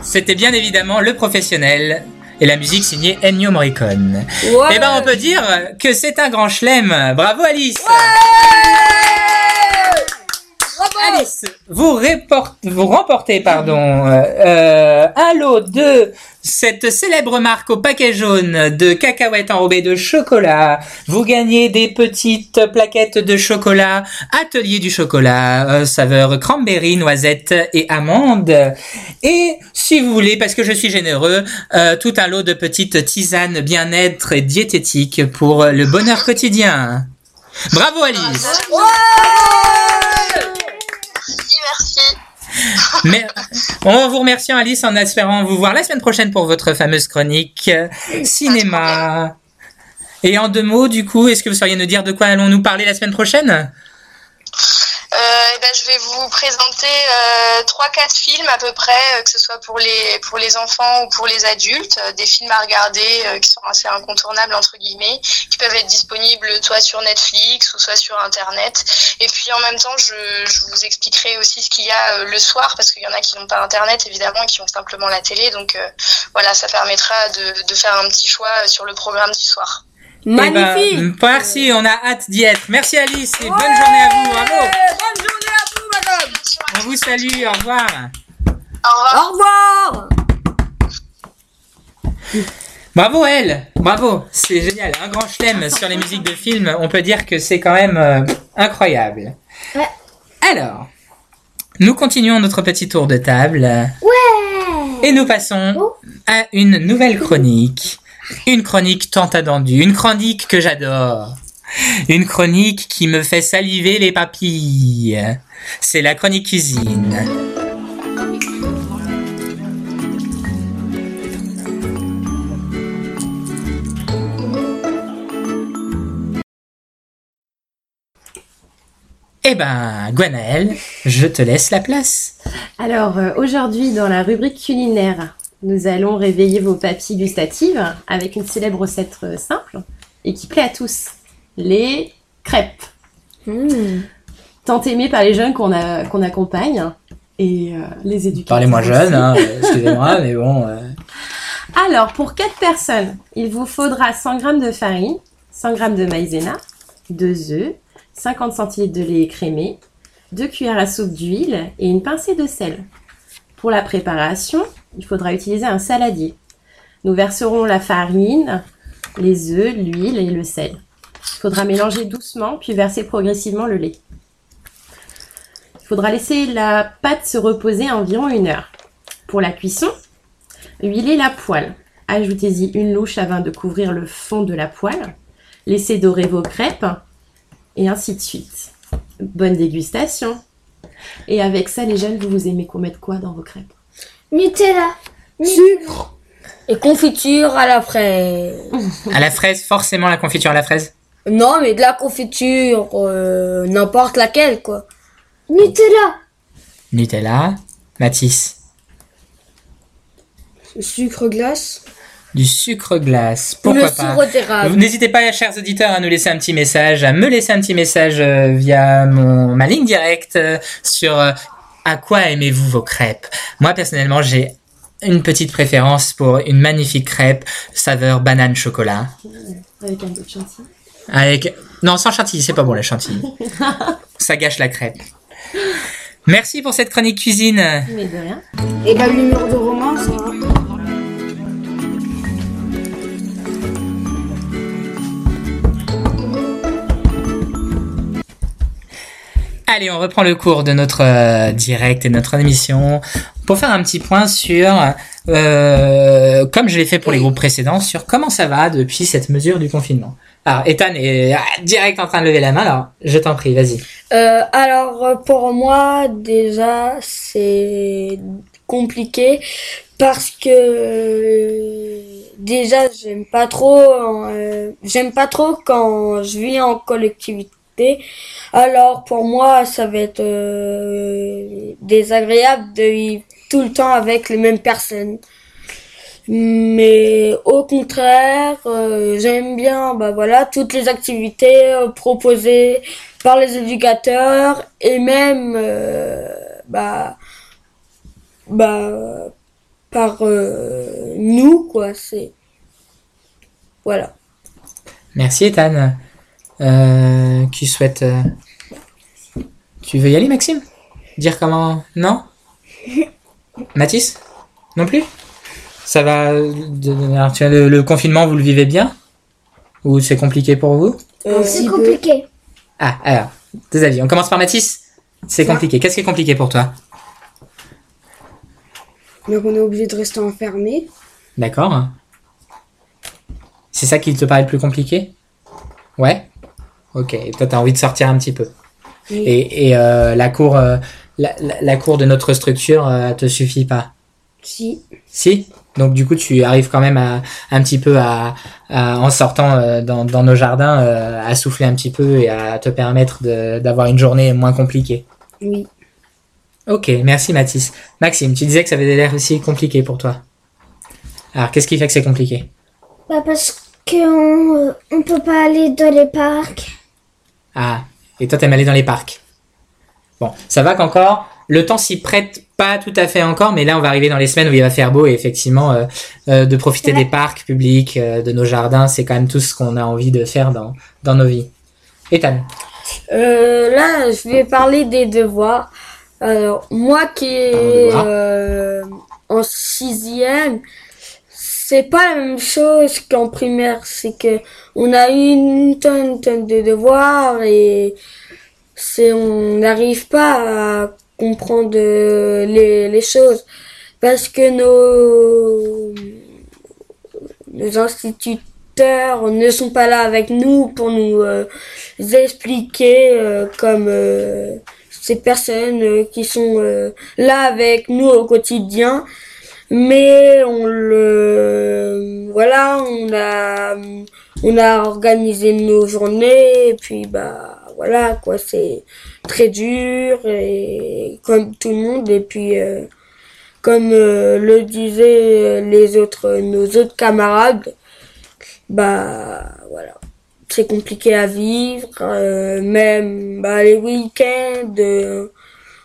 C'était bien évidemment le professionnel et la musique signée Ennio Morricone. Ouais. Et ben on peut dire que c'est un grand chelem. Bravo Alice. Ouais. Bravo. Alice, vous, réporte, vous remportez pardon euh, un lot de cette célèbre marque au paquet jaune de cacahuètes enrobées de chocolat. Vous gagnez des petites plaquettes de chocolat Atelier du chocolat, euh, saveur cranberry, noisette et amande. Et si vous voulez, parce que je suis généreux, euh, tout un lot de petites tisanes bien-être et diététiques pour le bonheur quotidien. Bravo Alice. Ouais, merci. Mais on vous remercie Alice en espérant vous voir la semaine prochaine pour votre fameuse chronique cinéma. Et en deux mots du coup, est-ce que vous sauriez nous dire de quoi allons-nous parler la semaine prochaine? euh, et ben, je vais vous présenter trois à quatre films à peu près, que ce soit pour les, pour les enfants ou pour les adultes, des films à regarder euh, qui sont assez incontournables entre guillemets, qui peuvent être disponibles soit sur Netflix ou soit sur internet. Et puis en même temps, je, je vous expliquerai aussi ce qu'il y a euh, le soir, parce qu'il y en a qui n'ont pas Internet, évidemment, et qui ont simplement la télé. Donc euh, voilà, ça permettra de, de faire un petit choix sur le programme du soir. Magnifique. Ben, merci, on a hâte d'y être. Merci Alice, et ouais, bonne journée à vous. Bravo. Bonne journée à vous, madame. On vous salue, au revoir. Au revoir. Au revoir. Bravo elle, bravo, c'est génial, un grand chelem sur les musiques de films, on peut dire que c'est quand même euh, incroyable. Ouais. Alors, nous continuons notre petit tour de table. Ouais. Et nous passons oh. à une nouvelle chronique, une chronique tant attendue, une chronique que j'adore, une chronique qui me fait saliver les papilles, c'est la chronique cuisine. Eh ben, Gwenaëlle, je te laisse la place. Alors, aujourd'hui, dans la rubrique culinaire, nous allons réveiller vos papilles gustatives avec une célèbre recette simple et qui plaît à tous, les crêpes. Mmh. Tant aimées par les jeunes qu'on a, qu'on accompagne et euh, les éducateurs. Parlez-moi jeunes, hein, excusez-moi, mais bon... Euh... Alors, pour quatre personnes, il vous faudra cent grammes de farine, cent grammes de maïzena, deux œufs, cinquante centilitres de lait écrémé, deux cuillères à soupe d'huile et une pincée de sel. Pour la préparation, il faudra utiliser un saladier. Nous verserons la farine, les œufs, l'huile et le sel. Il faudra mélanger doucement puis verser progressivement le lait. Il faudra laisser la pâte se reposer environ une heure. Pour la cuisson, huilez la poêle. Ajoutez-y une louche avant de couvrir le fond de la poêle. Laissez dorer vos crêpes. Et ainsi de suite. Bonne dégustation. Et avec ça, les jeunes, vous vous aimez qu'on mette quoi dans vos crêpes? Nutella, sucre et confiture à la fraise. À la fraise, forcément la confiture à la fraise. Non, mais de la confiture, euh, n'importe laquelle, quoi. Nutella. Nutella, Mathis. Sucre glace. Du sucre glace, pourquoi le pas sucre. N'hésitez pas, chers auditeurs, à nous laisser un petit message, à me laisser un petit message euh, via mon, ma ligne directe euh, sur euh, à quoi aimez-vous vos crêpes. Moi, personnellement, j'ai une petite préférence pour une magnifique crêpe saveur banane chocolat. Avec un peu de chantilly. Avec... Non, sans chantilly, c'est pas bon la chantilly. Ça gâche la crêpe. Merci pour cette chronique cuisine. Mais de rien. Et la lumière de romance. Allez, on reprend le cours de notre euh, direct et notre émission pour faire un petit point sur, euh, comme je l'ai fait pour les groupes précédents, sur comment ça va depuis cette mesure du confinement. Alors, Ethan est ah, direct en train de lever la main, alors je t'en prie, vas-y. Euh, alors, pour moi, déjà, c'est compliqué parce que déjà j'aime pas trop euh, j'aime pas trop quand je vis en collectivité. Alors pour moi ça va être euh, désagréable de vivre tout le temps avec les mêmes personnes. Mais au contraire, euh, j'aime bien bah voilà toutes les activités euh, proposées par les éducateurs et même euh, bah bah par euh, nous quoi, c'est voilà. Merci Ethan. Euh, qui souhaite euh... Tu veux y aller Maxime? Dire comment? Non. Mathis? Non plus? Ça va, le, le confinement, vous le vivez bien? Ou c'est compliqué pour vous? euh, C'est compliqué. Ah, alors, tes avis. On commence par Mathis. C'est compliqué. Qu'est-ce qui est compliqué pour toi? Donc on est obligé de rester enfermé. D'accord. C'est ça qui te paraît le plus compliqué? Ouais. Ok, et toi, t'as envie de sortir un petit peu. Oui. Et, et euh, la, cour, euh, la, la, la cour de notre structure euh, te suffit pas? Si. Si? Donc du coup tu arrives quand même à, un petit peu à, à en sortant euh, dans, dans nos jardins euh, à souffler un petit peu et à te permettre de, d'avoir une journée moins compliquée. Oui. Ok, merci Mathis. Maxime, tu disais que ça avait l'air aussi compliqué pour toi. Alors qu'est-ce qui fait que c'est compliqué? Bah parce qu'on on peut pas aller dans les parcs. Ah, et toi t'aimes aller dans les parcs. Bon, ça va qu'encore, le temps s'y prête pas tout à fait encore, mais là on va arriver dans les semaines où il va faire beau et effectivement euh, euh, de profiter ouais. des parcs publics, euh, de nos jardins, c'est quand même tout ce qu'on a envie de faire dans, dans nos vies. Ethan euh, Là, je vais parler des devoirs. Alors, moi qui est euh, en sixième, c'est pas la même chose qu'en primaire. C'est que on a une tonne, tonne de devoirs et c'est, on n'arrive pas à comprendre les, les choses parce que nos, nos instituteurs ne sont pas là avec nous pour nous euh, expliquer euh, comme euh, ces personnes euh, qui sont euh, là avec nous au quotidien, mais on le voilà on a on a organisé nos journées et puis bah voilà quoi, c'est très dur et comme tout le monde et puis euh, comme euh, le disaient les autres nos autres camarades, bah voilà c'est compliqué à vivre. Euh, même bah les week-ends euh,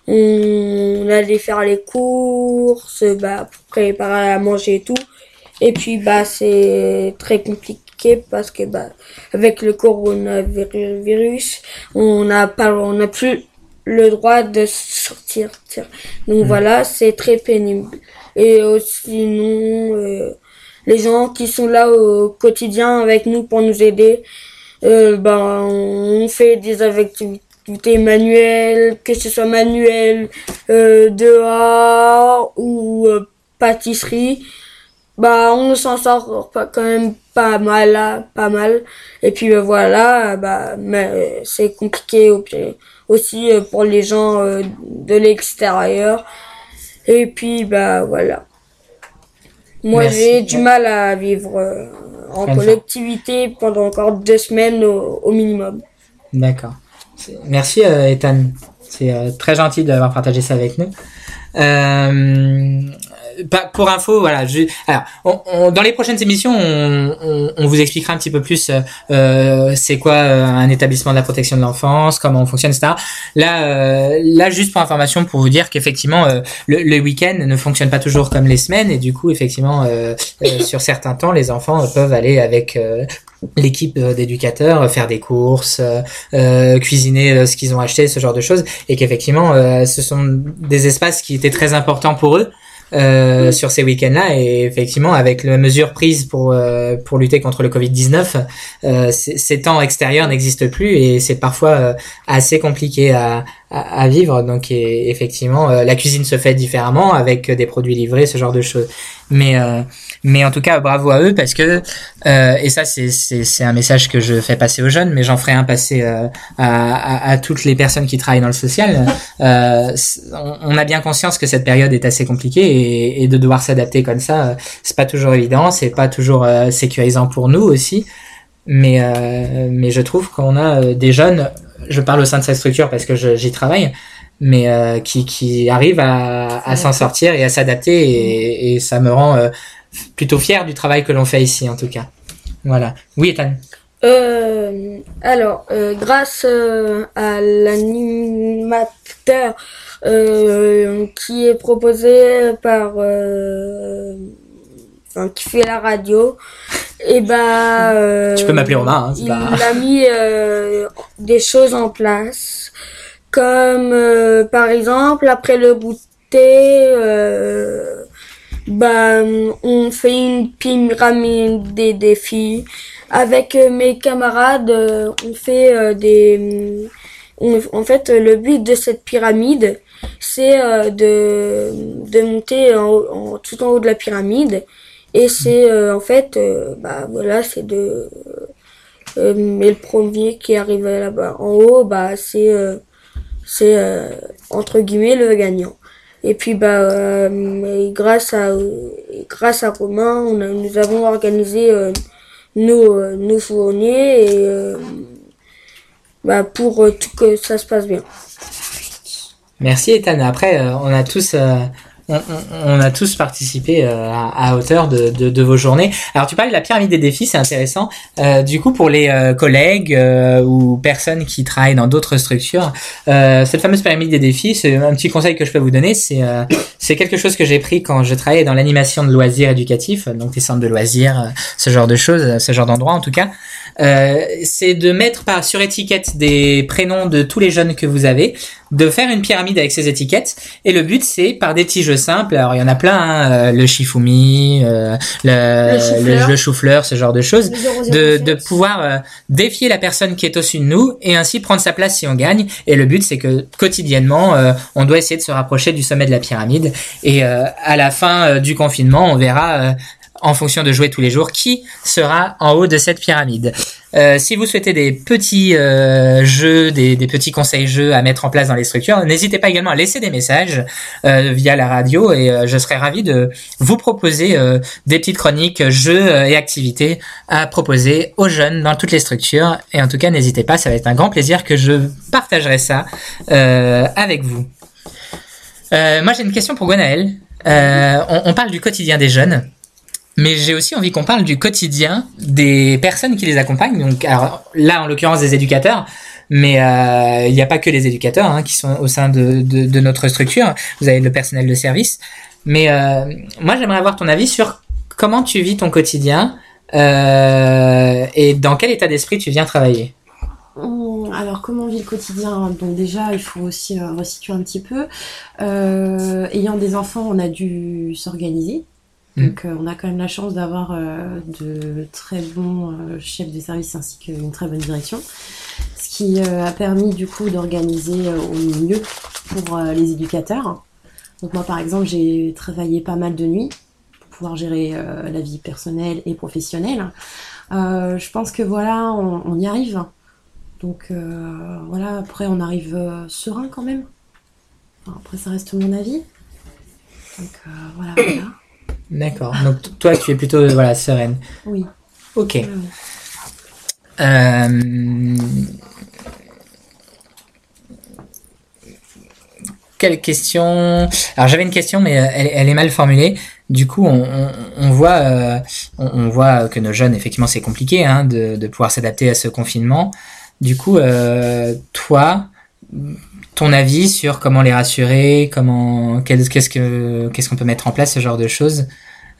on, on allait faire les courses bah pour préparer à manger et tout et puis bah c'est très compliqué parce que bah avec le coronavirus on n'a pas on n'a plus le droit de sortir tiens. Donc mmh. voilà c'est très pénible et aussi non euh, les gens qui sont là au quotidien avec nous pour nous aider euh, ben bah, on fait des activités manuelles que ce soit manuelles euh, dehors ou euh, pâtisserie. Bah on s'en sort pas quand même pas mal pas mal et puis euh, voilà bah mais, euh, c'est compliqué aussi euh, pour les gens euh, de l'extérieur et puis bah voilà moi Merci. j'ai du mal à vivre euh, en Merci. collectivité pendant encore deux semaines au, au minimum. D'accord. Merci euh, Ethan, c'est euh, très gentil d'avoir partagé ça avec nous. Euh, pour info, voilà. Je, alors, on, on, dans les prochaines émissions, on, on, on vous expliquera un petit peu plus euh, c'est quoi euh, un établissement de la protection de l'enfance, comment on fonctionne, et cetera. Là, euh, là, juste pour information, pour vous dire qu'effectivement, euh, le, le week-end ne fonctionne pas toujours comme les semaines, et du coup, effectivement, euh, euh, sur certains temps, les enfants euh, peuvent aller avec euh, l'équipe d'éducateurs faire des courses, euh, cuisiner ce qu'ils ont acheté, ce genre de choses, et qu'effectivement, euh, ce sont des espaces qui étaient très importants pour eux. Euh, mmh. Sur ces week-ends-là et effectivement avec la mesure prise pour euh, pour lutter contre le covid dix-neuf, euh, ces temps extérieurs n'existent plus et c'est parfois euh, assez compliqué à à, à vivre. Donc et, effectivement, euh, la cuisine se fait différemment avec des produits livrés, ce genre de choses. Mais euh, mais en tout cas, bravo à eux parce que euh, et ça c'est c'est c'est un message que je fais passer aux jeunes, mais j'en ferai un passer euh, à, à à toutes les personnes qui travaillent dans le social. Euh, on, on a bien conscience que cette période est assez compliquée et, et de devoir s'adapter comme ça, euh, c'est pas toujours évident, c'est pas toujours euh, sécurisant pour nous aussi. Mais euh, mais je trouve qu'on a euh, des jeunes, je parle au sein de cette structure parce que je, j'y travaille, mais euh, qui qui arrivent à, à s'en sortir et à s'adapter et, et ça me rend euh, plutôt fier du travail que l'on fait ici en tout cas. Voilà. Oui, Ethan. Euh, alors, euh, grâce euh, à l'animateur euh, qui est proposé par, euh, enfin, qui fait la radio. Et bah, euh, tu peux m'appeler Romain. Hein, il pas... a mis euh, des choses en place, comme euh, par exemple après le goûter, euh, bah on fait une pyramide des défis. Avec mes camarades, euh, on fait euh, des, on, en fait le but de cette pyramide, c'est euh, de de monter en, en, tout en haut de la pyramide. Et c'est euh, en fait, euh, bah voilà, c'est de. Euh, mais le premier qui arrive là-bas en haut, bah c'est euh, c'est euh, entre guillemets le gagnant. Et puis bah euh, et grâce à euh, grâce à Romain, on a, nous avons organisé euh, nos euh, nos fournées et euh, bah pour euh, tout que ça se passe bien. Merci Ethan. Après, euh, on a tous. Euh... On, on, on a tous participé euh, à, à hauteur de, de, de vos journées. Alors tu parles de la pyramide des défis, c'est intéressant. Euh, du coup, pour les euh, collègues euh, ou personnes qui travaillent dans d'autres structures, euh, cette fameuse pyramide des défis, c'est un petit conseil que je peux vous donner. C'est euh, c'est quelque chose que j'ai pris quand je travaillais dans l'animation de loisirs éducatifs, donc les centres de loisirs, ce genre de choses, ce genre d'endroits en tout cas. Euh, c'est de mettre par sur étiquette des prénoms de tous les jeunes que vous avez, de faire une pyramide avec ces étiquettes. Et le but, c'est par des petits jeux simples. Alors il y en a plein, hein, le Shifumi, euh, le, le, le chou-fleur, ce genre de choses, de, de pouvoir euh, défier la personne qui est au-dessus de nous et ainsi prendre sa place si on gagne. Et le but, c'est que quotidiennement, euh, on doit essayer de se rapprocher du sommet de la pyramide. Et euh, à la fin euh, du confinement, on verra. Euh, en fonction de jouer tous les jours, qui sera en haut de cette pyramide. Euh, si vous souhaitez des petits euh, jeux, des, des petits conseils jeux à mettre en place dans les structures, n'hésitez pas également à laisser des messages euh, via la radio et euh, je serai ravi de vous proposer euh, des petites chroniques, jeux et activités à proposer aux jeunes dans toutes les structures. Et en tout cas, n'hésitez pas, ça va être un grand plaisir que je partagerai ça euh, avec vous. Euh, moi, j'ai une question pour Gwenaëlle. Euh, on, on parle du quotidien des jeunes. Mais j'ai aussi envie qu'on parle du quotidien des personnes qui les accompagnent. Donc, alors, là, en l'occurrence, des éducateurs. Mais euh, il n'y a pas que les éducateurs hein, qui sont au sein de, de, de notre structure. Vous avez le personnel de service. Mais euh, moi, j'aimerais avoir ton avis sur comment tu vis ton quotidien euh, et dans quel état d'esprit tu viens travailler. Alors, comment on vit le quotidien? Donc déjà, il faut aussi euh, resituer un petit peu. Euh, ayant des enfants, on a dû s'organiser. Donc euh, on a quand même la chance d'avoir euh, de très bons euh, chefs de service ainsi qu'une très bonne direction, ce qui euh, a permis du coup d'organiser euh, au mieux pour euh, les éducateurs. Donc moi par exemple j'ai travaillé pas mal de nuits pour pouvoir gérer euh, la vie personnelle et professionnelle. Euh, je pense que voilà, on, on y arrive. Donc euh, voilà, après on arrive euh, serein quand même. Enfin, après ça reste mon avis. Donc euh, voilà, voilà. D'accord. Donc t- toi, tu es plutôt euh, voilà sereine. Oui. Ok. Oui. Euh... Quelle question ? Alors j'avais une question, mais elle, elle est mal formulée. Du coup, on, on, on voit, euh, on, on voit que nos jeunes, effectivement, c'est compliqué hein, de, de pouvoir s'adapter à ce confinement. Du coup, euh, toi. Ton avis sur comment les rassurer, comment, qu'est-ce que, qu'est-ce qu'on peut mettre en place, ce genre de choses,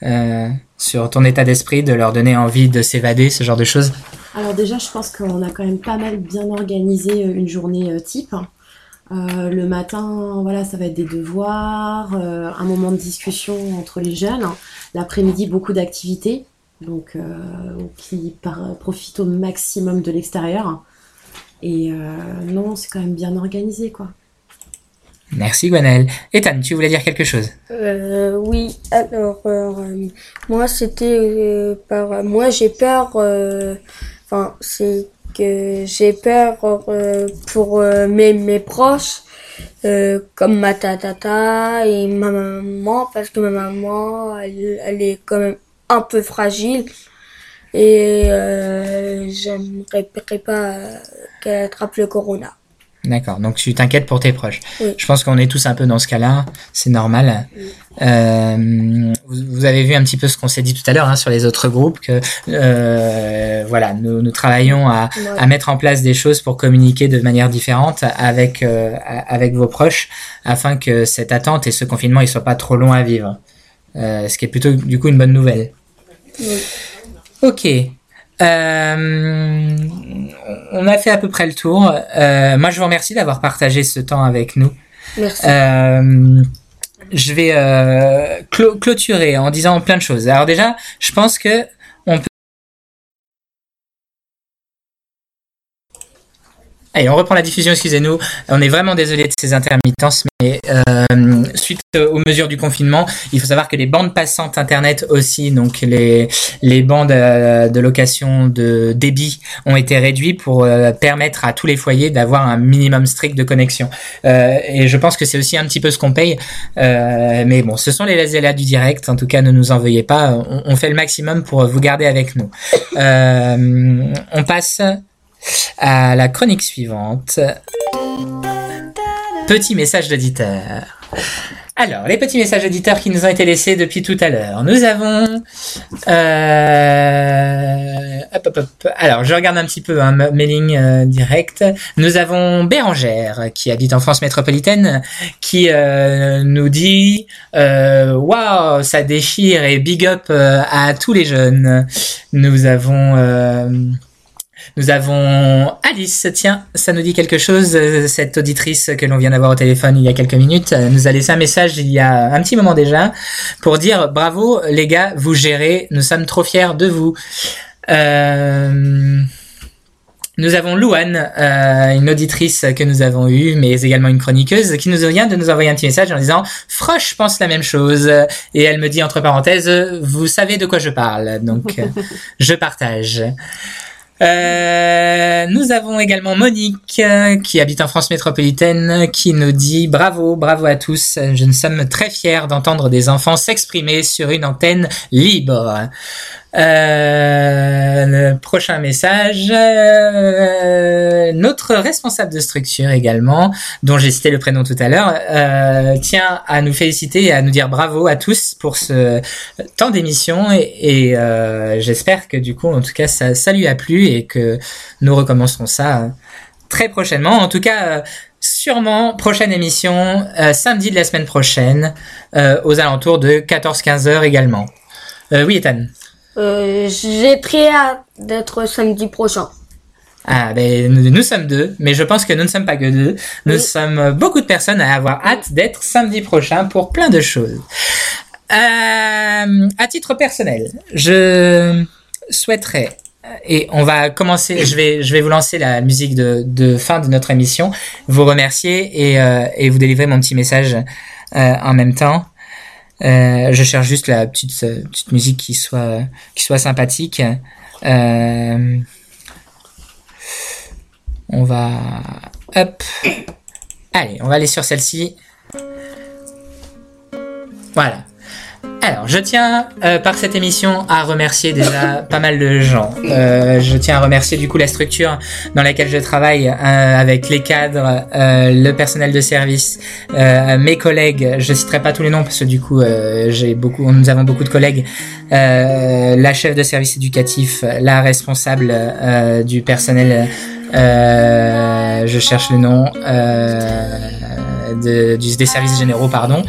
euh, sur ton état d'esprit, de leur donner envie de s'évader, ce genre de choses. Alors déjà, je pense qu'on a quand même pas mal bien organisé une journée type. Euh, le matin, voilà, ça va être des devoirs, euh, un moment de discussion entre les jeunes. L'après-midi, beaucoup d'activités, donc euh, qui par- profitent au maximum de l'extérieur. Et euh, non, c'est quand même bien organisé, quoi. Merci Gwenaëlle. Ethan, tu voulais dire quelque chose? euh, Oui, alors euh, moi c'était euh, par moi j'ai peur enfin euh, c'est que j'ai peur euh, pour euh, mes mes proches euh, comme ma tata et ma maman, parce que ma maman elle, elle est quand même un peu fragile et euh, j'aimerais pas qu'elle attrape le corona. D'accord, donc tu t'inquiètes pour tes proches. Oui. Je pense qu'on est tous un peu dans ce cas-là, c'est normal. Oui. Euh, vous avez vu un petit peu ce qu'on s'est dit tout à l'heure hein, sur les autres groupes, que euh, voilà, nous, nous travaillons à, oui. à mettre en place des choses pour communiquer de manière différente avec euh, avec vos proches, afin que cette attente et ce confinement ils soient pas trop longs à vivre. Euh, ce qui est plutôt du coup une bonne nouvelle. Oui. Ok. Euh, on a fait à peu près le tour. Euh, moi, je vous remercie d'avoir partagé ce temps avec nous. Merci. Euh, je vais euh, clo- clôturer en disant plein de choses. Alors déjà, je pense que on peut... Allez, on reprend la diffusion, excusez-nous. On est vraiment désolé de ces intermittences, mais euh, suite aux mesures du confinement, il faut savoir que les bandes passantes Internet aussi, donc les les bandes euh, de location de débit ont été réduites pour euh, permettre à tous les foyers d'avoir un minimum strict de connexion. Euh, et je pense que c'est aussi un petit peu ce qu'on paye. Euh, mais bon, ce sont les aléas du direct. En tout cas, ne nous en veuillez pas. On, on fait le maximum pour vous garder avec nous. Euh, on passe... à la chronique suivante. Petit message d'auditeur. Alors, les petits messages d'auditeurs qui nous ont été laissés depuis tout à l'heure. Nous avons... Euh... Hop, hop, hop. Alors, je regarde un petit peu un hein, mailing euh, direct. Nous avons Bérangère, qui habite en France métropolitaine, qui euh, nous dit euh, « Waouh, ça déchire et big up euh, à tous les jeunes ». Nous avons... Euh... Nous avons Alice, tiens, ça nous dit quelque chose, cette auditrice que l'on vient d'avoir au téléphone il y a quelques minutes, nous a laissé un message il y a un petit moment déjà pour dire « Bravo les gars, vous gérez, nous sommes trop fiers de vous euh... ». Nous avons Louane, euh, une auditrice que nous avons eue, mais également une chroniqueuse, qui nous vient de nous envoyer un petit message en disant « Froche pense la même chose ». Et elle me dit entre parenthèses « Vous savez de quoi je parle, donc je partage ». Euh, nous avons également Monique euh, qui habite en France métropolitaine qui nous dit bravo, bravo à tous, je nous sommes très fiers d'entendre des enfants s'exprimer sur une antenne libre. Euh, le prochain message, euh, notre responsable de structure également, dont j'ai cité le prénom tout à l'heure, euh, tient à nous féliciter et à nous dire bravo à tous pour ce temps d'émission et, et euh, j'espère que du coup, en tout cas, ça, ça lui a plu et que nous recommencerons ça très prochainement. En tout cas, euh, sûrement, prochaine émission, euh, samedi de la semaine prochaine, euh, aux alentours de quatorze quinze heures également. Euh, oui, Ethan. Euh, j'ai très hâte d'être samedi prochain. Ah ben nous, nous sommes deux, mais je pense que nous ne sommes pas que deux. Nous oui. sommes beaucoup de personnes à avoir hâte d'être samedi prochain pour plein de choses. Euh, à titre personnel, je souhaiterais et on va commencer. Je vais je vais vous lancer la musique de de fin de notre émission. Vous remercier et euh, et vous délivrer mon petit message euh, en même temps. Euh, je cherche juste la petite, euh, petite musique qui soit, qui soit sympathique. Euh, on va... Hop. Allez, on va aller sur celle-ci. Voilà. Alors, je tiens euh, par cette émission à remercier déjà pas mal de gens. Euh, je tiens à remercier du coup la structure dans laquelle je travaille, euh, avec les cadres, euh, le personnel de service, euh, mes collègues. Je citerai pas tous les noms parce que du coup, euh, j'ai beaucoup, nous avons beaucoup de collègues. Euh, la chef de service éducatif, la responsable euh, du personnel. Euh, je cherche le nom. Euh, De, du, des services généraux pardon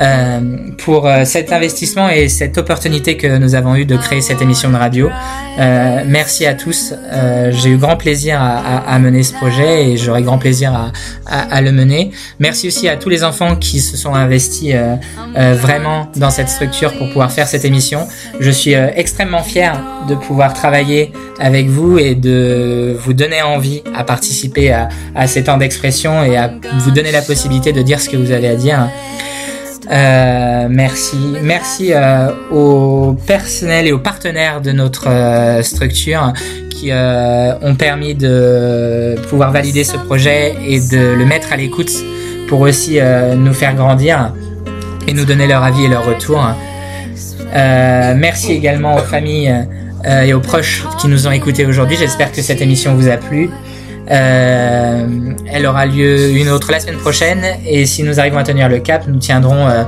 euh, pour euh, cet investissement et cette opportunité que nous avons eu de créer cette émission de radio. Euh, merci à tous, euh, j'ai eu grand plaisir à, à, à mener ce projet et j'aurai grand plaisir à, à, à le mener. Merci aussi à tous les enfants qui se sont investis euh, euh, vraiment dans cette structure pour pouvoir faire cette émission. Je suis euh, extrêmement fier de pouvoir travailler avec vous et de vous donner envie à participer à, à ces temps d'expression et à vous donner la possibilité possibilité de dire ce que vous allez à dire. Euh, merci, merci euh, au personnel et aux partenaires de notre euh, structure qui euh, ont permis de pouvoir valider ce projet et de le mettre à l'écoute pour aussi euh, nous faire grandir et nous donner leur avis et leur retour. Euh, merci également aux familles euh, et aux proches qui nous ont écoutés aujourd'hui. J'espère que cette émission vous a plu. Euh, elle aura lieu une autre la semaine prochaine, et si nous arrivons à tenir le cap, nous tiendrons euh,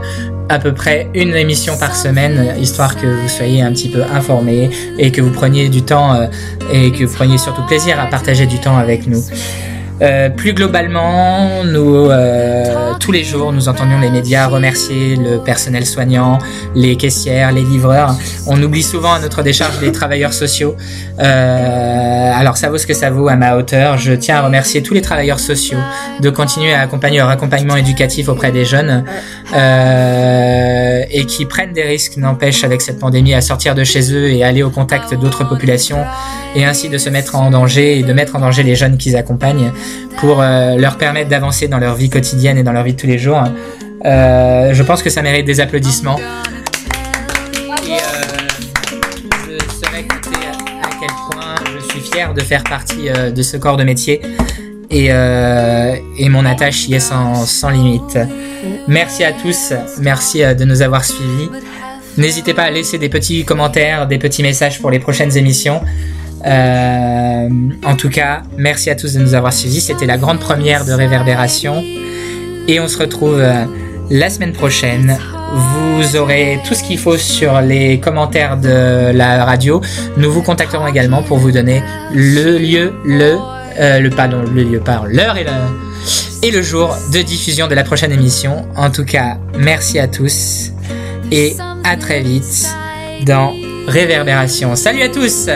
à peu près une émission par semaine, histoire que vous soyez un petit peu informés et que vous preniez du temps euh, et que vous preniez surtout plaisir à partager du temps avec nous. Euh, plus globalement, nous euh, tous les jours, nous entendions les médias remercier le personnel soignant, les caissières, les livreurs. On oublie souvent à notre décharge les travailleurs sociaux. Euh, alors ça vaut ce que ça vaut à ma hauteur. Je tiens à remercier tous les travailleurs sociaux de continuer à accompagner leur accompagnement éducatif auprès des jeunes euh, et qui prennent des risques, n'empêche, avec cette pandémie, à sortir de chez eux et aller au contact d'autres populations, et ainsi de se mettre en danger et de mettre en danger les jeunes qu'ils accompagnent, pour euh, leur permettre d'avancer dans leur vie quotidienne et dans leur vie de tous les jours. Euh, je pense que ça mérite des applaudissements. Et, euh, je saurais compter à quel point je suis fier de faire partie euh, de ce corps de métier, et, euh, et mon attache y est sans, sans limite. Merci à tous, merci euh, de nous avoir suivis. N'hésitez pas à laisser des petits commentaires, des petits messages pour les prochaines émissions. Euh, en tout cas, merci à tous de nous avoir suivis. C'était la grande première de Réverbération, et on se retrouve euh, la semaine prochaine. Vous aurez tout ce qu'il faut sur les commentaires de la radio. Nous vous contacterons également pour vous donner le lieu, le euh, le pardon, le lieu par l'heure et le et le jour de diffusion de la prochaine émission. En tout cas, merci à tous et à très vite dans Réverbération. Salut à tous.